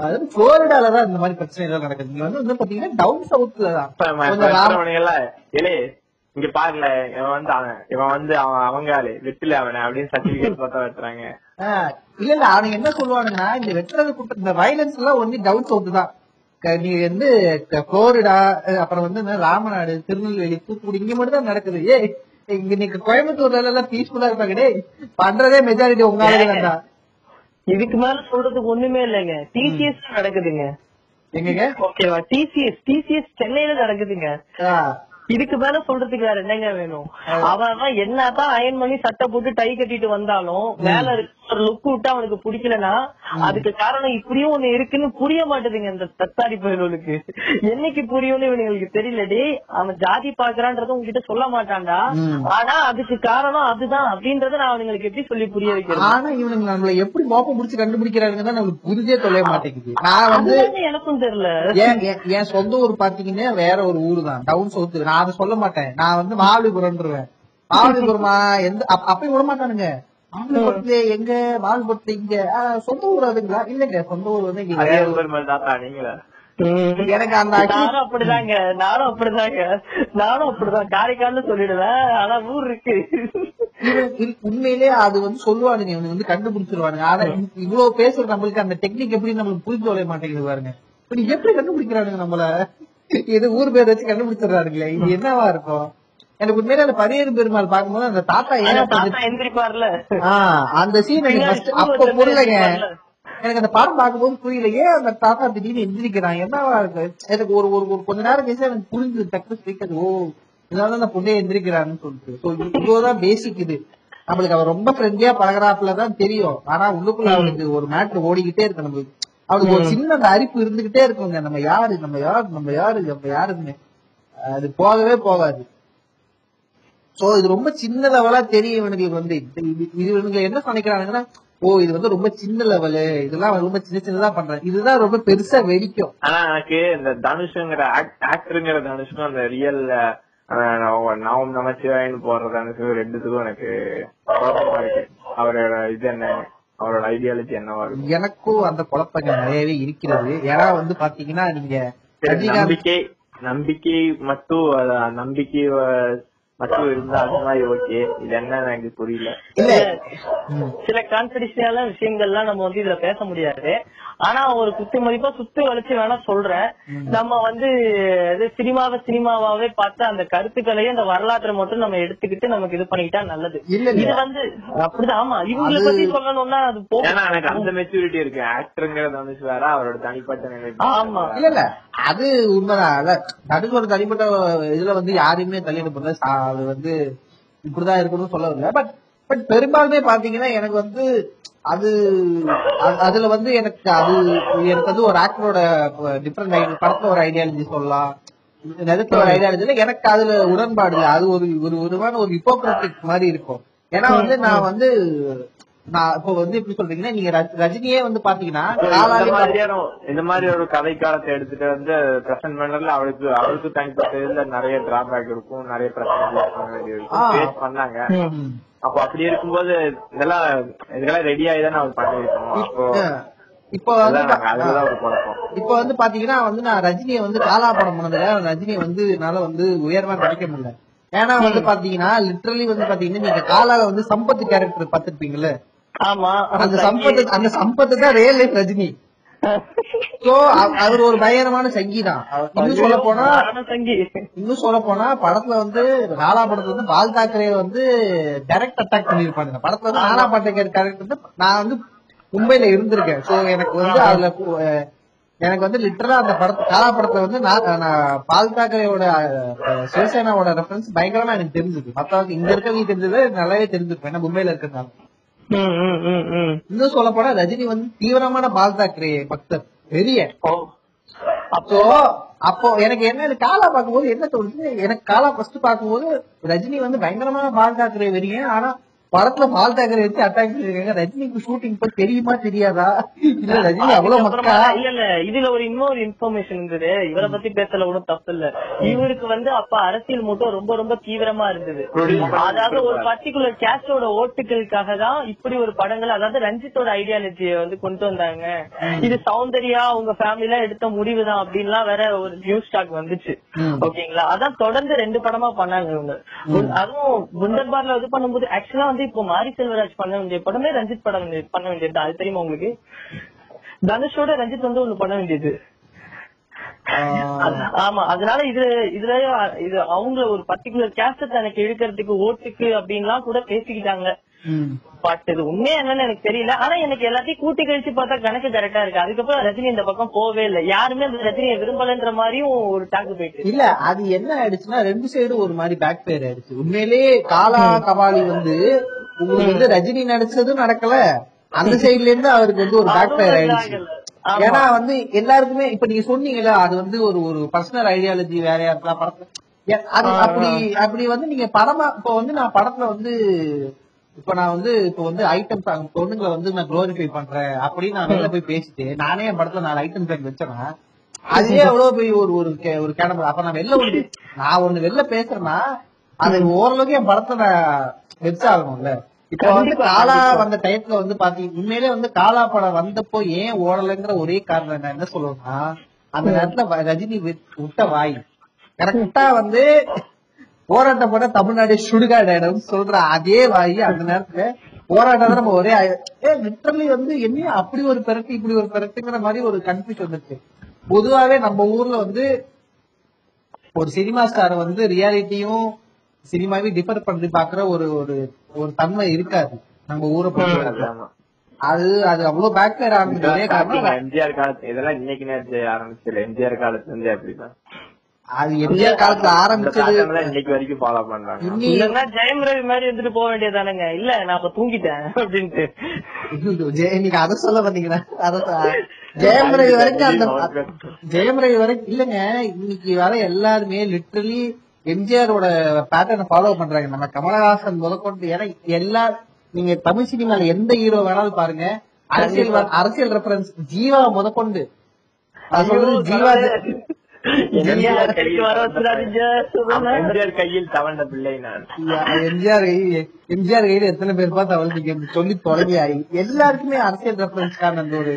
அதாவது புளோரிடாலதான் இந்த மாதிரி பிரச்சனை எல்லாம் நடக்குது. நீங்க வந்து பாத்தீங்கன்னா டவுன் சவுத்ல தான் இங்க பாருல இவன் வந்து இவன் வந்து அவன் அவங்க ஆளு வெட்டில அவன அப்படின்னு சர்டிபிகேட் பார்த்தா வெட்டுறாங்க. இல்ல இல்ல அவனுக்கு என்ன சொல்லுவானுன்னா இந்த வெட்டுறது கூட்டம் இந்த வயலன்ஸ் எல்லாம் வந்து டவுன் சவுத்து தான். நீ வந்து புளோரிடா அப்புறம் வந்து ராமநாடு திருநெல்வேலி தூத்துக்குடி இங்க மட்டும் தான் நடக்குது. ஏ இங்க நீங்க கோயம்புத்தூர்ல எல்லாம் பீஸ்ஃபுல்லா இருப்பாங்க. பண்றதே மெஜாரிட்டி உங்க ஆளுங்க. இதுக்கு மேல சொல்றதுக்கு ஒண்ணுமே இல்லைங்க. டிசிஎஸ் நடக்குதுங்க. எங்க ஓகேவா? டிசிஎஸ் டிசிஎஸ் சென்னையில நடக்குதுங்க. இதுக்கு மேல சொல்றதுக்கு வேற என்னங்க வேணும்? அவன் என்னதான் அயன் பண்ணி சட்டை போட்டு டை கட்டிட்டு வந்தாலும் மேல இருக்க ஒரு லுக் விட்டு அவனுக்கு பிடிக்கலன்னா அதுக்கு காரணம் இப்படியும் ஒண்ணு இருக்குன்னு புரிய மாட்டேதுங்க இந்த தத்தாரி பயலுக்கு. என்னைக்கு புரியும்னு இவனுங்களுக்கு தெரியலடி. அவன் ஜாதி பாக்குறான்றது உங்ககிட்ட சொல்ல மாட்டான்டா, ஆனா அதுக்கு காரணம் அதுதான் அப்படின்றத நான் அவனுங்களுக்கு எப்படி சொல்லி புரிய வைக்கிறேன்? ஆனா இவனுக்கு நம்மள எப்படி மோப்பம் முடிச்சு கண்டுபிடிக்கிறாருங்கதான் நம்மளுக்கு புரிஞ்சே தொலைய மாட்டேங்குது. நான் வந்து எனக்கும் தெரியல. என் சொந்த ஊர் பாத்தீங்கன்னா வேற ஒரு ஊரு தான், டவுன் சவுத்து. நான் அதை சொல்ல மாட்டேன். நான் வந்து மாவலிபுரம்ன்றேன். மாவலிபுரமா எந்த அப்பயும் விட மாட்டானுங்க. மாவலிபுரத்துல எங்க மாவலிபுரத்துல இங்க சொந்த ஊர் அதுங்களா? இல்லங்க சொந்த ஊர் வந்து நீங்களா? எனக்கு அந்த நானும் அப்படிதாங்க நானும் அப்படிதாங்க நானும் அப்படிதான் காரைக்கால சொல்லிடுவேன். ஆனா ஊர் இருக்கு. உண்மையிலேயே அது வந்து சொல்லுவானுங்க. இவனுக்கு வந்து கண்டுபிடிச்சிருவானுங்க. ஆனா இவ்வளவு பேசுற நம்மளுக்கு அந்த டெக்னிக் எப்படி நம்மளுக்கு புரிஞ்சு வர மாட்டேங்குது பாருங்க. இப்படி எப்படி கண்டுபிடிக்கிறானுங்க நம்மள? இது ஊர் பேர் வச்சு கண்டுபிடிச்சிடறாருங்களே. இது என்னவா இருக்கும்? எனக்கு உண்மையில அந்த பரியேறு பெருமாள் பாக்கும்போது அந்த தாத்தா எந்திரிப்பார்ல அந்த சீன் அப்ப புரியலங்க. எனக்கு அந்த படம் பாக்கும்போது புரியலையே. அந்த தாத்தா திடீர்னு எந்திரிக்கிறான். என்னவா இருக்கு? எனக்கு ஒரு ஒரு கொஞ்ச நேரம் பேசி எனக்கு புரிஞ்சு டக்கு ஸ்பீக்கர். ஓ இதனால நான் பொண்ணே எந்திரிக்கிறான்னு சொல்லிட்டு இவ்வளவுதான் பேசிக். இது நம்மளுக்கு அவன் ரொம்ப ஃப்ரெண்ட்லியா பழகிறாப்புலதான் தெரியும். ஆனா உள்ளுக்குள்ள அவனுக்கு ஒரு மேட்டர் ஓடிக்கிட்டே இருக்கு. நம்மளுக்கு அவனுக்கு ஒரு சின்ன அந்த அரிப்பு இருந்துகிட்டே இருக்குங்க. நம்ம யாரு நம்ம யாரு நம்ம யாரு நம்ம யாருன்னு அது போகவே போகாது. சோ இது ரொம்ப சின்ன லெவலா தெரியும் இவனுங்களுக்கு வந்து. இது இவனுக்கு என்ன நினைக்கிறானுங்கன்னா, ஓ இது வந்து ரொம்ப சின்ன லெவலு, இதெல்லாம் ரொம்ப சின்ன சின்னதா பண்றாங்க, இதுதான் ரொம்ப பெருசா வெடிக்கும். ஆனா எனக்கு இந்த தனுஷுங்கிற ஆக்டருங்கிற தனுஷும் அந்த ரியல் நவம் நமச்சிவாயின்னு போடுற தனுஷும் ரெண்டுத்துக்கும் எனக்கு அவரோட இது என்ன அவரோட ஐடியாலஜி என்னவா இருக்கும்? எனக்கும் அந்த குழப்பம் நிறையவே இருக்கிறது. ஏன்னா வந்து பாத்தீங்கன்னா நீங்க நம்பிக்கை நம்பிக்கை மட்டும் நம்பிக்கை மட்டும் இருந்தா அது மாதிரி ஓகே. இது என்ன எனக்கு புரியல. இல்ல சில கான்பிடன்ஷியலான விஷயங்கள்லாம் நம்ம வந்து இதுல பேச முடியாது. ஆனா ஒரு குத்து மதிப்பா சுத்தி வளைச்சு வேணா சொல்றேன். நம்ம வந்து சினிமாவை சினிமாவே பார்த்து அந்த கருத்துக்களையும் அந்த வரலாற்றை மட்டும் நம்ம எடுத்துக்கிட்டு நமக்கு இது பண்ணிக்கிட்டா நல்லது. இது வந்து அப்படிதான். ஆமா இவங்களை பத்தி சொல்லணும்னா அது போகும். எனக்கு அந்த மெச்சூரிட்டி இருக்கு. ஆக்டருங்கிறது வந்து வேற அவரோட தனிப்பட்ட நிலைப்பாடு. ஆமா இல்ல இல்ல அது உண்மைதான். தடுக்கோட தனிப்பட்ட இதுல வந்து யாருமே தலையிட போல அது வந்து இப்படிதான் இருக்கணும்னு சொல்ல வரல. பட் பட் பெரும்பாலுமே பாத்தீங்கன்னா எனக்கு வந்து அது அதுல வந்து எனக்கு அது எனக்கு வந்து ஒரு ஆக்டரோட டிஃபரெண்ட் படத்துல ஒரு ஐடியாலஜி சொல்லலாம், நிலத்துல ஒரு ஐடியாலஜில எனக்கு அதுல உடன்பாடு இல்லை. அது ஒரு ஒரு விதமான ஒரு ஹிப்போக்ராட்டிக் மாதிரி இருக்கும். ஏன்னா வந்து நான் வந்து நான் இப்போ வந்து எப்படி சொல்றீங்கன்னா நீங்க ரஜினியே வந்து பாத்தீங்கன்னா இந்த மாதிரி ஒரு கதை காலத்தை எடுத்துட்டு வந்து பிரசன்ட் பண்ணல. அவளுக்கு அவளுக்கு தனிப்பட்ட நிறைய டிராபேக் இருக்கும், நிறைய பிரச்சனை பண்ணாங்க. அப்ப அப்படி இருக்கும்போது இதெல்லாம் இதெல்லாம் ரெடி ஆகி தான் அவர் பண்ணிருக்கோம். இப்போ இப்போ வந்து பாத்தீங்கன்னா வந்து நான் ரஜினியை வந்து காலா படம் பண்ணதுல ரஜினியை வந்து என்னால வந்து உயர்வா நினைக்க முடியல. ஏன்னா வந்து பாத்தீங்கன்னா லிட்டரலி வந்து பாத்தீங்கன்னா நீங்க காலால வந்து சம்பத்து கேரக்டர் பாத்துருப்பீங்கல்ல. ஆமா அந்த சம்பத்து அந்த சம்பத்து தான் ரியல் லைஃப் ரஜினி. சோ அவர் ஒரு பயங்கரமான சங்கி தான். இன்னும் சொல்ல போனா இன்னும் சொல்ல போனா படத்துல வந்து காலா படத்துல வந்து பால் தாக்கரே வந்து டைரக்ட் அட்டாக் பண்ணிருப்பாங்க. படத்துல வந்து நானா பாட்டேக்கர் கேரக்டர் வந்து நான் வந்து மும்பைல இருந்திருக்கேன். சோ எனக்கு வந்து அதுல எனக்கு வந்து லிட்டரலா அந்த படத்து காலா படத்துல வந்து நான் பால் தாக்கரேயோட சிவசேனாவோட ரெஃபரன்ஸ் பயங்கரமா எனக்கு தெரிஞ்சுது. மத்தவங்க இங்க இருக்கவங்க தெரிஞ்சது நல்லாவே தெரிஞ்சிருப்பேன். ஏன்னா மும்பைல இருக்கிறதுனால இன்னும் சொல்ல போனா ரஜினி வந்து தீவிரமான பால் தாக்கரே பக்தர் பெரிய. அப்போ அப்போ எனக்கு என்ன காலா பாக்கும்போது என்ன தோணுது எனக்கு காலா ஃபர்ஸ்ட் பாக்கும்போது ரஜினி வந்து பயங்கரமான பால் தாக்கரே வெறிய. ஆனா படத்துல பால் தாக்கரே வச்சு அட்டாக் பண்ணிருக்காங்க. ரஜினிக்கு ஷூட்டிங் போய் தெரியுமா தெரியாதா? இல்ல ரஜினி அவ்வளவு மக்கா இல்ல இல்ல இதுல ஒரு இன்னொரு இன்ஃபர்மேஷன் இருந்தது. இவரை பத்தி பேசல கூட தப்பு இல்ல. இவருக்கு வந்து அப்ப அரசியல் மூட்டம் ரொம்ப ரொம்ப தீவிரமா இருந்தது. அதாவது ஒரு பர்டிகுலர் கேஸ்டோட ஓட்டுகளுக்காக தான் இப்படி ஒரு படங்கள், அதாவது ரஞ்சித்தோட ஐடியாலஜியை வந்து கொண்டு வந்தாங்க. இது சௌந்தர்யா உங்க ஃபேமிலியில எடுத்த முடிவு தான் அப்படின்லாம் வேற ஒரு நியூஸ் ஸ்டாக் வந்துச்சு. ஓகேங்களா? அதான் தொடர்ந்து ரெண்டு படமா பண்ணாங்க இவங்க. அதுவும் குண்டர்பார்ல இது பண்ணும்போது ஆக்சுவலா வந்து இப்போ மாரி செல்வராஜ் பண்ண வேண்டிய படமே ரஞ்சித் படம் பண்ண வேண்டியது. அது தெரியுமா உங்களுக்கு? தனுஷோட ரஞ்சித் வந்து ஒண்ணு பண்ண வேண்டியது. ஆமா, அதனால இது இதுல இது அவங்க ஒரு பர்டிகுலர் கேஸ்ட் தனக்கு இழுக்கிறதுக்கு ஓட்டுக்கு அப்படின்லாம் கூட பேசிக்கிட்டாங்க. பாட்டு உண்மையா என்னன்னு எனக்கு தெரியல. ஆனா எனக்கு எல்லாத்தையும் கூட்டி கழிச்சு பார்த்தா கணக்கு கரெக்டா இருக்கு. அதுக்கப்புறம் ரஜினி இந்த பக்கம் போவே இல்லை. யாருமே அந்த ரஜினியை விரும்பலன்ற மாதிரியும் ஒரு டாக்கு போயிட்டு இல்ல. அது என்ன ஆயிடுச்சுன்னா ரெண்டு சைடு ஒரு மாதிரி பேக் பேர் ஆயிடுச்சு. உண்மையிலேயே காலா கபாலி வந்து உங்களுக்கு வந்து ரஜினி நடிச்சதும் நடக்கல, அந்த சைட்ல இருந்து அவருக்கு வந்து ஒரு பேக் பேர் ஆயிடுச்சு. ஏன்னா வந்து எல்லாருக்குமே இப்ப நீங்க சொன்னீங்களா அது வந்து ஒரு ஒரு பர்சனல் ஐடியாலஜி வேற யாருக்கா படத்துல அது அப்படி அப்படி வந்து நீங்க படமா இப்ப வந்து நான் படத்துல வந்து இப்ப நான் வந்து இப்ப வந்து ஐட்டம் சாங் பொண்ணுங்களை வந்து நான் குளோரிஃபை பண்றேன் அப்படின்னு நான் வெளில போய் பேசிட்டு நானே என் படத்துல நாலு ஐட்டம் சாங் வச்சேன்னா அதுவே எவ்வளவு போய் ஒரு ஒரு கேட்டபடி. அப்ப நான் வெளில ஒண்ணு நான் ஒண்ணு வெளில பேசுறேன்னா அது ஓரளவுக்கு என் படத்துல வெச்ச ஆகணும்ல. இப்ப வந்து காலா வந்த டைப்ல வந்து பாத்தீங்க உண்மையிலே வந்து காலா படம் வந்தப்போ ஏன் ஓடலைங்கிற ஒரே காரணம் என்ன என்ன சொல்லணும்னா அந்த நேரத்துல ரஜினி விட்ட வாய் கரெக்டா வந்து போராட்டம் போட தமிழ்நாடு சுடுகாடு இடம் சொல்ற அதே வாய் அந்த நேரத்துல போராட்டம் நம்ம ஒரே லிட்டரலி வந்து என்ன அப்படி ஒரு பெருக்கு இப்படி ஒரு பெருக்குங்கிற மாதிரி ஒரு கன்ஃபியூஷன் வந்துச்சு. பொதுவாவே நம்ம ஊர்ல வந்து ஒரு சினிமா ஸ்டார் வந்து ரியாலிட்டியும் சினிமாவே டிஃபர் பண்ணி பாக்குற ஒரு ஒரு தன்மை இருக்காது நம்ம ஊரை பொறுத்த. அது அது அவ்வளவு பேக்வேர்ட் ஆனதுலே காரணம் எம்.ஜி.ஆர் காலத்துல இதெல்லாம் இன்னைக்கு ஆரம்பிச்சது. எம்.ஜி.ஆர் காலத்துல இருந்து அப்படிதான் அது எம்.ஜி.ஆர் காலத்துல ஆரம்பிச்சது. இன்னைக்கு வரைக்கும் ஃபாலோ பண்றாங்க. இல்லன்னா ஜெயம் ரவி மாதிரி இருந்துட்டு போக வேண்டியதானுங்க. இல்ல நான் இப்ப தூங்கிட்டேன் அப்படின்ட்டு நீங்க அதை சொல்ல வந்தீங்கன்னா அதான் ஜெயம் ரவி வரைக்கும் அந்த ஜெயம் ரவி வரைக்கும் இல்லங்க. இன்னைக்கு வர எல்லாருமே லிட்டரலி எம்ஜிஆரோட பேட்டர்னை ஃபாலோ பண்றாங்க. நம்ம கமலஹாசன் முதற்கொண்டு ஏன்னா எல்லா நீங்க தமிழ் சினிமால எந்த ஹீரோ வேணாலும் பாருங்க அரசியல் அரசியல் ரெஃபரன்ஸ் ஜீவா முதற்கொண்டு ஜீவா எம்ஜிஆர் கையில் தவழ்ந்த பிள்ளை நான் எம்ஜிஆர் எம்ஜிஆர் கையில் எத்தனை பேர் பார்த்து அவள் சொல்லி தொடங்கியாயி எல்லாருக்குமே அரசியல் ரெஃபரன்ஸ் காரணம் அந்த ஒரு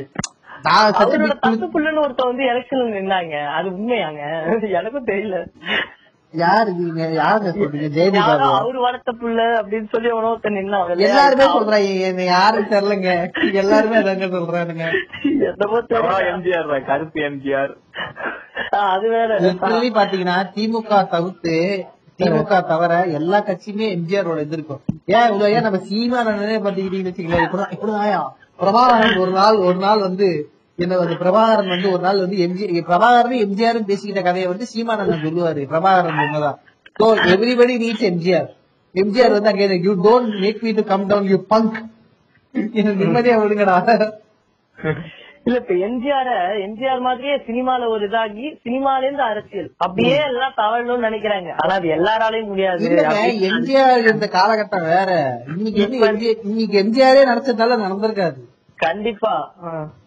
ஒருத்த வந்து எலெக்ஷன் நின்னாங்க. அது உண்மையாங்க எனக்கும் தெரியல. அவரு வளர்த்த புள்ள அப்படின்னு சொல்லி உணவு எல்லாருமே சொல்றாங்க. யாரும் தெரியலங்க எல்லாருமே சொல்றானுங்க எம்ஜிஆர் கருப்பு எம்ஜிஆர். அது வேற பாத்தீங்கன்னா திமுக தவிர்த்து திமுக தவிர எல்லா கட்சியுமே எம்ஜிஆரோட இது இருக்கும். ஏன் இவ்வளவு ஏன் நம்ம சீமா பாத்தீங்கன்னு வச்சுக்கலாம். இப்பதான் இப்படிதான் பிரபாகரன் ஒரு நாள் ஒரு நாள் வந்து என்ன வந்து பிரபாகரன் வந்து ஒரு நாள் வந்து எம்ஜி பிரபாகரன் எம்ஜிஆரும் பேசிக்கிட்ட கதையை வந்து சீமானந்தன் சொல்லுவாரு. பிரபாகரன் உண்மைதான். So everybody needs MGR. MGR வந்து அங்கே you don't make me to come down you punk என்ன நிம்மதியா விடுங்கடா. இல்ல இப்ப எம்ஜிஆர எம்ஜிஆர் மாதிரியே சினிமால ஒரு இதாகி சினிமால இருந்து அரசியல் அப்படியே எல்லாம் தவழணும்னு நினைக்கிறாங்க. ஆனா அது எல்லாராலையும் முடியாது. எம்ஜிஆர் இந்த காலகட்டம் வேற. இன்னைக்கு இன்னைக்கு எம்ஜிஆரே நடச்சதால நடந்திருக்காது கண்டிப்பா.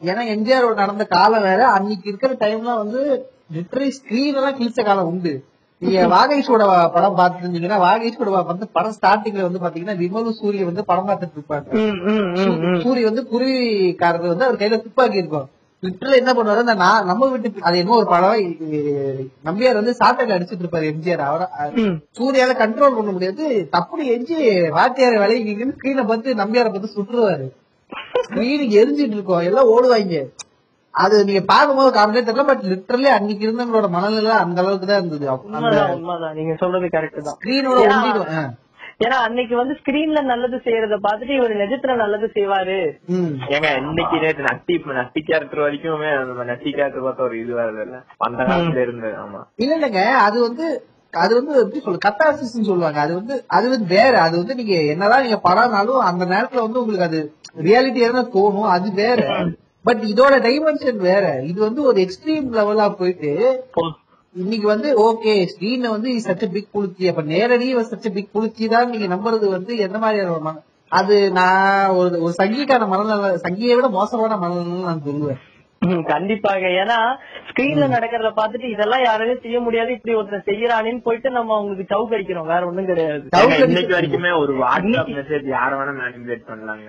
ஏன்னா எம்ஜிஆர் நடந்த காலம் வேற. அன்னைக்கு இருக்கிற டைம்லாம் வந்து லிட்டரலி ஸ்கிரீன் எல்லாம் கிழிச்ச காலம் உண்டு. நீங்க வாகேஷோட படம் பாத்துருந்தீங்கன்னா வாகேஷோட வந்து படம் ஸ்டார்டிங்ல வந்து பாத்தீங்கன்னா விமலு சூரிய வந்து படம் பார்த்துட்டு இருப்பாங்க. சூரிய வந்து குருவிக்காரர் வந்து அவர் கையில துப்பாக்கி இருக்கும். லிட்டரலி என்ன பண்ணுவாரு நான் நம்ம வீட்டு அது என்ன ஒரு படம் நம்பியார் வந்து சாட்டையில அடிச்சுட்டு இருப்பாரு எம்ஜிஆர். அவரை சூரியால கண்ட்ரோல் பண்ண முடியாது. தப்புன்னு எஞ்சி வாத்தியார விளையிங்கன்னு ஸ்கிரீனை பார்த்து நம்பியார பார்த்து சுட்டுருவாரு. வீடுக்கு எரிஞ்சிட்டு இருக்கோம் எல்லாம் ஓடுவாங்க. அது நீங்க பாக்கும்போது காமெடியா தெரியல. பட் லிட்டரலி அன்னைக்கு இருந்தவங்களோட மனநிலை அந்த அளவுக்கு தான் இருந்தது. உண்மைதான் நீங்க சொல்றது கரெக்ட் தான். ஸ்கிரீனோட ஒண்டிடுவேன். ஏன்னா அன்னைக்கு வந்து ஸ்கிரீன்ல நல்லது செய்யறத பாத்துட்டு இவரு நிஜத்துல நல்லது செய்வாரு. ஏங்க இன்னைக்கு நேற்று நட்டி நட்டி கேரக்டர் வரைக்குமே நட்டி கேரக்டர் பார்த்தா ஒரு இதுவா இல்ல அந்த காலத்துல இருந்து. ஆமா இல்ல இல்லங்க அது வந்து அது வந்து எப்படி சொல்ல கத்தாசிஸ்ன்னு சொல்லுவாங்க. அது வந்து அது வந்து வேற. அது வந்து நீங்க என்னதான் நீங்க படம்னாலும் அந்த நேரத்துல வந்து உங்களுக்கு அது ரியாலிட்டியா தோணும். அது வேற. பட் இதோட டைமென்ஷன் வேற. இது வந்து ஒரு எக்ஸ்ட்ரீம் லெவலா போயிட்டு இன்னைக்கு வந்து ஓகே ஸ்கிரீன் வந்து சச்ச பிக் புளுத்தி அப்ப நேரடி சச்ச பிக் புளுத்தி தான் நீங்க நம்புறது வந்து என்ன மாதிரியான அது நான் ஒரு ஒரு சங்கிக்கான மனநல சங்கியை விட மோசமான மனநலம் நான் சொல்லுவேன். கண்டிப்பாக. ஏன்னா ஸ்கிரீன்ல நடக்கிறத பாத்துட்டு இதெல்லாம் யாருமே செய்ய முடியாது, இப்படி ஒருத்தர் செய்யறானேன்னு போயிட்டு நம்ம அவங்களுக்கு சவுக்கு அடிக்கிறோம், வேற ஒண்ணும் கிடையாது. இன்னைக்கு வரைக்குமே ஒரு வாட்ஸ்அப் மெசேஜ் யார வேணா மேனிபுலேட் பண்ணலாங்க,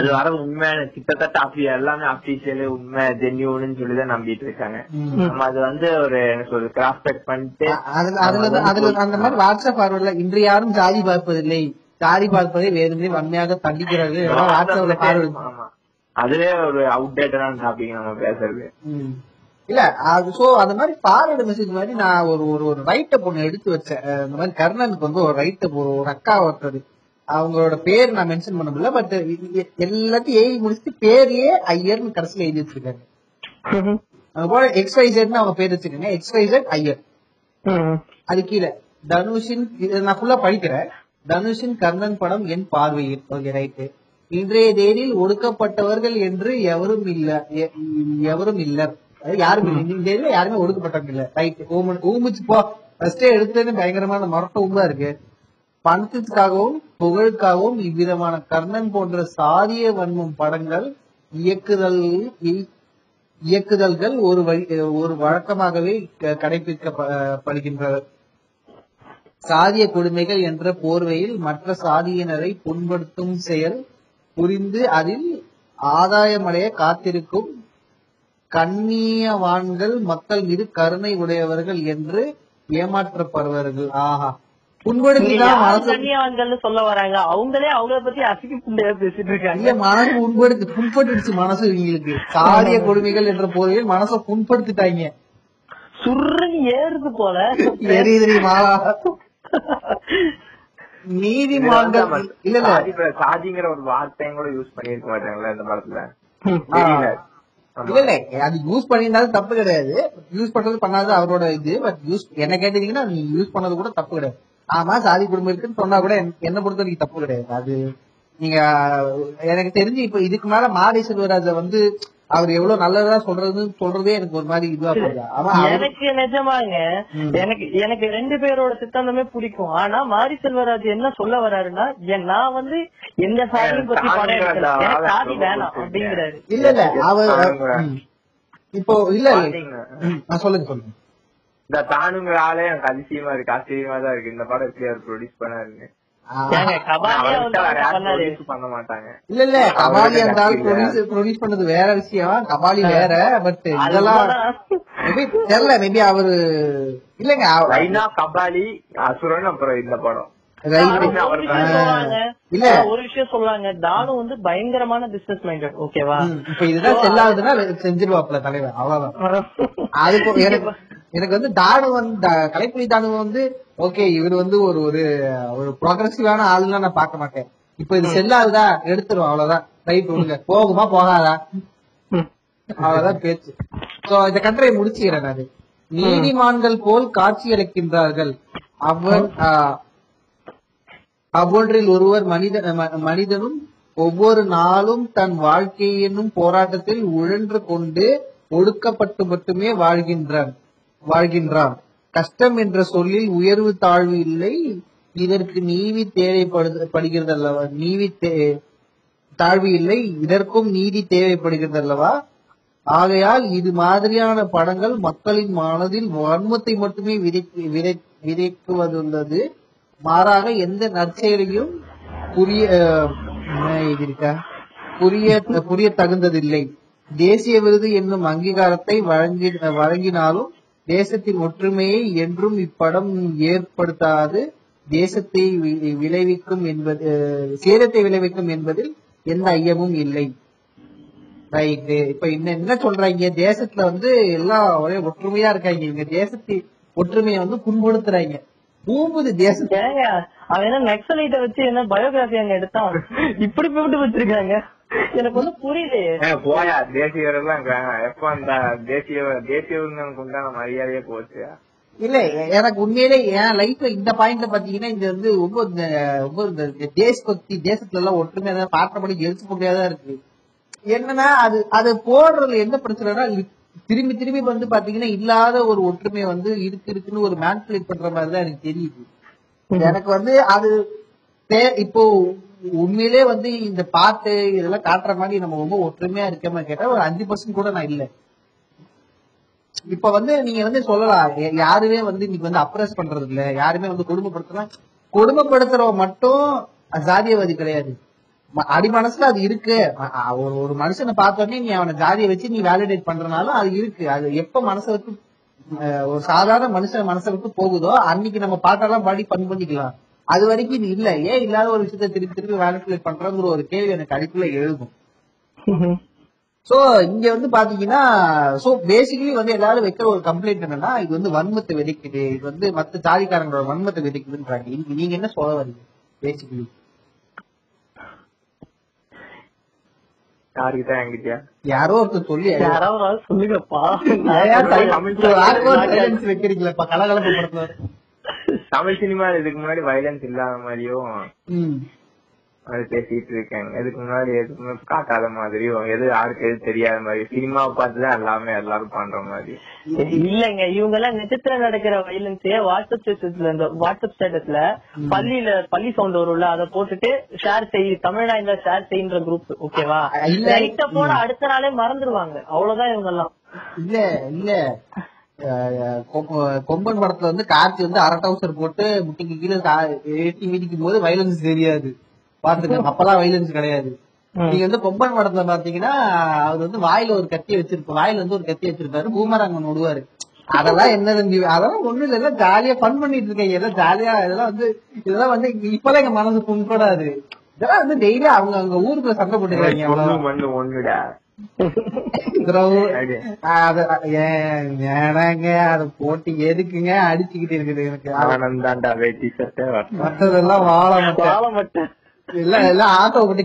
அது வர உண்மை கிட்டத்தட்ட அப்படி எல்லாமே அபிஷியலே உண்மை ஜென்யூன்னு சொல்லிதான் நம்பிட்டு இருக்காங்க. நம்ம அது வந்து ஒரு ஒரு கிராஸ் கட் பண்ணிட்டு அந்த மாதிரி வாட்ஸ்அப் பார்வையில இன்று யாரும் ஜாதி பார்ப்பதில்லை, ஜாதி பார்ப்பதை வேறு வன்மையாக தண்டிக்கிறது வாட்ஸ்அப்ல பார்வை. அதுவே ஒரு அவுடேட்டடான டாபிக் நம்ம பேசுறது இல்ல. அது சோ அந்த மாதிரி பார்வர்டு மெசேஜ் மாதிரி நான் ஒரு ஒரு ரைட்டப் ஒண்ணு எடுத்து வச்சேன். இந்த மாதிரி கர்ணனுக்கு வந்து ஒரு ரைட்டப் ஒரு அக்கா ஒருத்தது, அவங்களோட பேர் நான் மென்ஷன் பண்ண முடியல, பட் எல்லாத்தையும் எழுதி முடிச்சுட்டு பேர்லயே ஐயர்னு கடைசியில எழுதி வச்சிருக்காங்க. அதுபோல எக்ஸ்வைசெட்னு அவங்க பேர் வச்சிருக்காங்க, எக்ஸ்வைசெட் ஐயர். அது கீழே தனுஷின், நான் ஃபுல்லா படிக்கிறேன். தனுஷின் கர்ணன் படம் என் பார்வையில். Okay right. இன்றைய தேதியில் ஒடுக்கப்பட்டவர்கள் என்று எவரும் இல்ல, எவரும் இல்ல, யாரும் இல்லை, யாருமே ஒடுக்கப்பட்டவங்க இல்ல. ரைட். ஊமுச்சு போ ஃபர்ஸ்டே எடுத்தது பயங்கரமான மொரட்ட ஊம்பா இருக்கு. பணத்துக்காகவும் புகழுக்காகவும் இவ்விதமான கர்ணன் போன்ற சாதிய வன்மம் படங்கள் இயக்குதல் இயக்குதல்கள் ஒரு வழி ஒரு வழக்கமாகவே கடைபிடிக்கப்படுகின்றன. சாதிய கொடுமைகள் என்ற போர்வையில் மற்ற சாதியினரை புண்படுத்தும் செயல் புரிந்து அதில் ஆதாயமடைய காத்திருக்கும் கண்ணியவான்கள் மக்கள் மீது கருணை உடையவர்கள் என்று ஏமாற்றப்படுவார்கள். ஆஹா, புண்படுத்திதான் சொல்ல வராங்க. அவங்களே அவங்கள பத்தி அசிக்க பேசிட்டு இருக்காங்க. மனசு புண்படுத்தி புண்படுத்திடுச்சு மனசு. இவங்களுக்கு சாதிய கொடுமைகள் என்ற போர்வையில் மனசை புண்படுத்திட்டாங்க. சுருங்கி ஏறுது போல தெரியுது. நீதிமன்றம் இல்ல சாதிங்கிற ஒரு வார்த்தையும் கூட யூஸ் பண்ணிருக்க மாட்டாங்களா இந்த படத்துல? இல்ல இல்ல, அது யூஸ் பண்ணியிருந்தாலும் தப்பு கிடையாது, யூஸ் பண்றது பண்ணாத அவரோட இது. பட் யூஸ் என்ன கேட்டீங்கன்னா நீ யூஸ் பண்ணது கூட தப்பு கிடையாது. ஆமா, சாதி குடும்பம் இருக்குன்னு சொன்னா கூட என்ன பொறுத்த வரைக்கும் தப்பு கிடையாது. அது நீங்க எனக்கு தெரிஞ்சு இப்ப இதுக்கு மேல மாரி செல்வராஜ வந்து அவர் எவ்வளவு நல்லதா சொல்றது சொல்றதே எனக்கு ஒரு மாதிரி இதுவா போகுது. எனக்கு நிஜமாங்க எனக்கு எனக்கு ரெண்டு பேரோட சித்தாந்தமே பிடிக்கும். ஆனா மாரி செல்வராஜ் என்ன சொல்ல வர்றாருன்னா, நான் வந்து எந்த சாதியும் பத்தி சாதி வேணாம் அப்படிங்கிறாரு. இல்ல இல்ல அவர் இப்போ இல்ல நான் சொல்லுங்க சொல்லுங்க. இந்த தானுங்கிற ஆளே எனக்கு அதிசயமா இருக்கு, ஆச்சரியமா தான் இருக்கு. இந்த படம் எப்படி அவர் ப்ரொடியூஸ் பண்ணாருங்க. இல்ல இல்ல, கபாலி அந்த ஆள் ப்ரொடியூஸ் பண்ணது வேற விஷயம், கபாலி வேற. பட் இதெல்லாம் தெரியல, மேபி அவரு இல்லங்க கபாலி அசுரன் அப்புறம் இந்த படம் இல்ல. ஒரு விஷயம் சொல்லுவாங்க, தானு வந்து பயங்கரமான பிசினஸ் மைண்டட். ஓகேவா, இப்ப இதுதான் செல்லாதுன்னா செஞ்சிருவாப்ல தலைவர், அவ்வளவுதான். அதுக்கு எனக்கு வந்து தானு வந்து கலைப்புலி தானு வந்து ஓகே, இவர் வந்து ஒரு ஒரு ப்ரோக்ரஸிவான ஆளுலாம் நான் பாக்க மாட்டேன். இப்ப இது செல்லாதுதா எடுத்துரும், அவ்வளவுதான். ரைட் விடுங்க, போகுமா போகாதா அவ்வளவுதான் பேச்சு. சோ இந்த கட்டுரையை முடிச்சுக்கிறேன். அது நீதிமான்கள் போல் காட்சியளிக்கின்றார்கள், அவர் அவ்வொன்றில் ஒருவர் மனித மனிதனும் ஒவ்வொரு நாளும் தன் வாழ்க்கையினும் போராட்டத்தில் உழன்று கொண்டு ஒடுக்கப்பட்டு மட்டுமே வாழ்கின்றான் வாழ்கின்றான் கஷ்டம் என்ற சொல்லில் உயர்வு தாழ்வு இல்லை, இதற்கு நீதி தேவைப்படுகிறது அல்லவா? நீதி தாழ்வு இல்லை, இதற்கும் நீதி தேவைப்படுகிறது அல்லவா? ஆகையால் இது மாதிரியான படங்கள் மக்களின் மனதில் வன்மத்தை மட்டுமே விதை விதைக்குவதுள்ளது, மாறாக எந்த நற்செயலையும் புரிய புரிய புரிய தகுந்ததில்லை. தேசிய விருது என்னும் அங்கீகாரத்தை வழங்கி வழங்கினாலும் தேசத்தின் ஒற்றுமையை என்றும் இப்படம் ஏற்படுத்தாது, தேசத்தை விளைவிக்கும் என்பது சேதத்தை விளைவிக்கும் என்பதில் எந்த ஐயமும் இல்லை. ரைட். இப்ப என்ன என்ன சொல்றாங்க, தேசத்துல வந்து எல்லாம் ஒரே ஒற்றுமையா இருக்காங்க, இங்க தேசத்தை ஒற்றுமையை வந்து புண்படுத்துறாங்க. பூம்புது தேசத்தை அவன் என்ன நக்சலைட்ட வச்சு என்ன பயோகிராபி அங்க எடுத்தான் இப்படி போட்டு வச்சிருக்காங்க. எனக்கு வந்து புரியல போயா தேசிய உண்டான மரியாதையே போச்சு. இல்ல எனக்கு உண்மையிலே என் லைஃப்ல இந்த பாயிண்ட்ல பாத்தீங்கன்னா இது வந்து ஒவ்வொரு ஒவ்வொரு இந்த தேசபக்தி தேசத்துல எல்லாம் ஒற்றுமையா பாட்டப்படி எழுத்து கொண்டேதான் இருக்கு. என்னன்னா அது அது போடுறதுல எந்த பிரச்சனைனா திரும்பி திரும்பி வந்து பாத்தீங்கன்னா இல்லாத ஒரு ஒற்றுமை வந்து இருக்கு இருக்குன்னு ஒரு மேன்பிளேட் பண்ற மாதிரிதான் எனக்கு தெரியுது. எனக்கு வந்து அது இப்போ உண்மையிலே வந்து இந்த பாட்டு இதெல்லாம் காட்டுற மாதிரி நம்ம ரொம்ப ஒற்றுமையா இருக்க மாதிரி கேட்டா ஒரு அஞ்சு பர்சன்ட் கூட நான் இல்லை. இப்ப வந்து நீங்க வந்து சொல்லலாம், யாருமே வந்து இன்னைக்கு வந்து அப்ரஸ் பண்றது இல்ல, யாருமே வந்து கொடுமைப்படுத்தலாம், கொடுமைப்படுத்துறவ மட்டும் ஜாதியவாதி கிடையாது. அடி மனசுல அது இருக்கு. ஒரு மனுஷனை பார்த்தோன்னே நீ அவனை ஜாதியை வச்சு நீ வேலிடேட் பண்றனாலும் அது இருக்கு. அது எப்ப மனசை விட்டு ஒரு சாதாரண மனுஷன் மனசை விட்டு போகுதோ அன்னைக்கு நம்ம பாட்டெல்லாம் பாடி பண் பண்ணிக்கலாம். அது வரைக்கும் இது இல்ல. ஏன் இல்லாத ஒரு விஷயத்த திருப்பி திருப்பி வேலிடேட் பண்றோங்கிற ஒரு கேள்வி எனக்கு அடிக்குள்ள எழுதும். சோ இங்க வந்து பாத்தீங்கன்னா சோ பேசிக்கலி வந்து எல்லாரும் வைக்கிற ஒரு கம்ப்ளைண்ட் என்னன்னா இது வந்து வன்மத்தை விதைக்குது, இது வந்து மத்த ஜாதிக்காரங்களோட வன்மத்தை விதைக்குதுன்றாங்க. இன்னைக்கு நீங்க என்ன சொல்ல வரீங்க பேசிக்கலி? யாரோ ஒருத்தர் சொல்லி யாரோ சொல்லுங்கப்பா, வைக்கிறீங்களா கலகலப்பு படுத்துவாரு. தமிழ் சினிமா இதுக்கு முன்னாடி வயலன்ஸ் இல்லாத மாதிரியும் அது பேசிட்டு இருக்காங்க. இதுக்கு முன்னாடி எதுவுமே காட்டாத மாதிரியும் எது யாருக்கு எது தெரியாத மாதிரி சினிமாவை பார்த்துதான் எல்லாமே எல்லாரும் பண்ற மாதிரி இல்லங்க. இவங்க எல்லாம் நட்சத்திரம் நடக்கிற வைலன்ஸே வாட்ஸ்அப் ஸ்டேட்டஸ்ல இந்த வாட்ஸ்அப் ஸ்டேட்டஸ்ல பள்ளியில பள்ளி சவுண்ட் வரும்ல அதை போட்டுட்டு ஷேர் செய் தமிழ்நாடுல ஷேர் செய்யுற குரூப் ஓகேவா லைட்டா போன அடுத்த நாளே மறந்துடுவாங்க. அவ்வளவுதான் இவங்க எல்லாம். இல்ல இல்ல கொம்பன் படத்துல வந்து கார்த்தி வந்து அரை டவுசர் போட்டு முட்டிக்கு கீழே எட்டி வீதிக்கும் போது வைலன்ஸ் தெரியாது பாத்துக்க, அப்பதான் வைலன்ஸ் கிடையாது. நீங்க வந்து கொம்பன் படத்துல பாத்தீங்கன்னா அவர் வந்து வாயில ஒரு கத்தி வச்சிருப்பாரு, வாயில வந்து ஒரு கத்தி வச்சிருப்பாரு, பூமராங்கன் ஓடுவாரு. அதெல்லாம் என்ன தம்பி, அதெல்லாம் ஒண்ணு இல்ல, எல்லாம் ஜாலியா பண் பண்ணிட்டு இருக்கீங்க, எல்லாம் ஜாலியா. இதெல்லாம் வந்து இதெல்லாம் வந்து இப்பதான் எங்க மனசு புண்படாது. இதெல்லாம் வந்து டெய்லி அவங்க அவங்க ஊருக்குள்ள சண்டை போட்டுக்கிறாங்க. அத போட்டு எதுக்குங்க அடிச்சுக்கிட்டு இருக்குது எனக்கு மற்றதெல்லாம் வாழ மாட்டேன். கிட்டத்தட்ட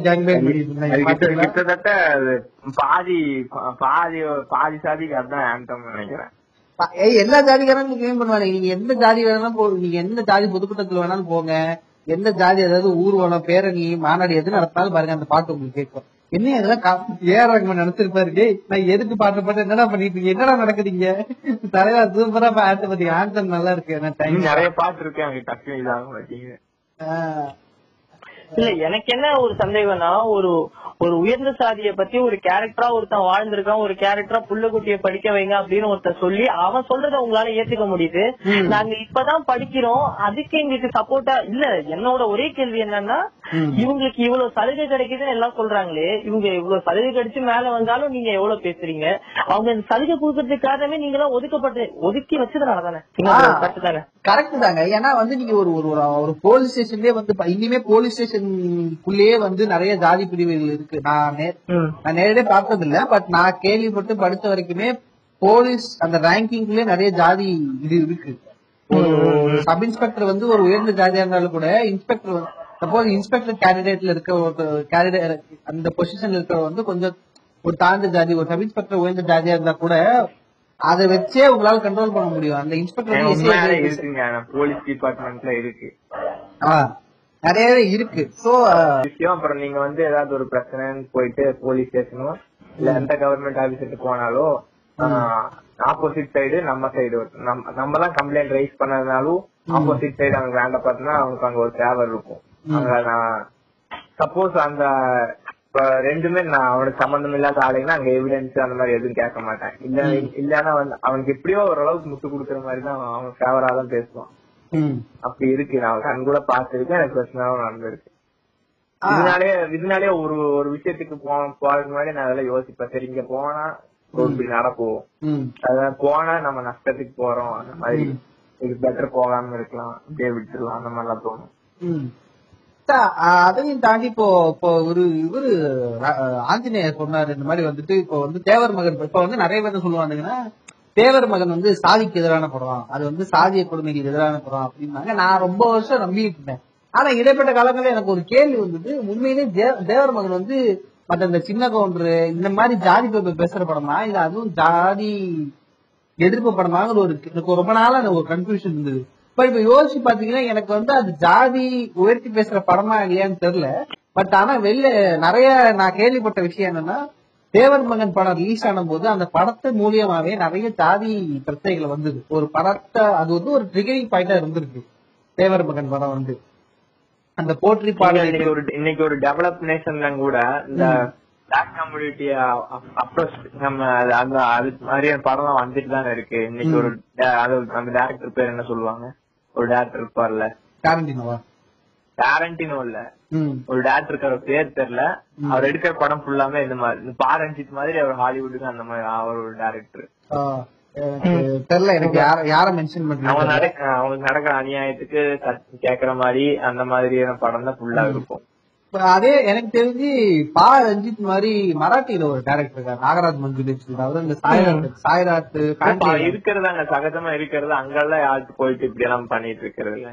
பாதி பாதி பாதி சாதிக்கு அதான் ஆண்டம் நினைக்கிறேன். எல்லா ஜாதிக்காரங்களும் கிளைம் பண்ணுவாங்க. நீங்க எந்த ஜாதி வேணாலும் போ, நீங்க எந்த ஜாதி பொதுக்கூட்டத்துல வேணாலும் போங்க, எந்த ஜாதி அதாவது ஊர்வலம் பேரணி மாநாடு எது நடத்தாலும் பாருங்க அந்த பாட்டு உங்களுக்கு கேட்கும். என்ன இதெல்லாம் ஏறாங்க நினைச்சிருப்பாரு, நான் எதுக்கு பாட்டு பாட்டு என்னடா பண்ணிட்டு இருக்கீங்க, என்னடா நடக்குறீங்க தலைவா சூப்பரா பாட்டு பாத்தீங்க, ஆண்டம் நல்லா இருக்கு, நிறைய பாட்டு இருக்கு அங்க. இல்ல எனக்கு என்ன ஒரு சந்தேகம்னா ஒரு ஒரு உயர்ந்த சாதிய பத்தி ஒரு கேரக்டரா ஒருத்தன் வாழ்ந்திருக்கான், ஒரு கேரக்டரா புள்ள குட்டியை படிக்க வைங்க அப்படின்னு ஒருத்தர் சொல்லி அவன் சொல்றத உங்களால ஏத்துக்க முடியுது. நாங்க இப்பதான் படிக்கிறோம், அதுக்கு எங்களுக்கு சப்போர்ட்டா இல்ல. என்னோட ஒரே கேள்வி என்னன்னா இவங்களுக்கு இவ்வளவு சலுகை கிடைக்குதுன்னு எல்லாம் சொல்றாங்களே, இவங்க இவ்வளவு சலுகை கிடைச்சு மேல வந்தாலும் நீங்க எவ்வளவு பேசுறீங்க? அவங்க இந்த சலுகை கொடுக்கறதுக்காகவே நீங்க எல்லாம் ஒதுக்கப்பட்டு ஒதுக்கி வச்சதுனாலதானே கரெக்ட் தானே கரெக்ட் தாங்க. ஏன்னா வந்து நீங்க ஒரு ஒரு போலீஸ் ஸ்டேஷன்லயே வந்து இனிமே போலீஸ் ஸ்டேஷன் குள்ளேயே வந்து நிறைய ஜாதி பிரிவுகள் இருக்கு. நான் நான் நேரடியா பார்த்தது இல்ல, பட் நான் கேள்விப்பட்டு படித்த வரைக்குமே போலீஸ் அந்த ரேங்கிங்லயே நிறைய ஜாதி இது இருக்கு. சப் இன்ஸ்பெக்டர் வந்து ஒரு உயர்ந்த ஜாதியா இருந்தாலும் கூட இன்ஸ்பெக்டர் சப்போஸ் இன்ஸ்பெக்டர் கேண்டிடேட்ல இருக்க ஒரு கேண்டிடேட் அந்த பொசிஷன்ல இருக்கிற வந்து கொஞ்சம் ஒரு தாழ்ந்த ஜாதி, ஒரு சப் இன்ஸ்பெக்டர் உயர்ந்த ஜாதியா இருந்தா கூட அதை வச்சே உங்களால கண்ட்ரோல் பண்ண முடியும். அந்த இன்ஸ்பெக்டர் போலீஸ் டிபார்ட்மெண்ட்ல இருக்கு, நிறையவே இருக்கு. சோ விஷயம் அப்புறம் நீங்க வந்து ஏதாவது ஒரு பிரச்சனைன்னு போயிட்டு போலீஸ் ஸ்டேஷனும் இல்ல எந்த கவர்மெண்ட் ஆபீஸ்க்கு போனாலும் ஆப்போசிட் சைடு நம்ம சைடு நம்ம தான் கம்ப்ளைண்ட் ரைஸ் பண்ணதுனாலும் ஆப்போசிட் சைடு அவங்க வேண்ட பார்த்தோம்னா அவங்களுக்கு அங்க ஒரு தேவை இருக்கும். அங்க நான் சப்போஸ் அந்த ரெண்டுமே நான் அவனுக்கு சம்பந்தம் இல்லாத ஆளுங்கன்னா அங்க எவிடன்ஸ் அந்த மாதிரி எதுவும் கேட்க மாட்டேன். இல்ல இல்லன்னா வந்து அவனுக்கு எப்படியோ ஓரளவுக்கு முட்டு கொடுக்குற மாதிரி தான் அவன் ஃபேவரா தான் பேசுவான். அப்படி இருக்கு, நான் கண் கூட பாத்துருக்கேன், எனக்கு பிரச்சனாவும் நடந்திருக்கு. இதனாலே இதனாலே ஒரு ஒரு விஷயத்துக்கு போ போறதுக்கு முன்னாடி நான் அதெல்லாம் யோசிப்பேன். சரி இங்க போனா இப்படி நடக்கும், அதான் போனா நம்ம நஷ்டத்துக்கு போறோம், அந்த மாதிரி இது பெட்டர் போகாம இருக்கலாம், அப்படியே விட்டுலாம், அந்த மாதிரி எல்லாம் தோணும். அதையும் தாண்டி இப்போ இப்போ ஒரு இவரு ஆஞ்சநேயர் சொன்னாரு இந்த மாதிரி வந்துட்டு இப்போ வந்து தேவர் மகன் இப்ப வந்து நிறைய பேர் சொல்லுவாங்கன்னா தேவர் மகன் வந்து சாதிக்கு எதிரான படம், அது வந்து சாதிய கொடுமைக்கு எதிரான படம் அப்படின்னாங்க. நான் ரொம்ப வருஷம் நம்பிட்டு இருந்தேன். ஆனா இடைப்பட்ட காலங்களில் எனக்கு ஒரு கேள்வி வந்தது, உண்மையிலே தேவர் மகன் வந்து மற்ற இந்த சின்ன கவுண்டரு இந்த மாதிரி ஜாதி பேசுற படமா இல்ல அதுவும் ஜாதி எதிர்ப்பு படமாங்கிற ஒரு எனக்கு ரொம்ப நாளா ஒரு கன்ஃபியூஷன் இருந்தது. இப்ப இப்ப யோசிச்சு பாத்தீங்கன்னா எனக்கு வந்து அது ஜாதி உயர்த்தி பேசுற படமா இல்லையான்னு தெரியல. பட் ஆனா வெளில நிறைய நான் கேள்விப்பட்ட விஷயம் என்னன்னா தேவர் மகன் படம் ரிலீஸ் ஆன போது அந்த படத்தை மூலியமாவே நிறைய ஜாதி பிரச்சனைகள் வந்தது. ஒரு படத்தை அது வந்து ஒரு ட்ரிகரிங் பாயிண்டா இருந்திருக்கு தேவர் மகன் படம் வந்து. அந்த போற்றி பாடல் ஒரு இன்னைக்கு ஒரு டெவலப் நேஷன்ல கூட இந்த பிளாக் கம்யூனிட்டி அப்ரோச் நம்ம அந்த அது மாதிரியான படம் வந்துட்டு தானே இருக்கு. இன்னைக்கு ஒரு அந்த டேரக்டர் பேர் என்ன சொல்லுவாங்க, ஒரு டேரக்டர் இருப்பார்ல, டாரண்டினோவா டாரண்டினோ இல்ல ஒரு டேரக்டர் இருக்காரு, பேர் தெரியல. அவர் எடுக்கிற படம் ஃபுல்லாமே இந்த மாதிரி பா ரஞ்சித் மாதிரி அவர் ஹாலிவுட்டுக்கு அந்த மாதிரி அவர் ஒரு டேரக்டர். தெரியல எனக்கு யார மென்ஷன் பண்ண, அவங்களுக்கு நடக்கிற அநியாயத்துக்கு கேக்குற மாதிரி அந்த மாதிரியான படம் தான் ஃபுல்லா இருக்கும். அதே எனக்கு தெரிஞ்சு பா ரஞ்சித் மாதிரி மராட்டியில ஒரு டேரக்டர் இருக்காரு நாகராஜ் மஞ்சுலி, இந்த சாய்ராத் சாய்ராத் இருக்கிறதாங்க சகஜமா இருக்கிறது, அங்கெல்லாம் யாருக்கு போயிட்டு இப்படி எல்லாம் பண்ணிட்டு இருக்கிறதுல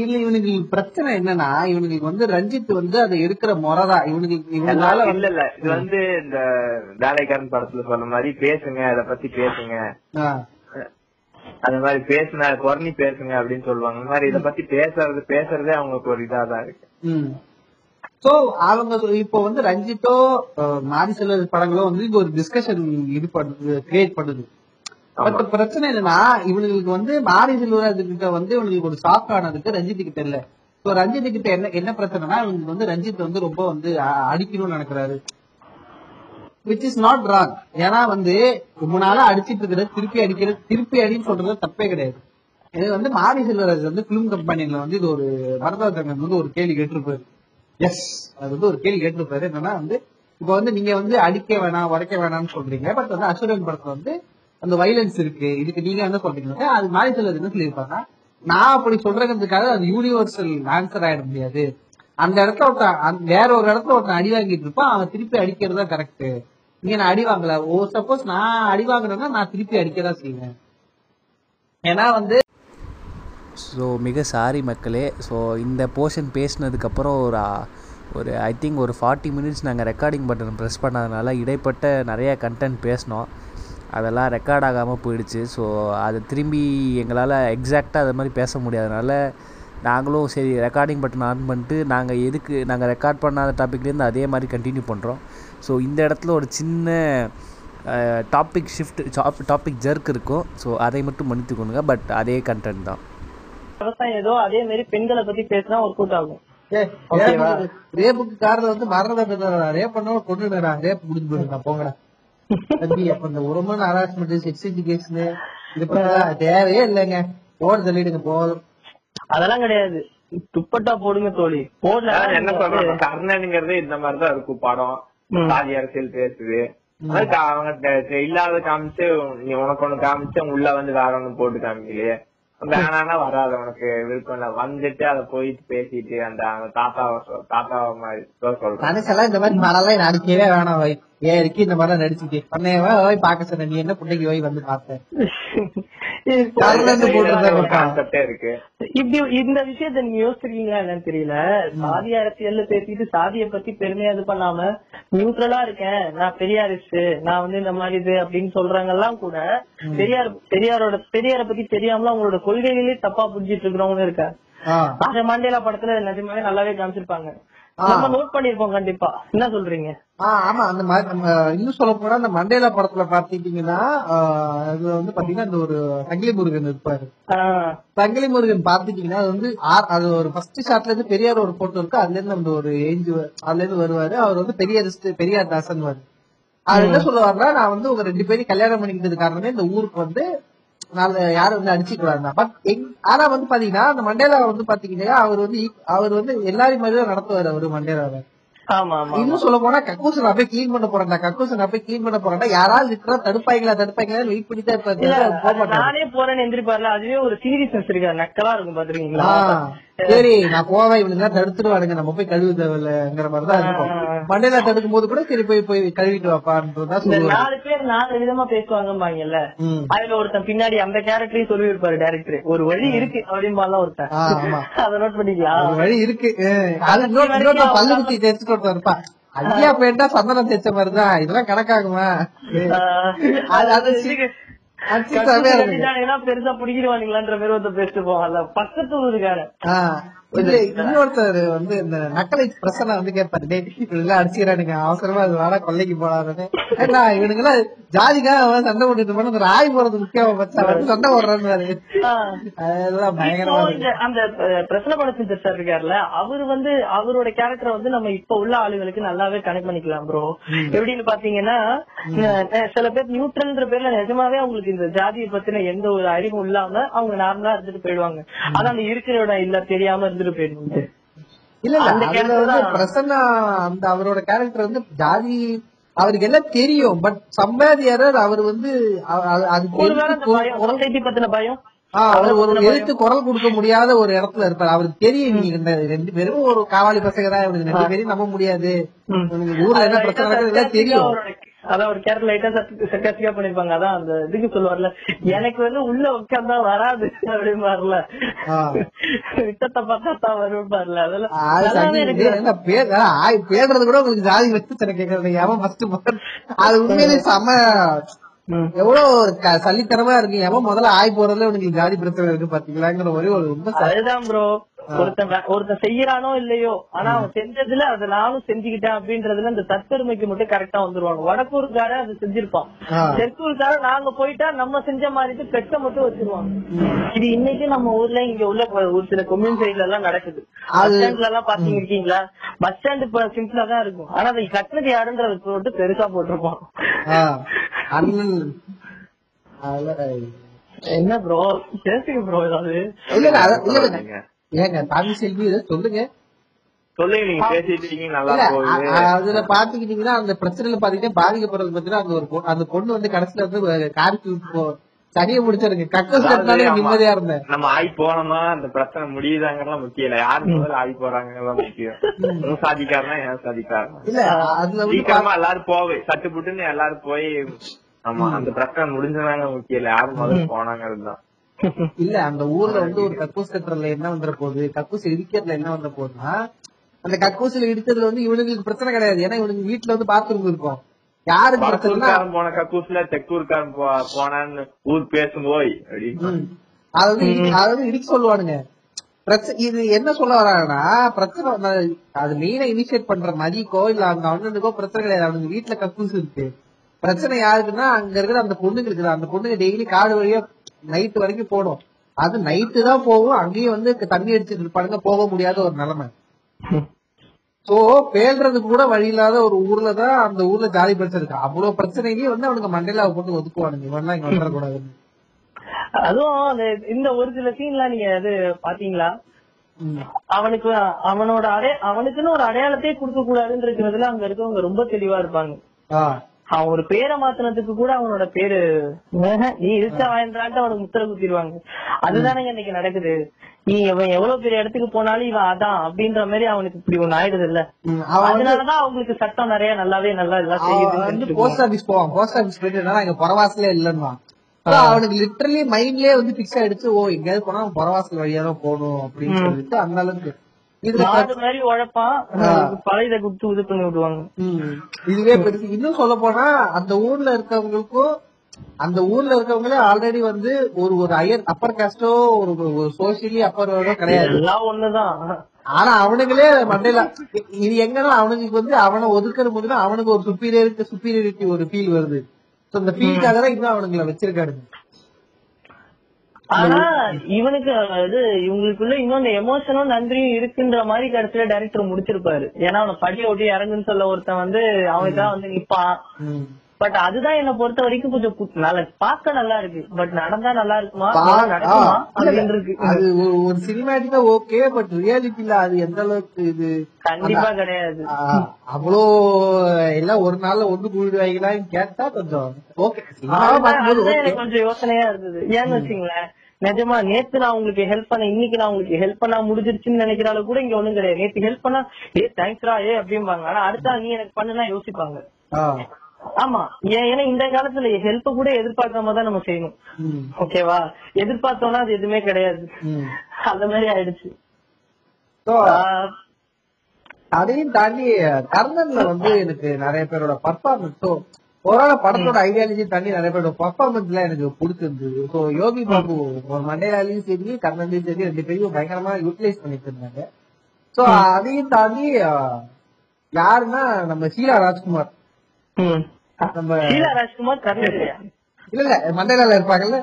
இவனுக்கு பிரச்சனை என்னன்னா இவனுக்கு வந்து ரஞ்சித் வந்து அது இருக்கிற முறைதான் இவனுக்கு. இல்ல இல்ல இது வந்து இந்த வேலைக்காரன் படத்துல சொன்ன மாதிரி பேசுங்க, அத பத்தி பேசுங்க, அந்த மாதிரி பேசுனா குறணி பேசுங்க அப்படின்னு சொல்லுவாங்க. இந்த மாதிரி இத பத்தி பேசுறது பேசுறதே அவங்களுக்கு ஒரு இதாதான் இருக்கு. சோ அவங்க இப்ப வந்து ரஞ்சித்தோ மாரி செல்வராஜ் படங்களோ வந்து இங்க ஒரு டிஸ்கஷன் இது பண்ணுது, கிரியேட் பண்ணுது. பட் பிரச்சனை என்னன்னா இவங்களுக்கு வந்து மாரி செல்வராஜ் கிட்ட வந்து இவங்களுக்கு ஒரு ஷாக் ஆனதுக்கு ரஞ்சித் கிட்ட இல்ல. சோ ரஞ்சித் கிட்ட என்ன என்ன பிரச்சனைனா இவங்களுக்கு வந்து ரஞ்சித் வந்து ரொம்ப வந்து அடிக்கணும்னு நினைக்கிறாரு, விச் இஸ் நாட் ராங். ஏன்னா வந்து ரொம்ப நாளா அடிச்சிட்டு இருக்கிற திருப்பி அடிக்கிற திருப்பி அடின்னு சொல்றது தப்பே கிடையாது. இது வந்து மாரி செல்வராஜ் வந்து பிலிம் கம்பெனில வந்து இது ஒரு வரதாசன் வந்து ஒரு கேள்வி கேட்டிருப்பாரு. எஸ் அது வந்து ஒரு கேள்வி கேட்டிருப்பாரு என்னன்னா வந்து இப்ப வந்து நீங்க வந்து அடிக்க வேணாம் உரைக்க வேணாம்னு சொல்றீங்க, பட் வந்து அசுரன் படத்துல வந்து அந்த வைலன்ஸ் இருக்கு, இதுக்கு நீங்க என்ன சொல்றீங்க? அது மாரி செல்வராஜ் என்ன சொல்லியிருப்பாங்க, நான் அப்படி சொல்றதுக்காக அது யூனிவர்சல் ஆன்சர் ஆயிட முடியாது. அந்த இடத்துல ஒருத்தன் வேற ஒரு இடத்துல ஒருத்தன் அடி வாங்கிட்டு இருப்பான், அவன் திருப்பி அடிக்கிறதா கரெக்ட். நீங்க நான் அடி வாங்கல, ஓ சப்போஸ் நான் அடி வாங்கினேன்னா நான் திருப்பி அடிக்கதான் செய்வேன். ஏன்னா வந்து ஸோ மிக சாரி மக்களே, ஸோ இந்த போர்ஷன் பேசினதுக்கப்புறம் ஒரு ஒரு ஐ திங்க் ஒரு ஃபார்ட்டி மினிட்ஸ் நாங்கள் ரெக்கார்டிங் பட்டன் ப்ரெஸ் பண்ணதுனால இடைப்பட்ட நிறையா கண்டென்ட் பேசினோம், அதெல்லாம் ரெக்கார்ட் ஆகாமல் போயிடுச்சு. ஸோ அதை திரும்பி எங்களால் எக்ஸாக்டாக அது மாதிரி பேச முடியாதனால நாங்களும் சரி ரெக்கார்டிங் பட்டன் ஆன் பண்ணிட்டு நாங்கள் எதுக்கு நாங்கள் ரெக்கார்ட் பண்ணாத டாப்பிக்லேருந்து அதே மாதிரி கண்டினியூ பண்ணுறோம். ஸோ இந்த இடத்துல ஒரு சின்ன டாபிக் ஷிஃப்ட் டாபிக் ஜர்க் இருக்கும். ஸோ அதை மட்டும் மன்னித்துக்கொள்ளுங்க, பட் அதே கண்டென்ட் தான். விவசாயம் ஏதோ அதே மாதிரி பெண்களை பற்றி பேசினா ஒரு கூட்டாகும். ரேப்புக்கு காரில் வந்து மரணம் ரேப் பண்ண கொண்டு ரேப் முடிஞ்சு போயிருந்தா போங்கடா தேவையே இல்லைங்க போட சொல்லிடுங்க போதும். அதெல்லாம் கிடையாது, துப்பட்டா போடுங்க தோழி போடல. என்ன சொல்றாங்க கர்ணனுங்கிறது இந்த மாதிரிதான் இருக்கும் படம், சாதி அரசியல் பேசுது, அவங்க இல்லாத காமிச்சு நீ உனக்கு ஒண்ணு காமிச்சு உள்ள வந்து வேற ஒண்ணு போட்டு காமிக்கலையே வேணானா வராது உனக்கு விருப்பம் இல்ல வந்துட்டு அதை போயிட்டு பேசிட்டு அந்த தாத்தா தாத்தா மாதிரி சொல்றேன் இந்த மாதிரி மழை நடிக்கவே வேணாம் வை ஏன் இருக்கு இந்த மாதிரி நடிச்சுட்டு பண்ணேவா பாக்க சொன்ன நீ என்ன பிள்ளைக்கு போய் வந்து பார்த்தேன் இருக்கு. இப்படி இந்த விஷயத்த நீங்க யோசிச்சிருக்கீங்களா என்னன்னு தெரியல. சாதி அரசியல் பேசிட்டு சாதிய பத்தி பெருமையா இது பண்ணாம நியூட்ரலா இருக்கேன் நான் பெரியாரிஸ்ட் நான் வந்து இந்த மாதிரி இது அப்படின்னு சொல்றாங்க எல்லாம் கூட பெரியார் பெரியாரோட பெரியார பத்தி தெரியாமல அவங்களோட கொள்கைகளே தப்பா புரிஞ்சிட்டு இருக்கிறவங்க இருக்காரு. ஆக மண்டேல படத்துல நிஜமாவே நல்லாவே காமிச்சிருப்பாங்க, நம்ம நோட் பண்ணிருப்போம் கண்டிப்பா. என்ன சொல்றீங்க? ஆமா அந்த மாதிரி நம்ம இன்னும் சொல்ல போனா அந்த மண்டேல படத்துல பாத்துட்டீங்கன்னா அது வந்து பாத்தீங்கன்னா இந்த ஒரு தங்கிலி முருகன் இருப்பாரு. தங்கிலி முருகன் பாத்துட்டீங்கன்னா அது வந்து அது ஒரு ஃபர்ஸ்ட் ஷாட்ல இருந்து பெரியார் ஒரு போட்டோ இருக்கு, அதுல இருந்து அந்த ஒரு ஏஞ்சு அதுல இருந்து வருவாரு. அவர் வந்து பெரியாரிஸ்ட் பெரியார் தாசன் வாரு. அது என்ன சொல்லுவாருன்னா நான் வந்து உங்க ரெண்டு பேரும் கல்யாணம் பண்ணிக்கிட்டது காரணமே இந்த ஊருக்கு வந்து யாரும் வந்து அடிச்சுக்கூடாது. பட் ஆனா வந்து பாத்தீங்கன்னா அந்த மண்டேலா வந்து பாத்தீங்கன்னா அவர் வந்து அவர் வந்து எல்லாரையும் மாதிரிதான் நடத்துவாரு அவரு மண்டேலாவை. இன்னும் சொல்ல போனா கக்கூசன் நான் போய் கிளீன் பண்ண போறேன்டா கக்கூசன் நான் போய் கிளீன் பண்ண போறேன்டா யாராவது இருக்கிறா தடுப்பாய்களா தடுப்பாய்களா வெயிட் பண்ணிட்டே இருப்பாரு. நானே போறேன்னு எந்திரிப்பாருல அதுவே ஒரு சீரியஸ்னஸ் இருக்கா நக்கலா இருக்கும் பாத்துருக்கீங்களா? சரி நான் போவேன் இவனுக்கு தடுத்துடுவாருங்க நம்ம போய் கழுவு தேவைங்கிற மாதிரிதான் இருக்கும். மண்டேலா தடுக்கும் போது கூட சரி போய் போய் கழுவிட்டு வாப்பான்றதா சொல்லுவாங்க. நாலு பேர் நாலு விதமா பேசுவாங்கம்பாங்கல்ல, அதுல ஒருத்தன் பின்னாடி அந்த கேரக்டரையும் சொல்லி இருப்பாரு டைரக்டர். ஒரு வழி இருக்கு அப்படின்னு பாலாம் ஒருத்தன், அத நோட் பண்ணிக்கலாம். ஒரு வழி இருக்கு பல்லுத்தி தேர்ச்சி கொண்டு இருப்பா ஐயா போயிட்டா சந்தனம் தேய்ச்ச மாதிரிதான் இதெல்லாம் கணக்காகுமா? பெருசா பிடிக்கிடுவானுங்களான்ற பேர் வந்து பேசிட்டு போவாங்க பக்கத்து ஊருக்காரன் இன்னொருத்தர் வந்து இந்த நக்கலை பிரச்சனை வந்து கேட்பாரு, இவனுங்களா அடிச்சுக்கிறானுங்க அவசரமா அது வேற கொள்ளைக்கு போறாருன்னு. ஏன்னா இவனுங்களா ஜாதிக்காக சண்டை போட்டுட்டு போன ராய் போறது முக்கியம், சண்டை போடுறாரு. அதெல்லாம் பயங்கரமா இருக்கு. அந்த பிரச்சனை படத்தின் சார் இருக்காருல்ல, அவரு வந்து அவரோட கேரக்டரை வந்து நம்ம இப்ப உள்ள ஆளுகளுக்கு நல்லாவே கனெக்ட் பண்ணிக்கலாம் ப்ரோ. எப்படின்னு பாத்தீங்கன்னா சில பேர் நியூட்ரல்ன்ற பேர்ல நிஜமாவே அவங்களுக்கு இந்த ஜாதியை பத்தின எந்த ஒரு அறிவும் இல்லாம அவங்க நார்மலா இருந்துட்டு போயிடுவாங்க. ஆனா அந்த இருக்கிற இடம் இல்ல தெரியாம அவரோட கேரக்டர் வந்து ஜாதி அவருக்கு எல்லாம் தெரியும், பட் சம்பாதியாரர் அவர் வந்து எழுத்து குரல் கொடுக்க முடியாத ஒரு இடத்துல இருப்பார். அவருக்கு தெரியும் நீங்க ரெண்டு பேரும் ஒரு காவாலி பசங்க தான், இவனுக்கு ரெண்டு பேரும் நம்ப முடியாது, ஊர்ல என்ன பிரச்சனை தெரியும். அதான் ஒரு கேரக்டர் லைட்டா சர்க்காஸ்டிக்கா பண்ணிருப்பாங்க. அதான் அந்த இதுக்கு சொல்லுவார்ல, எனக்கு வந்து உள்ள உட்கார்ந்தா வராது அப்படின்னு பாருல, விட்டத்தை பார்த்தா தான் வரும் பாருல. அதெல்லாம் பேடுறது கூட உங்களுக்கு ஜாதி வச்சு கேட்கறது ஏன் ஃபர்ஸ்ட் முதல் அது உண்மையிலே சம எவ்வளவு சளித்தனமா இருக்கு. ஏமா முதல்ல ஆய் போறதுல உங்களுக்கு ஜாதி பிரச்சனை இருக்கு பாத்தீங்களாங்கிற ஒரே ஒரு ரொம்ப சரிதான் ப்ரோ. ஒருத்தன் ஒருத்தன் செய்யறானோ இல்லையோ, ஆனா அவன் செஞ்சதுல அதை நானும் செஞ்சுக்கிட்டேன் அப்படின்றதுல அந்த தற்பெருமைக்கு மட்டும் கரெக்டா வந்துருவாங்க. வடக்கூருக்கார அதை செஞ்சிருப்பான், தெற்கூருக்கார நாங்க போயிட்டா நம்ம செஞ்ச மாதிரி பெட்ட மட்டும் வச்சிருவாங்க. இது இன்னைக்கு நம்ம ஊர்ல இங்க உள்ள ஒரு சில கொம்யூன் சைட்ல எல்லாம் நடக்குது. பஸ் ஸ்டாண்ட்ல எல்லாம் பாத்தீங்க இருக்கீங்களா, பஸ் ஸ்டாண்ட் இப்ப சிம்பிளா தான் இருக்கும், ஆனா அதை கட்டினது யாருன்ற போட்டு பெருசா போட்டிருப்பான். என்ன ப்ரோ பேசுங்க ப்ரோ, ஏதாவது ஏங்க தமிழ் செல்வி சொல்லுங்க அதுல பாத்துக்கிட்டீங்கன்னா அந்த பிரச்சனையில பாத்தீங்கன்னா பாதிக்கப்படுறது பாத்தீங்கன்னா அந்த பொண்ணு வந்து கடைசியில வந்து காரிக்கு சனியை முடிச்சிருங்க. கக்கஸ் கட்டினாலே நிம்மதியா இருந்தேன். நம்ம ஆய் போனோமா அந்த பிரச்சனை முடியுதாங்கலாம் முக்கியம் இல்ல, யாரு முதல்ல ஆய் போறாங்க முக்கியம். சாதிக்காரனா ஏன் சாதிக்காரன் இல்ல, அதுல சீக்கிரமா எல்லாரும் போய் சட்டு புட்டுன்னு எல்லாரும் போய் ஆமா அந்த பிரச்சனை முடிஞ்சதாங்க முக்கியம் இல்ல, யாரு முதல்ல போனாங்கதான் இல்ல. அந்த ஊர்ல வந்து ஒரு கக்கூஸ் கட்டுறதுல என்ன வந்துட போகுது, கக்கூஸ் இடிக்கிறதுல என்ன வந்த போகுதுன்னா அந்த கக்கூசில இடிச்சதுல வந்து இவனுங்களுக்கு பிரச்சனை கிடையாது, ஏன்னா இவனுக்கு வீட்டுல வந்து பாத்ரூம் இருக்கும். யாருக்காரன் போன கக்கூஸ்ல தெக்கூர்காரன் போனான்னு ஊர் பேசும் போய் அதாவது அதாவது இடிக்க சொல்லுவானுங்க. இது என்ன சொல்ல வராங்கன்னா பிரச்சனை அது மெயினா இனிஷியேட் பண்ற மாதிரிக்கோ இல்ல அந்த அண்ணனுக்கோ பிரச்சனை கிடையாது, அவனுக்கு வீட்டுல கக்கூஸ் இருக்கு. பிரச்சனை யாருக்குன்னா அங்க இருக்கிற அந்த பொண்ணுக்கு இருக்குது. அந்த பொண்ணுக்கு டெய்லி காடு வழியா நைட்டு வரைக்கும் போடும், அது நைட்டு தான் போகும், அங்கேயும் வந்து தண்ணி அடிச்சுட்டு இருப்பாங்க, போக முடியாத ஒரு நிலைமை. சோ பேல்றதுக்கு கூட வழி இல்லாத ஒரு ஊர்ல தான் அந்த ஊர்ல ஜாதி பிரச்சனை இருக்கு. அவ்வளவு பிரச்சனையே வந்து அவனுக்கு மண்டேலாவை போட்டு ஒதுக்குவானுங்க, இவன் எல்லாம் இங்க வந்துடக்கூடாதுன்னு. அதுவும் இந்த ஒரு சில சீன்லாம் நீங்க அது பாத்தீங்களா, அவனுக்கு அவனோட அடைய அவனுக்குன்னு ஒரு அடையாளத்தையே கொடுக்க கூடாதுன்னு இருக்கிறதுல அங்க இருக்கவங்க ரொம்ப தெளிவா இருப்பாங்க. அவன் ஒரு பேரை மாத்தினதுக்கு கூட அவனோட பேரு நீ இருக்க வாய்ந்தான்ட்டு அவனுக்கு முத்திர குத்திடுவாங்க. அதுதானங்க இன்னைக்கு நடக்குது. நீ இவன் எவ்வளவு பெரிய இடத்துக்கு போனாலும் இவன் அதான் அப்படின்ற மாதிரி அவனுக்கு இப்படி ஒண்ணு ஆயிடுது இல்ல, அதனாலதான் அவங்களுக்கு சட்டம் நிறைய நல்லாவே நல்லா எல்லாம் செய்யுது. போஸ்ட் ஆபீஸ் போவான், போஸ்ட் ஆபீஸ் போயிட்டு எங்க புறவாசலே இல்லன்னா அவனுக்கு லிட்டரலி மைண்ட்லயே வந்து பிக்ஸ் ஆயிடுச்சு, ஓ எங்கேயாவது போனா அவன் புறவாசல் வழியா தான் போகணும் அப்படின்னு சொல்லிட்டு அந்த அளவுக்கு இதுவே பெருசு. இன்னும் சொல்ல போனா அந்த ஊர்ல இருக்கவங்களுக்கும் அந்த ஊர்ல இருக்கவங்களே ஆல்ரெடி வந்து ஒரு ஒரு ஹையர் அப்பர் காஸ்டோ ஒரு சோசியலி அப்பர் கிடையாது, ஆனா அவனுங்களே மண்டையில இது எங்கன்னா அவனுக்கு வந்து அவனை ஒதுக்கிற போது அவனுக்கு ஒரு சுப்பீரியருக்கு சுப்பீரியாரிட்டி ஒரு ஃபீல் வருது. அந்த ஃபீல்காக தான் இன்னும் அவனுங்களை வச்சிருக்காரு. ஆனா இவனுக்கு அது இவங்களுக்குள்ள இன்னொன்னு எமோஷனும் நன்றியும் இருக்குன்ற மாதிரி கடைசியில டைரக்டர் முடிச்சிருப்பாரு. ஏன்னா அவனை படிய ஓட்டி இறங்குன்னு சொல்ல ஒருத்தன் வந்து அவனுக்குதான் வந்து நிப்பான். பட் அதுதான் என்ன பொறுத்த வரைக்கும் கொஞ்சம் நல்லா பாக்க நல்லா இருக்கு, பட் நடந்தா நல்லா இருக்குமா நடக்குமா அப்படின்னு இருக்கு. அது ஒரு சினிமாட்டிக்கா ஓகே, பட் ரியாலிட்டி இல்ல அது எந்த அளவுக்கு இது கண்டிப்பா கிடையாது. அவ்வளோ எல்லாம் ஒரு நாள்ல ஒண்ணு கூடிடுவாங்களான்னு கேட்டா கொஞ்சம் ஓகே கொஞ்சம் யோசனையா இருந்தது. ஏன்னு வச்சுங்களேன் நிஜமா நேத்து நான் உங்களுக்கு ஹெல்ப் பண்ண இன்னைக்கு நான் உங்களுக்கு ஹெல்ப் பண்ணா முடிஞ்சிருச்சுன்னு நினைக்கிறால கூட இங்க ஒண்ணும் கிடையாது. நேத்து ஹெல்ப் பண்ணா ஏ தேங்க்ஸ்ரா ஏ அப்படிம்பாங்க, ஆனா அடுத்த நீ எனக்கு பண்ணுனா யோசிப்பாங்க. ஆமா ஏன்னா இந்த காலத்துல ஹெல்ப் கூட எதிர்பார்க்காம தான் நம்ம செய்யணும். ஓகேவா எதிர்பார்த்தோம்னா அது எதுவுமே கிடையாது, அந்த மாதிரி ஆயிடுச்சு. அதையும் தாண்டி கர்ணன்ல வந்து எனக்கு நிறைய பேரோட பர்ஃபார்மன்ஸோ ஒருவேளை படத்தோட ஐடியாலஜி தாண்டி நிறைய பேரோட பர்ஃபார்மன்ஸ் எல்லாம் எனக்கு பிடிச்சிருந்தது. ஸோ யோகி பாபு மண்டேலையும் சரி கர்ணன்லையும் சரி ரெண்டு பேரையும் பயங்கரமா யூட்டிலைஸ் பண்ணிட்டு இருந்தாங்க. ஸோ அதையும் தாண்டி யாருன்னா நம்ம ஷீலா ராஜ்குமார், நம்ம ஷீலா ராஜ்குமார் கர்ணன் இல்ல இல்ல மண்டேலால இருப்பாங்கல்ல,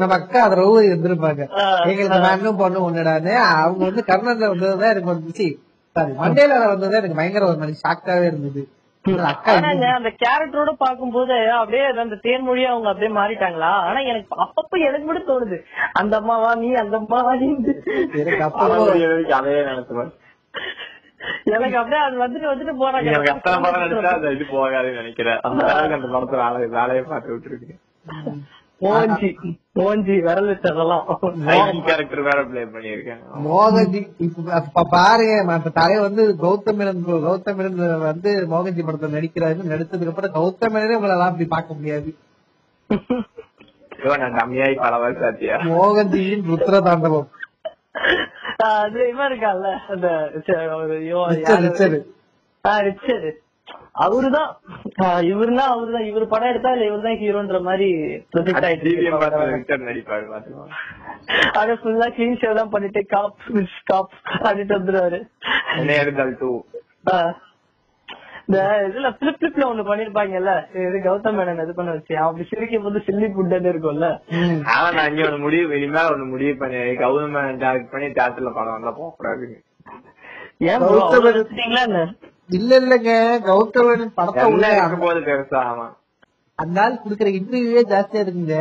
நம்ம அக்கா அது ரவுதி இருந்திருப்பாங்க. எங்களுக்கு மேனும் பொண்ணு ஒண்ணுடாது. அவங்க வந்து கர்ணன்ல வந்ததுதான் எனக்கு வந்துச்சு, சாரி மண்டேலால வந்ததுதான் எனக்கு பயங்கர ஒரு மாதிரி ஷாக்காவே இருந்தது. அந்த கேரக்டரோட பாக்கும்போது அப்படியே அந்த தேர்மொழியா அவங்க அப்படியே மாறிட்டாங்களா? ஆனா எனக்கு அப்பப்ப எனக்கு மட்டும் தோணுது அந்த அம்மாவா நீ, அந்த அம்மாவா நீ, அதே நினைச்சுவேன். எனக்கு அப்படியே அது வந்துட்டு வந்துட்டு போறாங்க. எனக்கு எத்தனை படம் நினைச்சா அந்த இது போகாதுன்னு நினைக்கிறேன். அந்த அளவுக்கு அந்த படத்துல வேலையை பார்த்து விட்டு இருக்கு. மோகன்ஜி மோகன்ஜி விரல் கேரக்டர் வேற பிளே பண்ணிருக்கேன். மோகன்ஜி பாருங்க, தலை வந்து கௌதமேனன் கௌதமேனன் வந்து மோகன்ஜி படத்தை நடிக்கிறாரு. நடிச்சதுக்கு அப்புறம் கௌதமேனே உங்களை எல்லாம் அப்படி பாக்க முடியாது. மோகன்ஜியின் ருத்ர தாண்டவம் அது இவன் இருக்கான்ல, அந்த அவருதான் இவருனா அவருதான் இவரு படம் எடுத்தா இல்ல இவரு தான் ஹீரோன்ற மாதிரி பண்ணிட்டு காப் காப் ஆடிட்டு வந்துருவாரு. இந்த இதுல பிளிப் பிளிப்ல ஒண்ணு பண்ணிருப்பாங்கல்ல, இது கௌதம் மேனன் இது பண்ண வச்சு அப்படி சிரிக்கும் போது சில்லி புட்டன்னு இருக்கும்ல. ஆனா நான் இங்க ஒண்ணு முடிவு இனிமே ஒண்ணு முடிவு பண்ணி கௌதம் மேனன் டாக்டர் பண்ணி தேட்டர்ல படம் வந்தா போக கூடாது. ஏன் இல்ல இல்லங்க கௌதமன் படத்தை உள்ள இருக்கும்போது பெருசா ஆமா அதனால குடுக்கற இன்டர்வியூவே ஜாஸ்தியா இருக்குங்க.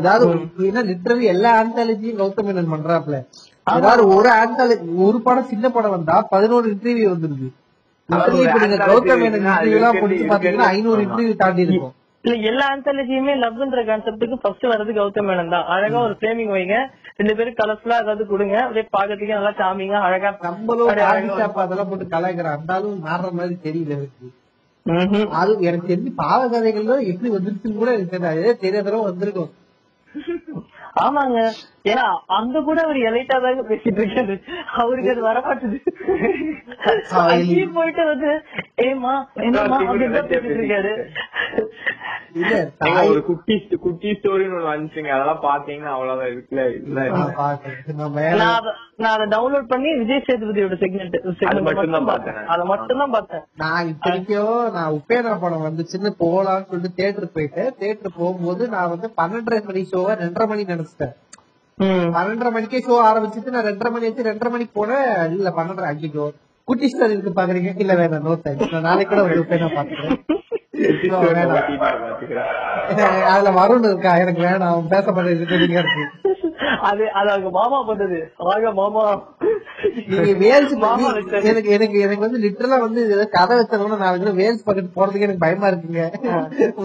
ஏதாவது லிட்டரலி எல்லா ஆண்டாலஜியும் கௌதமன் பண்றாப்ல. அதாவது ஒரு ஆண்டாலஜி ஒரு படம் சின்ன படம் வந்தா பதினோரு இன்டர்வியூ வந்துருது. கௌதமன் எல்லாம் பிடிச்சி பாத்தீங்கன்னா ஐநூறு இன்டர்வியூ தாண்டி இருக்கும். இல்ல எல்லா ஆந்தாலஜியுமே லவ்ன்ற கான்செப்டுக்கு ஃபர்ஸ்ட் வர்றது கௌதமேனன் தான். அழகா ஒரு ஃபிரேமிங் வைங்க, ரெண்டு பேரும் கலர்ஃபுல்லா ஏதாவது கொடுங்க, அப்படியே பாக்கிறதுக்கு நல்லா சாமிங்க அழகா. நம்மளும் அதெல்லாம் போட்டு கலாய்க்கிற அந்தாலும் மாறுற மாதிரி தெரியல எனக்கு. அது எனக்கு தெரிஞ்சு பாவகதைகள்ல எப்படி வந்துருச்சுன்னு கூட எனக்கு தெரியாது, தெரியாதவரை வந்திருக்கும். ஆமாங்க, ஏன்னா அங்க கூட அவர் எலைட்டா தாங்க பேசிட்டு இருக்காரு. அவருக்கு அது வரமாட்டது. போயிட்டு வந்து ஏமா என்னமா பேசிட்டு இருக்காரு. குட்டி குட்டி ஸ்டோரின்னு ஒண்ணு வந்துச்சுங்க, அதெல்லாம் பாத்தீங்கன்னா அவ்வளவுதான் இருக்குல்ல. இல்ல நான் அதை டவுன்லோட் பண்ணி விஜய் சேதுபதியோட செக்மெண்ட் மட்டும்தான் பார்த்தேன். அதை மட்டும்தான் பார்த்தேன் நான். இப்படிக்கும் நான் உப்பேந்திர படம் வந்துச்சுன்னு போலான்னு சொல்லிட்டு தியேட்டருக்கு போயிட்டு, தியேட்டர் போகும்போது நான் வந்து பன்னெண்டரை மணி ஷோவை ரெண்டரை மணி நினைச்சிட்டேன். பன்னெண்டரை மணிக்கே ஷோ ஆரம்பிச்சுட்டு நான் ரெண்டரை மணி ஆச்சு, ரெண்டரை மணிக்கு போனேன். இல்ல பன்னெண்டரை அங்கிக்கோ குட்டி ஸ்டோரி இருக்கு பாக்குறீங்க. இல்ல வேணாம், நோ தேங்க்ஸ், நான் நாளைக்கு கூட ஒரு உப்பேந்திர பாத்துக்கிறேன். அதுல வருண் இருக்கா, எனக்கு வேணாம் பேச மாட்டேன். அது அது அவங்க மாமா பண்றது அவங்க மாமா எனக்கு எனக்கு எனக்கு வந்து லிட்டரலா வந்து கதை வச்சோம்னா நாளைக்கு வேல்ஸ் பக்கத்து போறதுக்கு எனக்கு பயமா இருக்குங்க.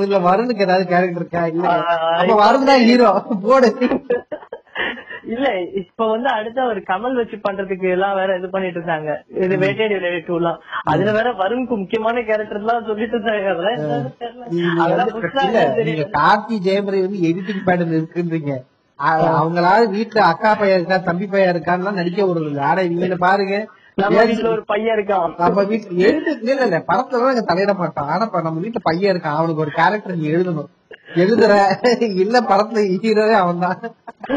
இதுல வருணுக்கு ஏதாவது கேரக்டர் இருக்கா? இல்ல வருண் தான் ஹீரோ போடு. இல்ல இப்ப வந்து அடுத்த ஒரு கமல் வச்சு பண்றதுக்கு எல்லாம் வேற இது பண்ணிட்டு இருந்தாங்க. இது வேட்டையடி விளையாடி டூ எல்லாம் அதுல வேற வருண்க்கு முக்கியமான கேரக்டர் எல்லாம் சொல்லிட்டு இருந்தாங்க. கார்த்தி ஜெயமரி வந்து எடிட்டிங் பேட்டர்ன் இருக்குன்றீங்க. அவங்களாவது வீட்டுல அக்கா பையன் இருக்கா தம்பி பையன் இருக்கான்னு நடிக்க விடுறது. ஆனா இவங்க பாருங்க, நம்ம வீட்டுல ஒரு பையன் இருக்கான், நம்ம வீட்டுல எழுதுல இல்ல இல்ல படத்துல தான் தலையிட மாட்டோம். ஆனா நம்ம வீட்டுல பையன் இருக்கான், அவனுக்கு ஒரு கேரக்டர் நீ எழுதணும், எழுதுற இல்ல படத்துல ஹீரோவே அவன் தான்.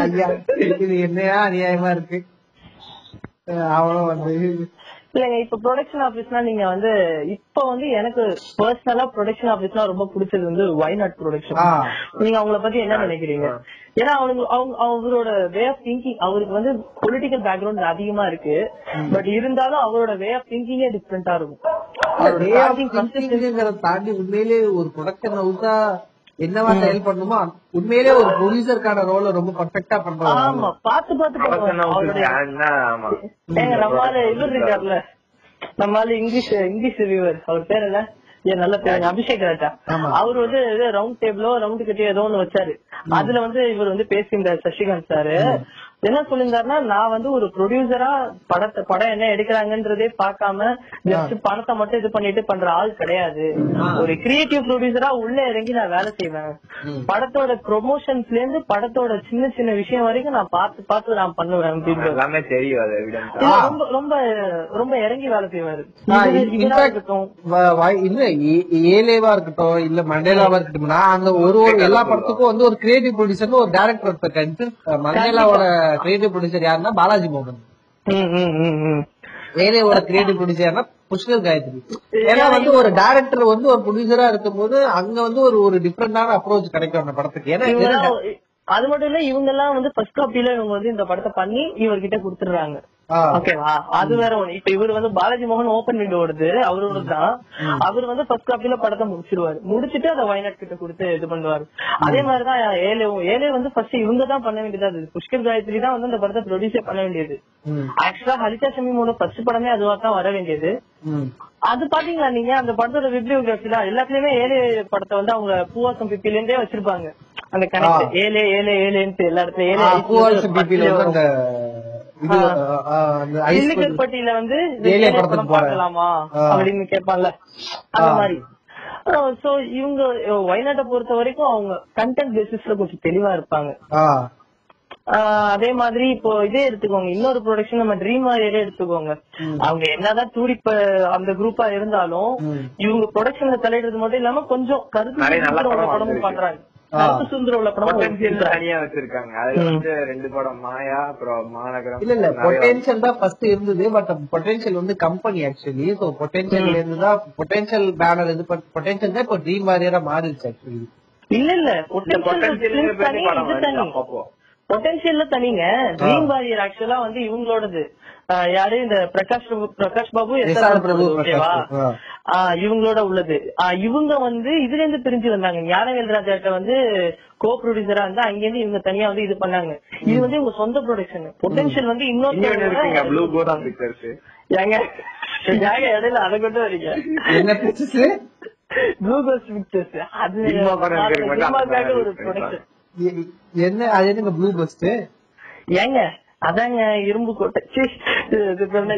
ஐயா இது என்னையா அநியாயமா இருக்கு. அவனும் வந்து இல்லங்க இப்ப ப்ரொடக்ஷன் ஆபீஸ்னா நீங்க வந்து இப்ப வந்து எனக்கு பர்சனலா ப்ரொடக்ஷன் ஆபீஸ்னா ரொம்ப பிடிச்சது வந்து வயநாட் ப்ரொடக்ஷன். நீங்க அவங்கள பத்தி என்ன நினைக்கிறீங்க? ஏன்னா அவங்க அவங்க அவங்களோட வே ஆஃப் திங்கிங், அவருக்கு வந்து பொலிட்டிக்கல் பேக்ரவுண்ட் அதிகமா இருக்கு, பட் இருந்தாலும் அவரோட வே ஆஃப் திங்கிங்கே டிஃப்ரெண்டா இருக்கும். தாண்டி உண்மையிலேயே ஒரு ப்ரொடக்ஷன் ஹவுஸா என்னவா செயல் பண்ணுமோ உண்மையிலேயே ஒரு ப்ரொடியூசருக்கான ரோல ரொம்ப பர்ஃபெக்டா பண்றாங்க. ஆமா பாத்து பாத்து நம்மளால இவர் இருக்காருல்ல, நம்மளால இங்கிலீஷ் இங்கிலீஷ் ரிவ்யூவர் அவர் பேர் என்ன நல்ல பேருங்க அபிஷேக் ராஜா. அவர் வந்து ரவுண்ட் டேபிளோ ரவுண்ட் கிட்டே ஏதோ ஒண்ணு வச்சாரு. அதுல வந்து இவர் வந்து பேசியிருந்தாரு சசிகாந்த் சாரு. என்ன சொல்லியிருந்தாருன்னா, நான் வந்து ஒரு ப்ரொடியூசரா படத்தை படம் என்ன எடுக்கிறாங்கன்றதே பாக்காம ஜஸ்ட் படத்தை மட்டும் இது பண்ணிட்டு பண்ற ஆள் கிடையாது. ஒரு கிரியேட்டிவ் ப்ரொடியூசரா உள்ள இறங்கி நான் வேலை செய்வேன். படத்தோட ப்ரொமோஷன்ஸ்ல இருந்து படத்தோட சின்ன சின்ன விஷயம் வரைக்கும் நான் பார்த்து பார்த்து நான் பண்ணுவேன் அப்படின்னு தெரியும். ரொம்ப ரொம்ப இறங்கி வேலை செய்வாரு. ஏலேவா இருக்கட்டும் இல்ல மண்டேலாவா இருக்கட்டும், அங்க ஒரு ஒரு எல்லா படத்துக்கும் வந்து ஒரு கிரியேட்டிவ் ப்ரொடியூசர் ஒரு டைரக்டர் இருப்பாரு. மண்டேலாவோட கிரியேட்டிவ் ப்ரொடியூசர் யாருன்னா பாலாஜி மோகன். ஏலேவோட கிரியேட்டிவ் ப்ரொடியூசர் யாருன்னா புஷ்கர் காயத்ரி. ஏன்னா வந்து ஒரு டைரக்டர் வந்து ஒரு ப்ரொடியூசரா இருக்கும் போது அங்க வந்து ஒரு ஒரு டிஃபரெண்டான அப்ரோச் கிடைக்கும் அந்த படத்துக்கு. ஏன்னா அது மட்டும் இல்ல, இவங்க எல்லாம் வந்து ஃபர்ஸ்ட் காப்பில இவங்க வந்து இந்த படத்தை பண்ணி இவர்கிட்ட குடுத்துடுறாங்க. ஓகேவா? அது வேற ஒண்ணு. இப்ப இவரு வந்து பாலாஜி மோகன் ஓபன் விண்டோ வருது, அவரோட தான். அவரு வந்து ஃபர்ஸ்ட் காப்பில படத்தை முடிச்சிருவாரு. முடிச்சுட்டு அதை வயநாட் கிட்ட கொடுத்து இது பண்ணுவாரு. அதே மாதிரிதான் ஏலே ஏலே வந்து ஃபர்ஸ்ட் இவங்க தான் பண்ண வேண்டியதா இருந்தது. புஷ்கர் காயத்ரி தான் வந்து இந்த படத்தை ப்ரொடியூஸ் பண்ண வேண்டியது. ஆக்சுவலா ஹரிதா சமீமோட ஃபர்ஸ்ட் படமே அதுவா தான் வர வேண்டியது. அது பாத்தீங்களா நீங்க அந்த படத்தோட விப்ளியோகிராஃபி தான் எல்லாத்துலயுமே ஏலே படத்தை வந்து அவங்க பூவாசம் பிப்பில இருந்தே வச்சிருப்பாங்க. அந்த கணக்கு ஏழு ஏழு ஏழுன்னு எல்லா இடத்துல பட்டியில வந்து பார்க்கலாமா அப்படின்னு கேட்பான்ல அந்த மாதிரி. சோ இவங்க வயநாட்டை பொறுத்த வரைக்கும் அவங்க கண்டென்ட் பேசிஸ்ல கொஞ்சம் தெளிவா இருப்பாங்க. அதே மாதிரி இப்போ இதே எடுத்துக்கோங்க, இன்னொரு ப்ரொடக்ஷன் நம்ம ட்ரீம் ஏரியா எடுத்துக்கோங்க. அவங்க என்னதான் டூரிப்ப அந்த குரூப்பா இருந்தாலும் இவங்க ப்ரொடக்ஷன்ல தலையிடுறது மட்டும் இல்லாம கொஞ்சம் கருத்து படமும் பண்றாங்க. தனியா வச்சிருக்காங்க. அதுல வந்து ரெண்டு படம் மாயா அப்புறம் மாநகரம். இல்ல இல்ல பொட்டென்ஷியல் தான் ஃபர்ஸ்ட் இருந்தது. பட் பொட்டென்ஷியல் வந்து கம்பெனி ஆக்சுவலி. சோ பொட்டென்ஷியல் இருந்துதான் பொட்டென்ஷியல் பேனர் இது பொட்டென்ஷியல் தான் இப்போ ட்ரீம் வாரியரா மாறிடுச்சு ஆக்சுவலி. இல்ல இல்ல பொட்டென்ஷியல் பொட்டென்ஷியல்ல தனிங்க. ட்ரீம் வாரியர் ஆக்சுவலா வந்து இவங்களோடது யாரு இந்த பிரகாஷ் பிரகாஷ் பாபு ஓகேவா இவங்களோட உள்ளது. இவங்க வந்து இதுல இருந்து பிரிஞ்சு வந்தாங்க. ஞானவேல்ராஜாட்ட வந்து கோ ப்ரொடியூசரா இருந்தா அங்க இருந்து இவங்க தனியா வந்து இது பண்ணாங்க. இது வந்து இவங்க சொந்த ப்ரொடக்ஷன். பொட்டன்ஷியல் வந்து இன்னொருத்தர் அதை கொண்டு வரீங்க ப்ளூ கோஸ்ட் பிக்சர்ஸ். அது ஒரு ப்ரொடக்ஷன் என்ன? அது என்னங்க ப்ளூ கோஸ்ட்? ஏங்க அதாங்க இரும்பு கோட்டை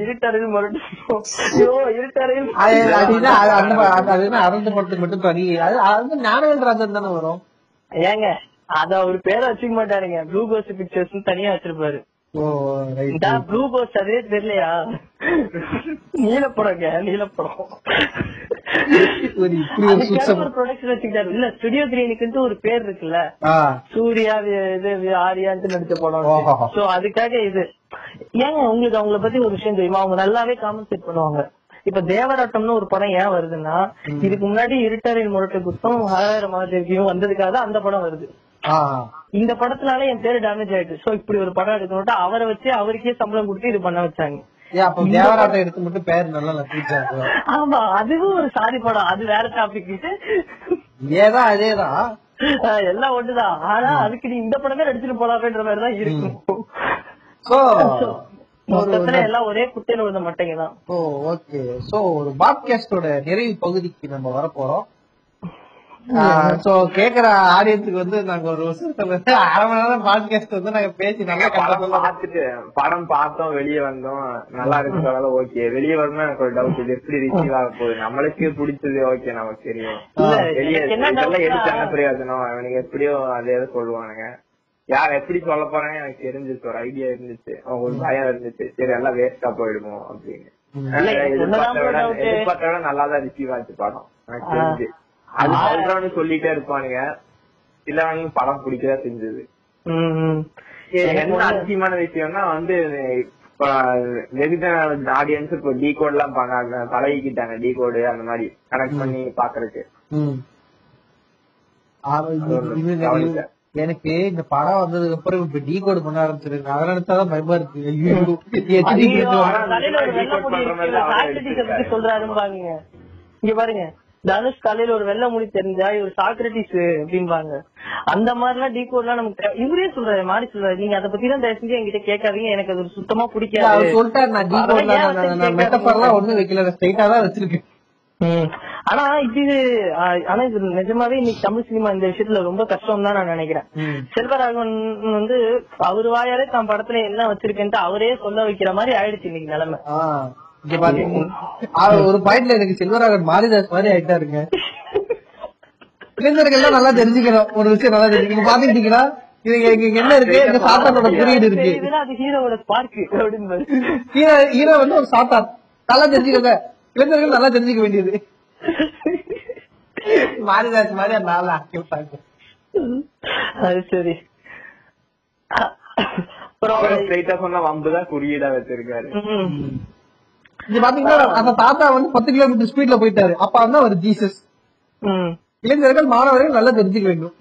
இருட்டறையில் மட்டும் ஞானவேல்ராஜன் தானே வரும். ஏங்க அத ஒரு பேரை வச்சுக்க மாட்டாருங்க. ப்ளூ கோஸ்ட் பிக்சர்ஸ் தனியா வச்சிருப்பாரு. ப்ளூ கோஸ்ட் அதே தெரியலையா? நீலப்படங்க நீலப்படம் இல்ல ஸ்டுடியோ கிரீனுக்கு ஒரு பேர் இருக்குல்ல, சூர்யா ஆரியான்னு நடிச்ச படம். சோ அதுக்காக இது ஏங்க உங்களுக்கு அவங்கள பத்தி ஒரு விஷயம் தெரியுமா? அவங்க நல்லாவே காம்பன்சேட் பண்ணுவாங்க. இப்ப தேவராட்டம்னு ஒரு படம் ஏன் வருதுன்னா, இதுக்கு முன்னாடி இருட்டரின் முரட்டு குத்தம் ஹரஹர மகாதேவியும் வந்ததுக்காக அந்த படம் வருது. இந்த படத்தினால என் பேரு டேமேஜ் ஆயிடுச்சு. சோ இப்படி ஒரு படம் எடுக்கணும்ட்டா அவரை வச்சு அவருக்கே சம்பளம் கொடுத்து இது பண்ண வச்சாங்க. ஆமா அதுவும் ஒரு சாதி படம். அது வேற டாபிக். ஏதான் அதேதான் எல்லாம் ஒண்ணுதான். ஆனா அதுக்கு நீ இந்த படமே நடிச்சுட்டு போலாமன்ற மாதிரிதான் இருக்கும். எல்லாம் ஒரே குட்டையில விழுந்த மாட்டேங்கதான். ஓகே, சோ ஒரு பாட்காஸ்டோட நிறைவு பகுதிக்கு நம்ம வரப்போறோம். கேக்குற ஆடியன்ஸுக்கு வந்து நாங்க ஒரு வருஷத்துல அரை மணி நேரம் பாட்காஸ்ட் வந்து நாங்க பேசி நல்லா பாத்துட்டு படம் பார்த்தோம், வெளியே வந்தோம், நல்லா இருக்கிறதால ஓகே. வெளியே வரணும் எனக்கு ஒரு டவுட், இது எப்படி ரிசீவ் ஆக போகுது? நம்மளுக்கு பிடிச்சது ஓகே, நமக்கு தெரியும். வெளியே இதெல்லாம் எடுத்து அனுப்பியாதனும் அவனுக்கு எப்படியோ அதே சொல்லுவானுங்க. யார் எப்படி சொல்ல போறாங்க எனக்கு தெரிஞ்சிச்சு, ஒரு ஐடியா இருந்துச்சு, அவங்க ஒரு பயம் இருந்துச்சு, சரி எல்லாம் வேஸ்டா போயிடுவோம் அப்படின்னு. எதிர்பார்த்தோட நல்லாதான் ரிசீவ் ஆச்சு படம். எனக்கு தெரிஞ்சு அது சொல்றவனு சொல்லிட்டே இருப்பானுங்க. சிலவங்க படம் பிடிக்கதா செஞ்சது. என்ன அதிசயமான விஷயம்னா வந்து வெகுஜன ஆடியன்ஸ் இப்போ டி கோட் எல்லாம் பழகிக்கிட்டாங்க. டி கோடு அந்த மாதிரி கனெக்ட் பண்ணி பாக்குறதுக்கு. எனக்கு இந்த படம் வந்ததுக்கு அப்புறம் இப்ப டீ கோட் பண்ண ஆரம்பிச்சிருக்கு. அதனால தான் பயமா இருக்கு. இங்க பாருங்க, தனுஷ் காலையில ஒரு வெள்ள மொழி தெரிஞ்சா இவர் சாக்ரட்டிஸ் அப்படின்பாங்க. அந்த மாதிரி எல்லாம் டீ கோட் எல்லாம் நமக்கு இவரே சொல்றாரு, மாரி சொல்றாரு. நீங்க அதை பத்தி தான் தயவு செஞ்சு என்கிட்ட கேட்காதீங்க, எனக்கு அது சுத்தமா பிடிக்காது. ஆனா இது ஆனா இது நிஜமாவே இன்னைக்கு தமிழ் சினிமா இந்த விஷயத்துல ரொம்ப கஷ்டம் தான் நான் நினைக்கிறேன். செல்வராகவன் வந்து அவரு வாயாலே தான் படத்துல என்ன வச்சிருக்கேன்ட்டு அவரே சொல்ல வைக்கிற மாதிரி ஆயிடுச்சு இன்னைக்கு நிலைமை. ஒரு பாயிண்ட்ல எனக்கு செல்வராகவன் மாரிதாஸ் மாதிரி ஆயிட்டா இருக்கு. இளைஞர்கள் நல்லா தெரிஞ்சுக்கணும் ஒரு விஷயம், நல்லா தெரிஞ்சுக்கணும். பாத்துக்கிட்டீங்கன்னா என்ன இருக்கு, சாத்தானோட குறியீடு இருக்கு. ஹீரோ வந்து ஒரு சாத்தான் நல்லா தெரிஞ்சுக்கல, இளைஞர்கள் நல்லா தெரிஞ்சுக்க வேண்டியது. மாரிதாஸ் மாதிரி நல்லா அது சரி. அப்புறம் குறியீடா வச்சிருக்காரு. அந்த தாத்தா வந்து பத்து கிலோமீட்டர் ஸ்பீட்ல போயிட்டாரு, அப்ப வந்து அவர் ஜீசஸ். இளைஞர்கள் மாணவர்கள் நல்லா தெரிஞ்சுக்க வேண்டும்.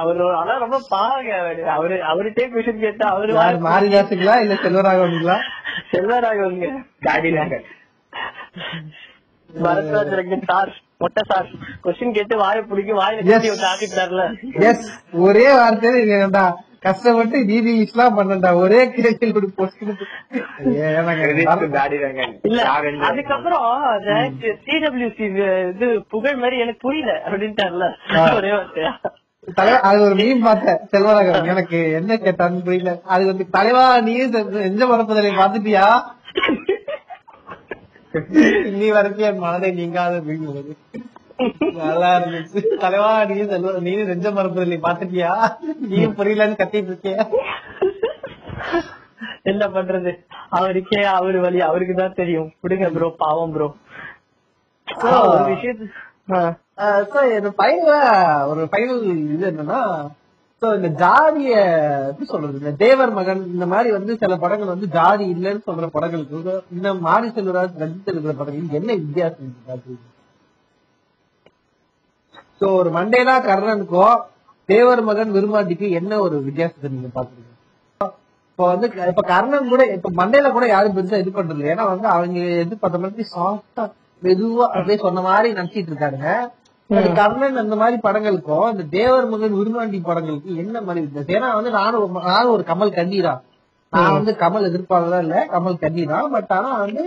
அவரு ஆனா ரொம்ப பாருங்க, அவரு அவருட்டே கொஸ்டின் கேட்டா அவரு மாரிதாசுங்களா இல்ல செல்வராகவனுங்களா? செல்வராகவனுங்க காடிலாங்க மொட்டை சார் கொஸ்டின் கேட்டு வாயை பிடிக்க வாயில ஆக்கிட்டார்ல. எஸ், ஒரே வார்த்தையில இல்லையா கஷ்டப்பட்டு நீதி இஸ்லாம் பண்ணா ஒரே கேள்வி. அதுக்கப்புறம் சிடபிள்யூசி இது புகழ் மாதிரி எனக்கு புரியல அப்படின்ட்டார்ல. ஒரே வார்த்தையா அது ஒரு மீன் பார்த்தேன் செல்வராகவன், எனக்கு என்ன கேட்டான்னு புரியல. அது வந்து தலைவா நீ எந்த பரப்புதலை பாத்துட்டியா, நீ வரைக்கும் என் மனதை நீங்காத மீன் நல்லா இருந்துச்சு. தலைவா நீ செல்வ நீ நெஞ்ச மரப்புதலை பாத்துட்டியா, நீ புரியலன்னு கத்திட்டு இருக்கிய. என்ன பண்றது, அவருக்கே அவரு வழி அவருக்குதான் தெரியும். விடுங்க ப்ரோ, பாவம் ப்ரோ. ஒரு விஷயத்து ஒரு பைனல் இது என்னன்னா, இந்த ஜாதிய சொல்றது இந்த தேவர் மகன் இந்த மாதிரி வந்து சில படங்கள் வந்து ஜாதி இல்லைன்னு சொல்ற படங்களுக்கு இந்த மாரி செல்வராஜ் ரஞ்சித் இருக்கிற படங்களுக்கு என்ன வித்தியாசம்? சோ ஒரு மண்டேனா கர்ணனுக்கோ தேவர் மகன் விரும்பாண்டிக்கு என்ன ஒரு வித்தியாசத்தை நீங்க பாக்குறீங்க? இப்ப வந்து இப்ப கர்ணன் கூட இப்ப மண்டேல கூட யாரும் பெருசா இது பண்றது, ஏன்னா வந்து அவங்க எதிர்பார்த்த மாதிரி சாஃப்டா மெதுவா அப்படியே சொன்ன மாதிரி நினைச்சிட்டு இருக்காங்க. கர்ணன் அந்த மாதிரி படங்களுக்கும் இந்த தேவர் மகன் விரும்பாண்டி படங்களுக்கு என்ன மாதிரி வித்தியாசம்? ஏன்னா வந்து நானும் நானும் ஒரு கமல் கண்டிதான், நான் வந்து கமல் எதிர்பார்க்கறதா இல்ல, கமல் கண்டிதான். பட் ஆனா வந்து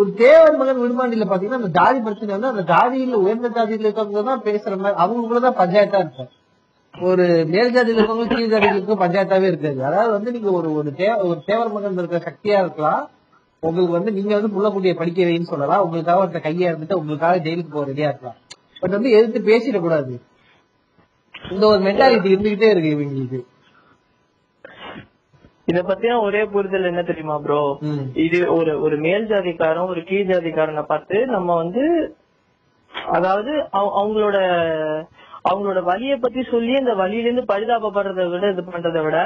ஒரு தேவர் மகன் விரும்பாண்டியில பாத்தீங்கன்னா அந்த ஜாதி பிரச்சனை வந்து அந்த ஜாதியில உயர்ந்த ஜாதியில இருக்கவங்கதான் பேசுற மாதிரி, அவங்களுக்குள்ளதான் பஞ்சாயத்தா இருக்கும். ஒரு மேல் ஜாதியில இருக்கவங்க கீழ் ஜாதிகளுக்கும் பஞ்சாயத்தாவே இருக்காது. அதாவது வந்து நீங்க ஒரு ஒரு தேவர் மகன் இருக்கிற சக்தியா இருக்கலாம், உங்களுக்கு வந்து நீங்க வந்து புள்ளக்குட்டியை படிக்க வைன்னு சொல்லலாம், உங்களுக்காக அந்த கையா இருந்துட்டு உங்களுக்காக ஜெயிலுக்கு போக ரெடியா இருக்கலாம். பட் வந்து எதிர்த்து பேசிடக்கூடாது, இந்த ஒரு மென்டாலிட்டி இருந்துகிட்டே இருக்கு இவங்களுக்கு. இத பத்தின ஒரே புரிதல் என்ன தெரியுமா ப்ரோ, இது ஒரு ஒரு மேல் ஜாதிக்காரன் ஒரு கீழ் ஜாதிக்காரனை பார்த்து நம்ம வந்து அதாவது அவங்களோட அவங்களோட வலியை பத்தி சொல்லி அந்த வலியில இருந்து பரிதாபப்படுறதை விட இது பண்றதை விட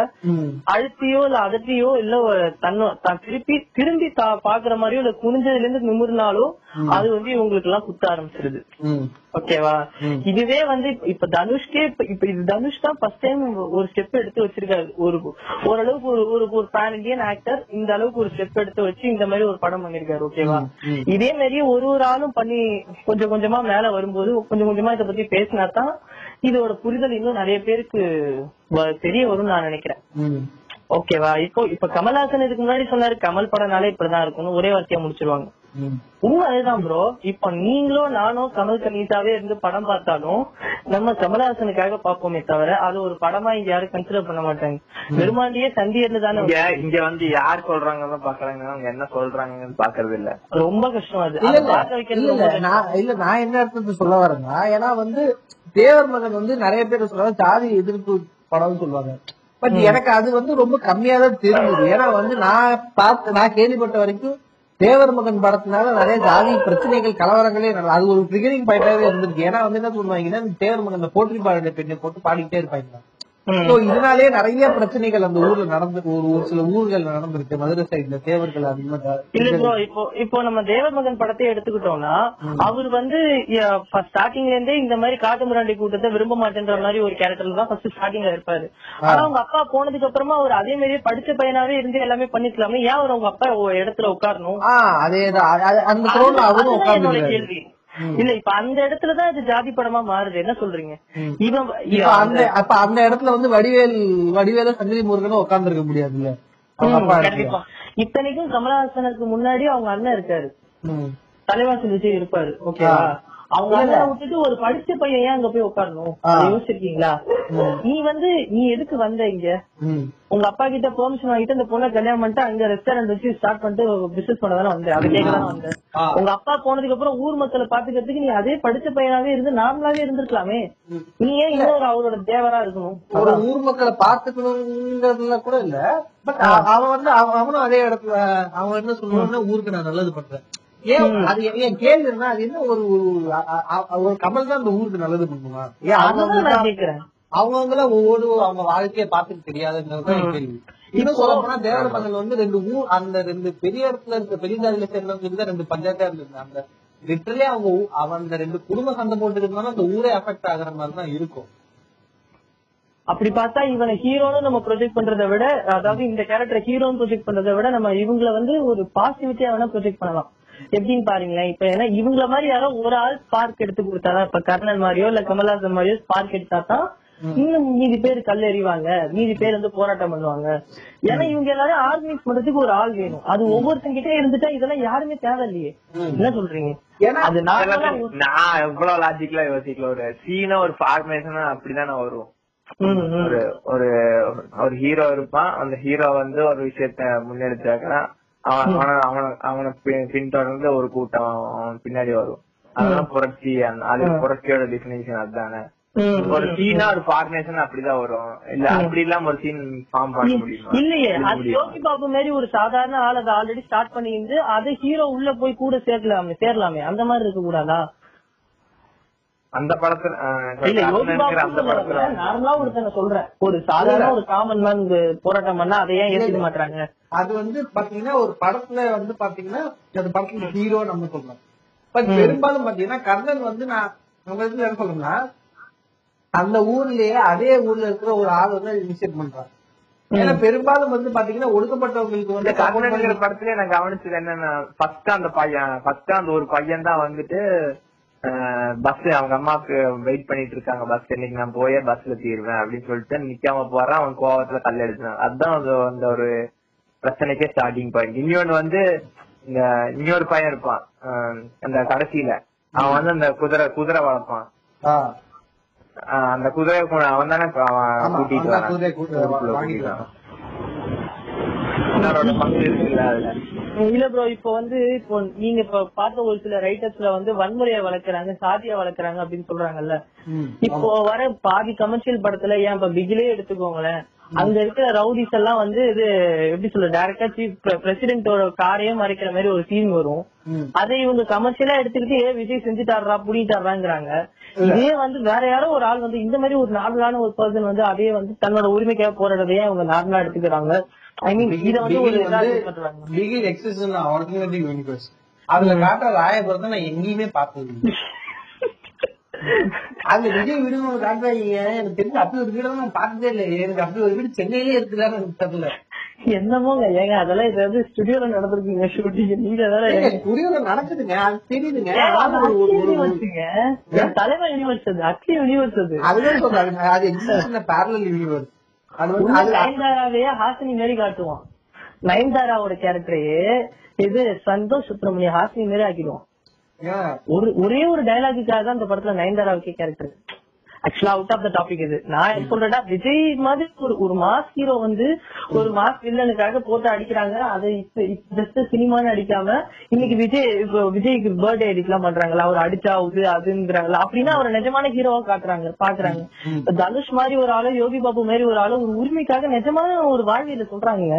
அழுத்தியோ இல்ல அதட்டியோ இல்ல தன்னோ தான் திருப்பி திரும்பி தா பாக்குற மாதிரியோ இல்ல குனிஞ்சதுல இருந்து நிமிர்னாலும் அது வந்து இவங்களுக்கு எல்லாம் குத்த ஆரம்பிச்சிருது. ஓகேவா, இதுவே வந்து இப்ப தனுஷ்கே இப்ப இது தனுஷ் தான் ஃபர்ஸ்ட் டைம் ஒரு ஸ்டெப் எடுத்து வச்சிருக்காரு. ஒரு ஓரளவுக்கு ஒரு ஒரு ஒரு பேன் இண்டியன் ஆக்டர் இந்த அளவுக்கு ஒரு ஸ்டெப் எடுத்து வச்சு இந்த மாதிரி ஒரு படம் பண்ணிருக்காரு. ஓகேவா, இதே மாதிரியே ஒரு ஒரு ஆளும் பண்ணி கொஞ்சம் கொஞ்சமா மேல வரும்போது கொஞ்சம் கொஞ்சமா இதை பத்தி பேசினா தான் இதோட புரிதல் இன்னும் நிறைய பேருக்கு தெரிய வரும்னு நான் நினைக்கிறேன். ஓகேவா, இப்போ இப்ப கமல்ஹாசன் இதுக்கு முன்னாடி சொன்னாரு கமல் படம்னாலே இப்படிதான் இருக்கும்னு, ஒரே வார்த்தையா முடிச்சிருவாங்க. உண்மை அதுதான் ப்ரோ. இப்ப நீங்களும் நானும் கமல் கணீசாவே இருந்து படம் பார்த்தாலும் நம்ம கமல்ஹாசனுக்காக பாப்போமே தவிர அது ஒரு படமா இங்க யாரும் கன்சிடர் பண்ண மாட்டாங்க. பெருமாண்டியே சந்தியர்னு தானே இங்க வந்து யார் சொல்றாங்கன்னு பாக்குறாங்க, அவங்க என்ன சொல்றாங்கன்னு பாக்குறது இல்ல. ரொம்ப கஷ்டம் அது. இல்ல நான் என்ன இடத்துல சொல்ல வரேன்னா, ஏன்னா வந்து தேவர் மகன் வந்து நிறைய பேர் சொல்லுவாங்க ஜாதி எதிர்ப்பு படம்னு சொல்லுவாங்க. பட் எனக்கு அது வந்து ரொம்ப கம்மியா தான் தெரிஞ்சது. ஏன்னா வந்து நான் பார்த்து நான் கேள்விப்பட்ட வரைக்கும் தேவர் மகன் படத்தினால நிறைய ஜாதி பிரச்சனைகள் கலவரங்களே அது ஒரு பிகினிங் பாயிண்டாவே இருந்திருக்கு. ஏன்னா வந்து என்ன சொல்லுவாங்கன்னா தேவர் மகன் போற்றி பாட பெண்ணை போட்டு பாடிக்கிட்டே இருப்பாங்க. சோ இதனாலே நிறைய பிரச்சனைகள் அந்த ஊர்ல நடந்து ஒரு சில ஊர்கள் நடந்திருக்கு. மதுரை சைட்ல தேவர்கள் அதிகமா. இல்ல இப்போ இப்போ நம்ம தேவர் மகன் படத்தை எடுத்துக்கிட்டோம்னா அவர் வந்து ஸ்டார்டிங்ல இருந்தே இந்த மாதிரி காட்டுமிராண்டி கூட்டத்தை விரும்ப மாட்டேன்ற மாதிரி ஒரு கேரக்டர்ல தான் ஃபர்ஸ்ட் ஸ்டார்டிங்ல இருப்பாரு. ஆனா அவங்க அப்பா போனதுக்கு அப்புறமா அவர் அதே மாதிரி படிச்ச பையனாவே இருந்து எல்லாமே பண்ணிக்கலாமே, ஏன் அவர் அவங்க அப்பா இடத்துல உட்காரணும்? அதேதான் என்னோட கேள்வி. இல்ல இப்ப அந்த இடத்துலதான் இது ஜாதி படமா மாறுது. என்ன சொல்றீங்க? இவன் அப்ப அந்த இடத்துல வந்து வடிவேல் வடிவேல தங்கிலி முருகனும் உட்கார்ந்து இருக்க முடியாதுல்ல. கண்டிப்பா. இத்தனைக்கும் கமலஹாசனுக்கு முன்னாடி அவங்க அண்ணன் இருக்காரு. தலைவாசல் விஜய் இருப்பாரு. ஓகேவா, அவங்க அதை விட்டுட்டு ஒரு படிச்ச பையன் ஏன் அங்க போய் உட்காரணும் யோசிச்சிருக்கீங்களா? நீ வந்து நீ எதுக்கு வந்த இங்க? உங்க அப்பா கிட்ட பெர்மிஷன் வாங்கிட்டு அந்த பொண்ணை கல்யாணம் பண்ணிட்டு அங்க ரெஸ்டாரண்ட் வச்சு ஸ்டார்ட் பண்ணிட்டு பிசினஸ் பண்ணதானே வந்தேன். அது கேட்கலாம் வந்தேன். உங்க அப்பா போனதுக்கு அப்புறம் ஊர் மக்களை பாத்துக்கிறதுக்கு நீ அதே படிச்ச பையனாவே இருந்து நார்மலாவே இருந்திருக்கலாமே. நீ ஏன் இன்னொரு அவரோட தேவரா இருக்கணும்? ஒரு ஊர் மக்களை பாத்துக்கணும்ங்கிறதுல கூட இல்ல, பட் அவன் வந்து அவனும் அதே இடத்துல அவன் என்ன சொல்லுவாங்கன்னா ஊருக்கு நான் நல்லது பண்றேன். ஏன் அது என் கேள்வி என்ன, அது என்ன ஒரு ஒரு கமல் தான் அந்த ஊருக்கு நல்லது பண்ணுமா? ஏன் அவங்க கேட்கிறேன், அவங்கவுங்கள ஒவ்வொரு அவங்க வாழ்க்கையை பாத்துட்டு தெரியாதுங்கிறதுதான் கேள்வி. இன்னும் சொல்ல போனா தேவர் மகன் வந்து ரெண்டு ஊர் அந்த ரெண்டு பெரியாரத்துல இருக்க பெரியாரில சேர்ந்தவங்க ரெண்டு பஞ்சாயத்தா இருந்தாங்க. அந்த லிட்டரலி அவங்க அவங்க ரெண்டு குடும்ப சண்டை போட்டு இருந்தாலும் அந்த ஊரே அஃபெக்ட் ஆகுற மாதிரி தான் இருக்கும். அப்படி பார்த்தா இவனை ஹீரோன்னு நம்ம ப்ரொஜெக்ட் பண்றதை விட, அதாவது இந்த கேரக்டர் ஹீரோன்னு ப்ரொஜெக்ட் பண்றதை விட நம்ம இவங்களை வந்து ஒரு பாசிட்டிவிட்டியா வேணா ப்ரொஜெக்ட் பண்ணலாம். எப்படின்னு பாருங்களேன், இப்ப ஏன்னா இவங்கள மாதிரி யாரோ ஒரு ஆள் ஸ்பார்க் எடுத்து கொடுத்தாதான், இப்ப கர்ணன் மாதிரியோ இல்ல கமல்ஹாசன் மாதிரியோ ஸ்பார்க் எடுத்தா தான் இன்னும் மீதி பேர் கல்லெறிவாங்க, மீதி பேர் வந்து போராட்டம் பண்ணுவாங்க. ஏன்னா இவங்க எல்லாரும் ஆர்கனைஸ் பண்றதுக்கு ஒரு ஆள் வேணும். அது ஒவ்வொருத்தங்கிட்டே இருந்துட்டா இதெல்லாம் யாருமே தேவை இல்லையே. என்ன சொல்றீங்க? ஏன்னா அது நான் எவ்வளவு லாஜிக்கலா யோசிக்கல, ஒரு சீனா ஒரு ஃபார்மேஷனா அப்படிதான் வரும். ஒரு ஒரு ஹீரோ இருப்பான், அந்த ஹீரோ வந்து ஒரு விஷயத்த முன்னெடுத்தாங்கன்னா அவனை பின்தொடர்ந்து ஒரு கூட்டம் பின்னாடி வரும். அதெல்லாம் புரட்சி, அது புரட்சியோட டெஃபினேஷன் அதுதானே. ஒரு சீனா ஒரு ஃபார்மேஷன் அப்படிதான் வரும். இல்ல அப்படி இல்லாம ஒரு சீன் ஃபார்ம் பண்ண முடியும் இல்லையே. அது யோகி பாபு மாதிரி ஒரு சாதாரண ஆள் அதை ஆல்ரெடி ஸ்டார்ட் பண்ணிருந்து அதை ஹீரோ உள்ள போய் கூட சேர்க்கலாமே சேரலாமே. அந்த மாதிரி இருக்க கூடாதா? அந்த படத்துல அந்த படத்துல நார்மலா ஒருத்தனை சொல்றேன், ஒரு சாதாரண ஒரு காமன் மேன் போராட்டம் பண்ணா அதை ஏன் ஏத்துக்க மாட்டாங்க? அது வந்து பாத்தீங்கன்னா ஒரு படத்துல வந்து பாத்தீங்கன்னா அந்த படத்துல ஹீரோ நம்ம சொல்றோம். பட் பெரும்பாலும் பாத்தீங்கன்னா கர்ணன் வந்து நான் உங்களுக்கு என்ன சொல்றேன்னா அந்த ஊர்லயே அதே ஊர்ல இருக்கிற ஒரு ஆள் வந்து இனிஷியேட் பண்றாங்க. ஏன்னா பெரும்பாலும் வந்து பாத்தீங்கன்னா ஒடுக்கப்பட்டவங்களுக்கு வந்து கர்ணன்ங்கிற படத்துல நான் கவனிச்சது என்னன்னா ஃபர்ஸ்ட் அந்த பையன் ஃபர்ஸ்ட் அந்த ஒரு பையன் தான் வந்துட்டு பஸ் அவங்க அம்மாவுக்கு வெயிட் பண்ணிட்டு இருக்காங்க, பஸ் இன்னைக்கு நான் போயே பஸ்ல தீருவேன் அப்படின்னு சொல்லிட்டு நிக்காம போறான். அவன் கோவத்துல கல் எடுத்தான். அதுதான் அந்த ஒரு பிரச்சனைக்கே ஸ்டார்டிங் பாயிண்ட். இன்னொன்னு வந்து இன்னொரு பையன் இருப்பான் அந்த கடைசியில, அவன் வந்து அந்த குதிரை குதிரை வளர்ப்பான். அந்த குதிரை அவன் தானே கூட்டிட்டு வரான். இல்ல ப்ரோ, இப்ப வந்து இப்போ நீங்க இப்ப பார்த்த ஒரு சில ரைட்டர்ஸ்ல வந்து வன்முறையை வளர்க்கறாங்க, சாதியா வளர்க்கறாங்க அப்படின்னு சொல்றாங்கல்ல. இப்போ வர பாதி கமர்ஷியல் படத்துல ஏன் இப்ப பிகிலே எடுத்துக்கோங்களேன், அங்க இருக்கிற ரவுடிஸ் எல்லாம் வந்து இது எப்படி சொல்ற டைரக்டா சீஃப் பிரசிடென்டோட காரையும் மறைக்கிற மாதிரி ஒரு சீன் வரும். அதை இவங்க கமர்ஷியலா எடுத்துக்கிட்டு ஏன் விஜய் செஞ்சு தர்றா புடி தர்றாங்கிறாங்க. இதே வந்து வேற யாரோ ஒரு ஆள் வந்து இந்த மாதிரி ஒரு நார்மலான ஒரு பர்சன் வந்து அதே வந்து தன்னோட உரிமைக்காக போராடுறதையே அவங்க நார்மலா எடுத்துக்கிறாங்க. ஐ மீன் இத வந்து ஒரு பிகில் எக்ஸிஸ்டன்ஸ் ஆர்டினரி யூனிவர்ஸ் அதுல காட்டுற ராயபுரத்தை நான் எங்கேயுமே பார்த்தது. அந்த விஜய் வீடு காட்டுறாங்க, எனக்கு தெரிஞ்சு அப்படி ஒரு வீடு நான் பார்த்ததே இல்லை. எனக்கு அப்படி ஒரு வீடு சென்னையிலே இருக்குதான்னு எனக்கு தெரியல. என்னமோங்க ஏங்க அதெல்லாம் ஏதாவது ஸ்டுடியோல நடந்திருக்குங்க ஷூட்டிங். நீங்க ஸ்டுடியோல நடக்குதுங்க, அது தெரியுதுங்க. தலைவர் யூனிவர்ஸ் அது, அக்லி யூனிவர்ஸ் அது, அதுதான் சொல்றாங்க. அது எக்ஸிஸ்டன்ஸ்ல பேரலல் யூனிவர்ஸ். நயன்தாராவையே ஹாசினி மாரி காட்டுவான். நயன்தாராவோட கேரக்டரையே இது சந்தோஷ் சுப்ரமணிய ஹாசினி மாரி ஆக்கிடுவான். ஒரு ஒரே ஒரு டயலாகுக்காக தான் அந்த படத்துல நயன்தாராவுக்கே character. Actually out of the topic இது. நான் சொல்றேன்னா விஜய் மாதிரி ஒரு ஒரு மாஸ் ஹீரோ வந்து ஒரு மாஸ் வில்லனுக்காக போட்டு அடிக்கிறாங்க. அதை ஜஸ்ட் சினிமான்னு அடிக்காம இன்னைக்கு விஜய் இப்போ விஜய்க்கு பர்த்டே அடிக்கலாம் பண்றாங்களா, அவர் அடிச்சாவுது அதுங்கிறாங்களா அப்படின்னா அவரை நிஜமான ஹீரோவா காட்டுறாங்க பாக்குறாங்க. தனுஷ் மாதிரி ஒரு ஆளு, யோகி பாபு மாதிரி ஒரு ஆளு ஒரு உரிமைக்காக நிஜமான ஒரு வாழ்வியல சொல்றாங்க.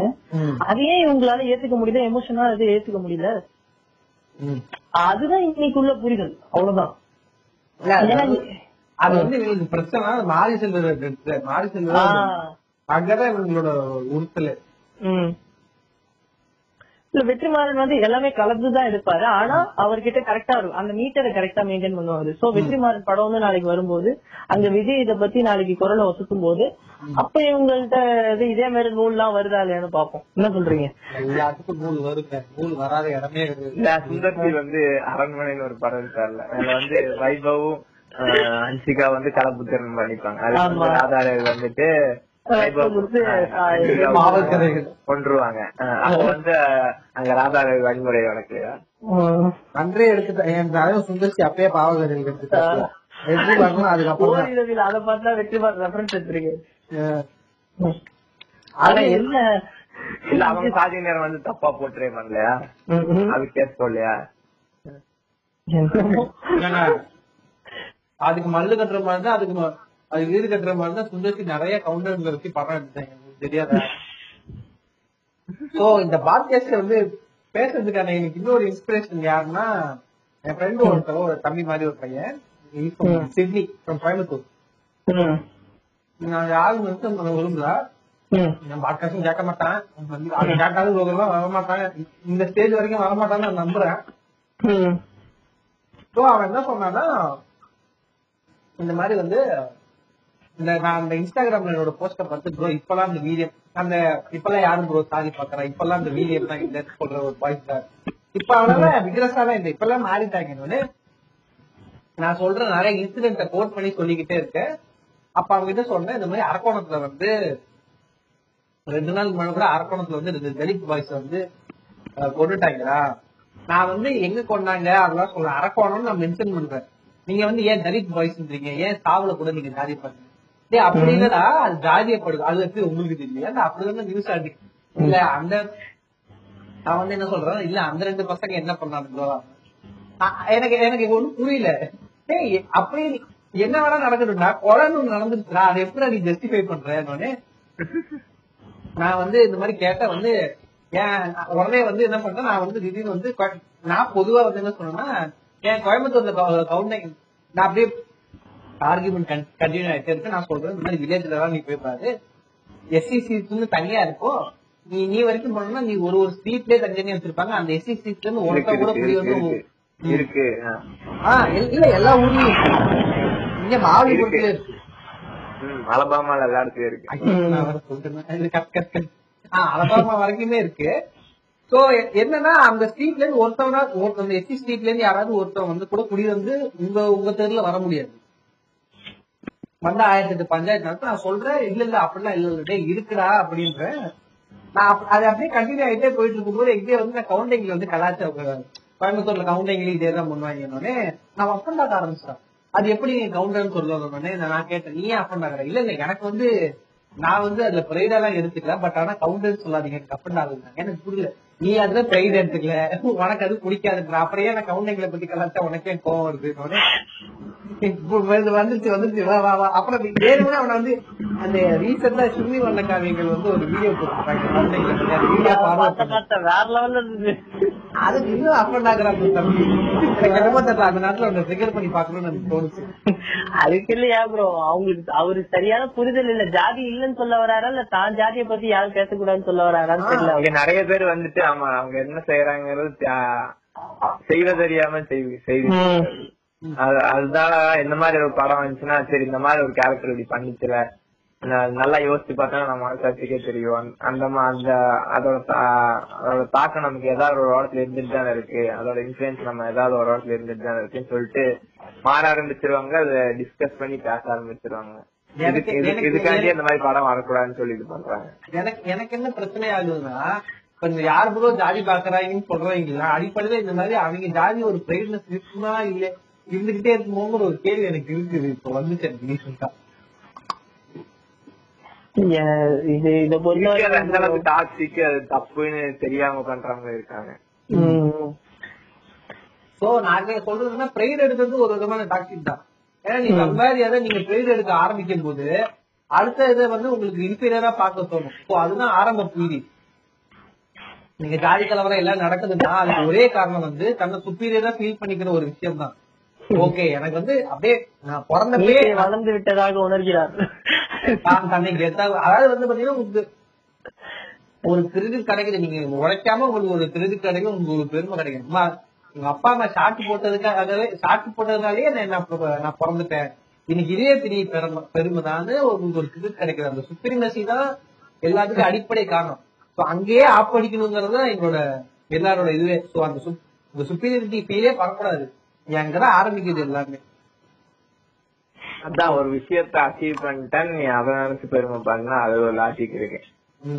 அதையே இவங்களால ஏத்துக்க முடியல, எமோஷனலா அதை ஏத்துக்க முடியல. அதுதான் இன்னைக்குள்ள புரிதல், அவ்வளவுதான். அது வந்து இவங்களுக்கு பிரச்சனை மாரி செல்வராஜ். மாரி செல்வராஜ் அங்கதான் இவங்களோட உறுத்தல். இல்ல வெற்றிமாறன் வந்து எல்லாமே கலந்துதான் எடுப்பாரு, ஆனா அவர்கிட்ட கரெக்டா இருக்கும், அந்த மீட்டரை கரெக்டா மெயின்டைன் பண்ணுவாரு. சோ வெற்றிமாறன் படம் வந்து நாளைக்கு வரும்போது அங்க விஜய் இதை பத்தி நாளைக்கு குரலை வசக்கும் போது அப்ப இவங்கள்ட்ட இதே மாதிரி நூல் எல்லாம் வருதா இல்லையான்னு பாப்போம். என்ன சொல்றீங்க? எல்லாத்துக்கும் நூல் வருங்க, நூல் வராத இடமே இல்ல. சுந்தர்சி வந்து அரண்மனையில ஒரு படம் இருக்காருல்ல, அதுல வந்து வைபவும் ஹன்சிகா வந்து கலப்புத்திறன் பண்ணிப்பாங்க. அது வந்து வந்துட்டு கொண்டுருவாங்க. அப்ப வந்து அங்க ராதா வழிமுறை வழக்கு அன்றே எடுத்து என் தலைவர் சுந்தர்சி அப்பயே பாவகதைகள் எடுத்துட்டாங்க. அதுக்கப்புறம் அதை பார்த்தா வெற்றி பாரு ரெஃபரன்ஸ் எடுத்துருக்கு. ஆனா என்ன இல்ல அவங்க சாதி நேரம் வந்து தப்பா போட்டுறே பண்ணலையா, அது கேஸ் போடலையா? அதுக்கு மல்லு கட்டுற மாதிரி தான், அதுக்கு அது வீடு கட்டுற மாதிரி தான் சுந்தர்சி நிறைய கவுண்டர் வச்சு படம் எடுத்தாங்க. தெரியாத சோ இந்த பாட்காஸ்ட்ல வந்து பேசுறதுக்கான எனக்கு இன்னொரு இன்ஸ்பிரேஷன் யாருன்னா என் ஃப்ரெண்டு ஒருத்தவ, ஒரு தம்பி மாதிரி ஒரு பையன், சிட்னி ஃப்ரம் கோயம்புத்தூர். நாங்க ஆள் வந்து விரும்புறா பாட்காஸ்டும் கேட்க மாட்டான், கேட்டாலும் வரமாட்டான், இந்த ஸ்டேஜ் வரைக்கும் வரமாட்டான்னு நான் நம்புறேன். சோ அவன் என்ன சொன்னா, இந்த மாதிரி வந்து நான் அந்த இன்ஸ்டாகிராம்ல என்னோட போஸ்ட பார்த்து ப்ரோ இப்பெல்லாம் இந்த வீடியோ அந்த இப்பெல்லாம் யாரும் ப்ரோ சாரி பாக்குறேன், இப்பெல்லாம் இந்த வீடியோ தான் இல்லன்னு சொல்ற ஒரு பாயிண்ட் தான். இப்ப அவனால விக்ரஸால இந்த இப்பெல்லாம் மாறிட்டாங்கன்னு நான் சொல்றேன், நிறைய இன்சிடென்ட கோட் பண்ணி சொல்லிக்கிட்டே இருக்கேன். அப்ப அவங்க கிட்ட சொன்னேன், இந்த மாதிரி அரக்கோணத்துல வந்து ரெண்டு நாள் முன்னாடி கூட அரக்கோணத்துல வந்து ரெண்டு தலித் பாய்ஸ் வந்து கொண்டுட்டாங்களா, நான் வந்து எங்க கொண்டாங்க அதெல்லாம் சொல்றேன், அரக்கோணம் நான் மென்ஷன் பண்றேன். நீங்க வந்து ஏன் தலித் பாய்ஸ்ன்றீங்க, ஏன் சாவல கூட நீங்க ஜாதி பண்றீங்க அப்படின்னா அது ஜாதியப்படுது, அது வந்து உங்களுக்கு தெரியல அப்படிதான் நியூஸ் ஆர்டிகல் இல்ல. அந்த நான் வந்து என்ன சொல்றேன் இல்ல அந்த ரெண்டு பசங்க என்ன பண்ணாங்களோ எனக்கு எனக்கு ஒண்ணும் புரியல. அப்படி என்ன வேணா நடக்குதுன்னா குழந்தை நடந்துருச்சுன்னா அதை எப்படி நீ ஜஸ்டிஃபை பண்றேன்னு நான் வந்து இந்த மாதிரி கேட்ட வந்து ஏன் உடனே வந்து என்ன பண்றேன், நான் வந்து திடீர்னு வந்து நான் பொதுவா வந்து என்ன சொன்னேன்னா என் கோயம்புத்தூர்ல கவுண்டிங் நான் அப்படியே ஆர்குமெண்ட் கண்டினியூ ஆயிட்டே இருக்கு. நான் சொல்றேன் இந்த மாதிரி வில்லேஜ்ல நீ போய் பாரு, எஸ்சிசி தனியா இருக்கும், நீ நீ வரைக்கும் போனா நீ ஒரு ஒரு ஸ்ட்ரீட்லயே தனியா வச்சிருப்பாங்க, அந்த எஸ்சி ஸ்ட்ரீட்ல இருந்து ஒருத்தா கூட புரிய வந்து இருக்கு. ஆஹ் இல்ல எல்லா ஊர்லயும் இங்க மாவட்டத்துல இருக்கு, அலபாமால எல்லா இடத்துலயும் இருக்கு, அலபாமா வரைக்குமே இருக்கு. சோ என்னன்னா அந்த ஸ்ட்ரீட்ல இருந்து ஒருத்தவனா அந்த எஸ்சி ஸ்ட்ரீட்ல இருந்து யாராவது ஒருத்தவன் வந்து கூட குடி வந்து உங்க உங்க தெருல வர முடியாது, வந்து ஆயிரத்தி எட்டு பஞ்சாயத்து நடத்த நான் சொல்றேன். இல்ல இல்ல அப்படிலாம் இல்ல இருக்குடா அப்படின்ற நான் அது அப்படியே கண்டினியூ ஆகிட்டே போயிட்டு இருக்கும்போது எங்கே வந்து நான் கவுண்டிங்ல வந்து கலாச்சாரம் கோயம்புத்தூர்ல கவுண்டிங்ல இதே தான் பண்ணுவாங்கன்னே நான் அப்பன் தாக்க ஆரம்பிச்சிட்டேன். அது எப்படி நீங்க கவுண்டர்னு சொல்லுவாங்கன்னே நான் கேட்டேன், நீ ஏன் அப்பன் தாக்குற? இல்ல இல்ல எனக்கு வந்து நான் வந்து அதுல பிரைடா எல்லாம் எடுத்துக்கல, பட் ஆனா கவுண்டர்னு சொல்லாதீங்க, எனக்கு அப்பன் தாக்குறாங்க எனக்கு புரியல, நீ அதுல பிரைட் எடுத்துக்கல, உனக்கு அது பிடிக்காதுங்களா, அப்படியே நான் கவுண்டிங்ல பத்தி கலாச்சாரம் உனக்கே கோவம் வருது வந்துருச்சு வந்துருச்சு அப்புறம் வேணும்னா அவனை வந்து அந்த ரீசெண்டா சுமி வண்ண காவியங்கள் வந்து ஒரு வீடியோ போட்டுருக்காங்க, வேற லெவல்ல இருந்துச்சு. அதுக்கு இன்னும் அப்பன் ஆகுறாங்க தம்பி, எனக்கு தெரியல அந்த நேரத்துல அவனை ரிகர் பண்ணி பாக்கணும்னு எனக்கு தோணுச்சு. அதுக்கு இல்லையா ப்ரோ, அவங்களுக்கு அவரு சரியான புரிதல் இல்ல, ஜாதி இல்லன்னு சொல்ல வராரா இல்ல தான் ஜாதியை பத்தி யாரும் பேசக்கூடாதுன்னு சொல்ல வராரான்னு தெரியல. அவங்க நிறைய பேர் வந்துட்டு ஆமா அவங்க என்ன செய்யறாங்கிறது செய்வதறியாம செய்தி, அதுதான் இந்த மாதிரி ஒரு படம் வந்துச்சுன்னா சரி இந்த மாதிரி ஒரு கேரக்டர் இப்படி பண்ணிச்சுல நல்லா யோசிச்சு பார்த்தா நம்ம மனசாட்சிக்கே தெரியும், அந்த அந்த அதோட அதோட தாக்கம் நமக்கு ஏதாவது ஒரு இடத்துல இருந்துட்டு தானே இருக்கு, அதோட இன்ஃபுளுன்ஸ் நம்ம ஏதாவது ஒரு இடத்துல இருந்துட்டு தானே இருக்குன்னு சொல்லிட்டு மாற ஆரம்பிச்சிருவாங்க, அதை டிஸ்கஸ் பண்ணி பேச ஆரம்பிச்சிருவாங்க. இதுக்காண்டி அந்த மாதிரி படம் வரக்கூடாதுன்னு சொல்லிட்டு பண்றாங்க. எனக்கு எனக்கு என்ன பிரச்சனை ஆகுதுன்னா கொஞ்சம் யாரு கூட ஜாதி பாக்குறாங்கன்னு சொல்றாங்களா, அடிப்படையில இந்த மாதிரி அவங்க ஜாதி ஒரு பிரைட்னஸ் இருக்குமா இல்ல இருந்துகிட்டே இருக்குமோங்கிற ஒரு கேள்வி எனக்கு இருக்குது. இப்ப வந்துச்சா இத பொறுத்த டாக்ஸிக் அது தப்புன்னு தெரியாம பண்றவங்க இருக்காங்க. சோ நாங்க சொல்றதுன்னா பிரைட் எடுக்கிறது ஒரு விதமான டாக்ஸிக் தான். ஏன்னா நீங்க அம்பாரியாத நீங்க பிரைட் எடுக்க ஆரம்பிக்கும் போது அடுத்த இதை வந்து உங்களுக்கு இன்ஃபீரியரா பாக்க தோணும். சோ அதுதான் ஆரம்ப புள்ளி. நீங்க ஜாதி கலவரம் எல்லாம் நடக்குதுன்னா அதுக்கு ஒரே காரணம் வந்து தன்னை சுப்பீரியரா ஃபீல் பண்ணிக்கிற ஒரு விஷயம் தான். ஓகே எனக்கு வந்து அப்படியே நான் பிறந்தப்பே வளர்ந்து விட்டதாக உணர்கிறார். அதாவது வந்து பாத்தீங்கன்னா ஒரு திருதி கிடைக்குது, நீங்க உழைக்காம உங்களுக்கு ஒரு திருதி கிடைக்கும், உங்களுக்கு ஒரு பெருமை கிடைக்குமா, உங்க அப்பா அம்மா ஷாட்டு போட்டதுக்காகவே ஷாட்டு போட்டதுனாலேயே நான் பிறந்துட்டேன், இன்னைக்கு இதே பெரிய பெருமை பெருமைதான் உங்களுக்கு ஒரு திருதி கிடைக்குது. அந்த சுப்பீரியர்னஸி தான் எல்லாத்துக்கும் அடிப்படை காரணம். அங்கேயே ஆப்படிக்கணுங்கிறது எங்களோட எல்லாரோட இதுவே. சுப்பீரியரிட்டி பீலே பரக்கூடாது, அங்கதான் ஆரம்பிக்குது எல்லாமே. அதான் ஒரு விஷயத்த அச்சீவ் பண்ணிட்டேன் நீ அதை நினைச்சு பெருமை பாருன்னா அது ஒரு லாஜிக் இருக்கு.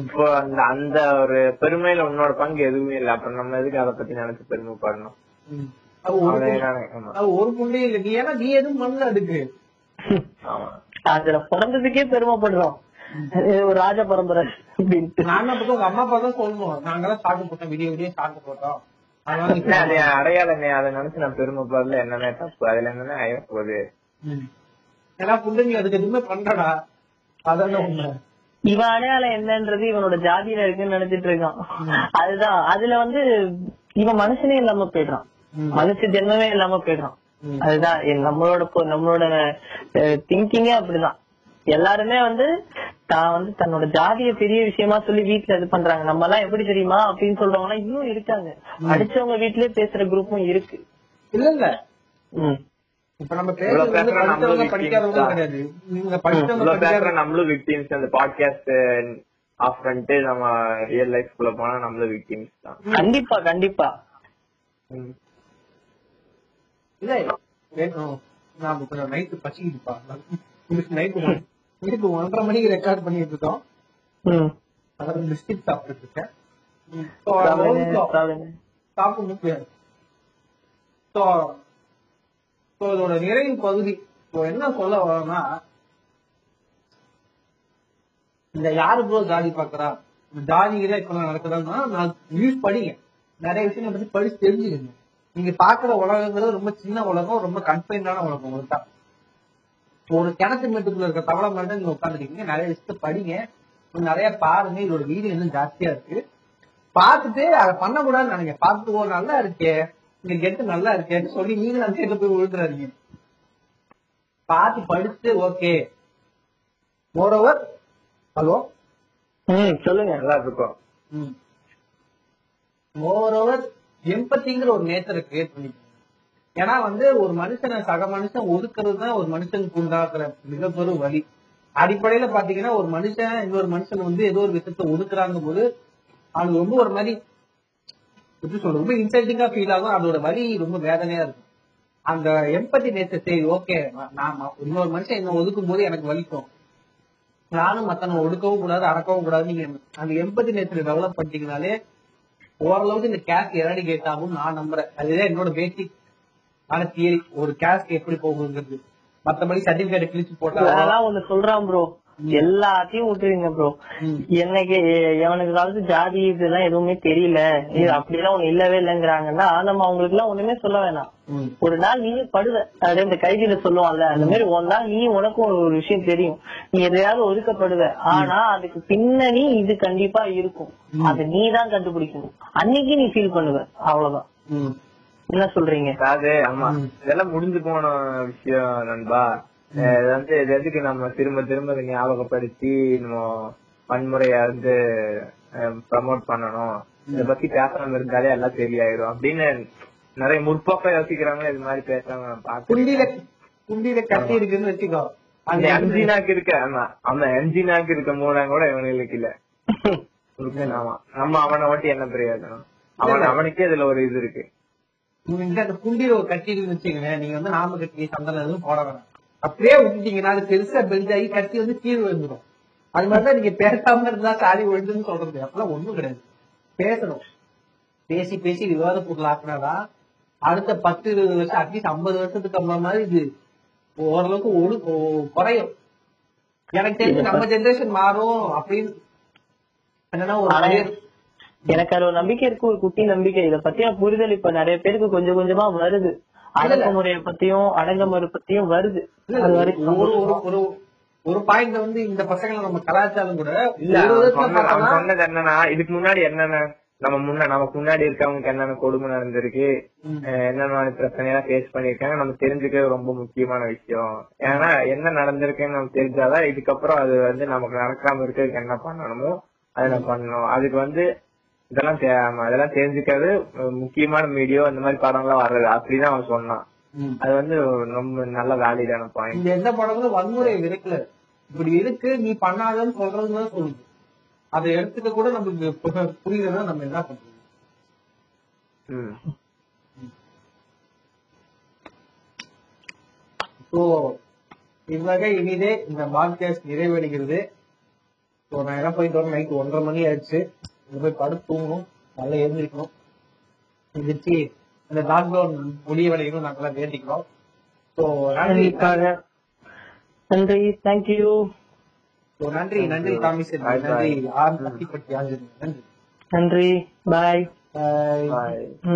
இப்போ அந்த அந்த ஒரு பெருமையில உன்னோட பங்கு எதுவுமே இல்ல, அப்ப நம்ம எதுக்கு அதை பத்தி நினைச்சு பெருமை பாடணும்? ஒரு புண்டி இல்ல, நீ ஏன்னா நீ எதுவும் பண்ணல அதுக்கு. ஆமா, அதுல பிறந்ததுக்கே பெருமைப்படுறோம், ராஜ பரம்பரை அப்படின்ட்டு. நாங்க பக்கம் உங்க அம்மா அப்பா தான் சொல்லுவோம், நாங்களாம் சாக்கு போட்டோம், விடிய விடிய சாக்கு போட்டோம். அதை அடையாளமே அதை நினைச்சு நான் பெருமைப்பாடுல என்னன்னா தப்பு, அதுல என்னன்னா போகுது இவன் அடையாள என்னன்றது இவனோட ஜாதியில இருக்குன்னு நினைச்சிட்டு இருக்கான். அதுதான் அதுல வந்து இவன் மனுஷனே இல்லாம போயிடுறான், மனுஷ ஜென்மமே இல்லாம போயிடுறான். அதுதான் நம்மளோட நம்மளோட திங்கிங்கே அப்படிதான். எல்லாருமே வந்து தான் வந்து தன்னோட ஜாதிய பெரிய விஷயமா சொல்லி வீட்டுல இது பண்றாங்க. நம்ம எல்லாம் எப்படி தெரியுமா அப்படின்னு சொல்றவங்க இன்னும் இருக்காங்க, அடிச்சவங்க வீட்லயே பேசுற குரூப்பும் இருக்கு. இல்ல இல்ல இப்ப நம்ம பேசுறவங்க படிக்காதவங்க கிடையாது, நீங்க படிச்சவங்க நம்மளும் விக்டிம்ஸ். அந்த பாட்காஸ்ட் ஆஃப் பண்ணிட்டு நம்ம ரியல் லைஃப் குள்ள போனா நம்மளும் விக்டிம்ஸ் தான். கண்டிப்பா கண்டிப்பா. இல்ல நான் கொஞ்சம் நைட்டு பசிக்கிட்டுப்பா, நைட்டு ஒன்றரை மணிக்கு ரெக்கார்ட் பண்ணிட்டு இருக்கோம். பிஸ்கட் சாப்பிட்டு இருக்கேன், சாப்பிட முடியாது. இதோட நிறைவு பகுதி. இப்போ என்ன சொல்ல வரோம்னா, இந்த யாரு போல ஜாதி பாக்குறா, இந்த ஜாதியில இப்ப நடக்குதான்னா நான் நியூஸ் படிங்க, நிறைய விஷயம் பத்தி படிச்சு தெரிஞ்சுக்கணும். நீங்க பாக்குற உலகங்கிறது ரொம்ப சின்ன உலகம், ரொம்ப கன்ஃபைன்டான உலகம். ஒரு தான் ஒரு கிணத்து மேட்டுக்குள்ள இருக்க தவளை மாதிரி நீங்க உட்காந்துருக்கீங்க. நிறைய விஷயத்த படிங்க, நிறைய பாருங்க. இதோட வீடு இன்னும் ஜாஸ்தியா இருக்கு, பாத்துட்டு அதை பண்ணக்கூடாதுன்னு நினைங்க. பாத்துட்டு ஒரு நல்லா இருக்கே, நீங்க கெட்டு நல்லா இருக்கேன்னு சொல்லி நீங்க அந்த கேட்டு போய் விழுந்துறாதீங்க. பாத்து படிச்சு ஓகே. மோரோவர் ஹலோ சொல்லுங்க, நல்லா இருக்கும். மோரோவர் எம்பத்திங்கிற ஒரு நேச்சரை கிரியேட் பண்ணிக்கணும். ஏன்னா வந்து ஒரு மனுஷனை சக மனுஷன் ஒதுக்குறது தான் ஒரு மனுஷனுக்கு உண்டாக்குற மிகப்பெரும் வழி. அடிப்படையில பாத்தீங்கன்னா ஒரு மனுஷன் இன்னொரு மனுஷன் வந்து ஏதோ ஒரு விஷயத்த ஒதுக்குறாங்க போது அது ரொம்ப ஒரு மாதிரி ரொம்ப இன்சல்டிங்கா ஃபீல் ஆகும். அதோட வலி ரொம்ப வேதனையா இருக்கும். அந்த எம்பத்தி நேச்சர் சரி ஓகே, நாம இன்னொரு மனுஷன் என்ன ஒதுக்கும் போது எனக்கு வலிக்கும், நானும் மத்தனை ஒடுக்கவும் கூடாது அடக்கவும் கூடாது. நீங்க அந்த எம்பத்தி நேச்சரை டெவலப் பண்ணிட்டீங்கனாலே ஓரளவுக்கு இந்த கேஸ்ட் எராடிகேட் ஆகும் நான் நம்புறேன். அதுதான் என்னோட பேசிக் ஆன தியரி, ஒரு கேஸ்ட் எப்படி போகுங்கிறது. மத்தபடி சர்டிபிகேட் கிழிச்சு போட்டா ஒண்ணு சொல்றான் ப்ரோ, எல்லாத்தையும் விட்டுருவீங்க ப்ரோ. எனக்கு எனக்கு அதாவது ஜாதி இதெல்லாம் எதுவுமே தெரியல, அப்படிலாம் ஒண்ணு இல்லவே இல்லைங்கிறாங்கன்னா நம்ம அவங்களுக்கு எல்லாம் ஒண்ணுமே சொல்ல வேணாம். ஒரு நாள் நீ படுவ, அதாவது இந்த கைதியில சொல்லுவான்ல அந்த மாதிரி, ஒரு நாள் நீ உனக்கும் ஒரு விஷயம் தெரியும், நீ எதையாவது ஒதுக்கப்படுவ. ஆனா அதுக்கு பின்னணி இது கண்டிப்பா இருக்கும், அது நீ தான் கண்டுபிடிக்கணும். அன்னைக்கு நீ ஃபீல் பண்ணுவ, அவ்வளவுதான். என்ன சொல்றீங்க? அதாவது ஆமா, இதெல்லாம் முடிஞ்சு போன விஷயம் நண்பா. வந்து எதுக்கு நம்ம திரும்ப திரும்ப ஞாபகப்படுத்தி நம்ம வன்முறைய வந்து ப்ரமோட் பண்ணணும், இத பத்தி பேசாம இருந்தாலே எல்லாம் சரியாயிரும் அப்படின்னு நிறைய முற்போக்கா யோசிக்கிறாங்களே. இது மாதிரி பேசாம கட்டி இருக்குன்னு வச்சுக்கோ, அந்த எம்ஜினாக்கு இருக்க ஆமா அந்த எம்ஜினாக்கு இருக்க மூலம் கூட இவனுக்கு இல்ல. ஆமா, நம்ம அவனை மட்டும் என்ன பிரயோஜனம்? அவன் அவனுக்கே இதுல ஒரு இது இருக்கு. அந்த குண்டியில ஒரு கட்டி இருக்குன்னு வச்சுக்கோங்க, நீங்க வந்து நாம கட்டி சந்தனம் எதுவும் போட வேணாம். அப்படியே விட்டுட்டீங்கன்னா அது பெருசா பெல்ட் ஆகி கட்டி வந்து கீழ் விழுந்துடும். அது மாதிரிதான் நீங்க பேசாம இருந்தா சாரி விழுந்துன்னு சொல்றது அப்பெல்லாம் ஒண்ணும் கிடையாது. பேசணும், பேசி பேசி விவாத பொருள் ஆக்குனாதான் அடுத்த பத்து இருபது வருஷம் அட்லீஸ்ட் ஐம்பது வருஷத்துக்கு அப்புறம் மாதிரி இது ஓரளவுக்கு ஒரு குறையும். எனக்கு தெரிஞ்சு நம்ம ஜெனரேஷன் மாறும் அப்படின்னு என்னன்னா ஒரு எனக்கு அது ஒரு நம்பிக்கை இருக்கு, ஒரு குட்டி நம்பிக்கை. இதை பத்தியா புரிதல் இப்ப நிறைய பேருக்கு கொஞ்சம் கொஞ்சமா வருது. அடங்குமுறைய பத்தியும் அடங்குமுறை பத்தியும் வருது. ஒரு பாயிண்ட் வந்து இந்த பசங்களை நம்ம கலாச்சாரம் கூட சொன்னது என்னன்னா, இதுக்கு முன்னாடி என்னென்ன நம்ம முன்ன நமக்கு முன்னாடி இருக்கவங்களுக்கு என்னென்ன கொடுமை நடந்திருக்கு, என்னென்ன பிரச்சனை எல்லாம் பேஸ் பண்ணிருக்காங்க நம்ம தெரிஞ்சுக்கிறது ரொம்ப முக்கியமான விஷயம். ஏன்னா என்ன நடந்திருக்குன்னு நம்ம தெரிஞ்சாதான் இதுக்கப்புறம் அது வந்து நமக்கு நடக்காம இருக்கிறதுக்கு என்ன பண்ணணுமோ அதை நம்ம பண்ணணும். அதுக்கு வந்து இதெல்லாம் அதெல்லாம் தெரிஞ்சுக்காது முக்கியமான வீடியோ இந்த மாதிரி படம் எல்லாம் வர்றது அப்படிதான் அவன் சொன்னான். அது வந்து ரொம்ப நல்ல வேலிடான பாயிண்ட். இந்த எந்த படங்களும் வன்முறை இருக்குல்ல, இப்படி இருக்கு நீ பண்ணாதன்னு சொல்றதுதான் சொல்லுது. அதை எடுத்துக்க கூட நமக்கு புரியலன்னா நம்ம என்ன பண்றோம்? இவ்வகை இனிதே இந்த பாட்காஸ்ட் நிறைவடைகிறது. நான் என்ன போயிட்டு வரேன், நைட்டு ஒன்றரை மணி ஆயிடுச்சு. இது போய் படுத்து தூங்கணும், நல்லா எழுந்திருக்கணும். எதிர்த்து இந்த லாக்டவுன் முடிவடையணும் நாங்களாம் வேண்டிக்கிறோம். ஸோ நன்றிக்காக நன்றி, தேங்க்யூ. ஸோ நன்றி, நன்றி காமிஷன், நன்றி ஆர் அத்திப்பட்டி ஆஞ்சநேயா, நன்றி, நன்றி, பாய் பாய்.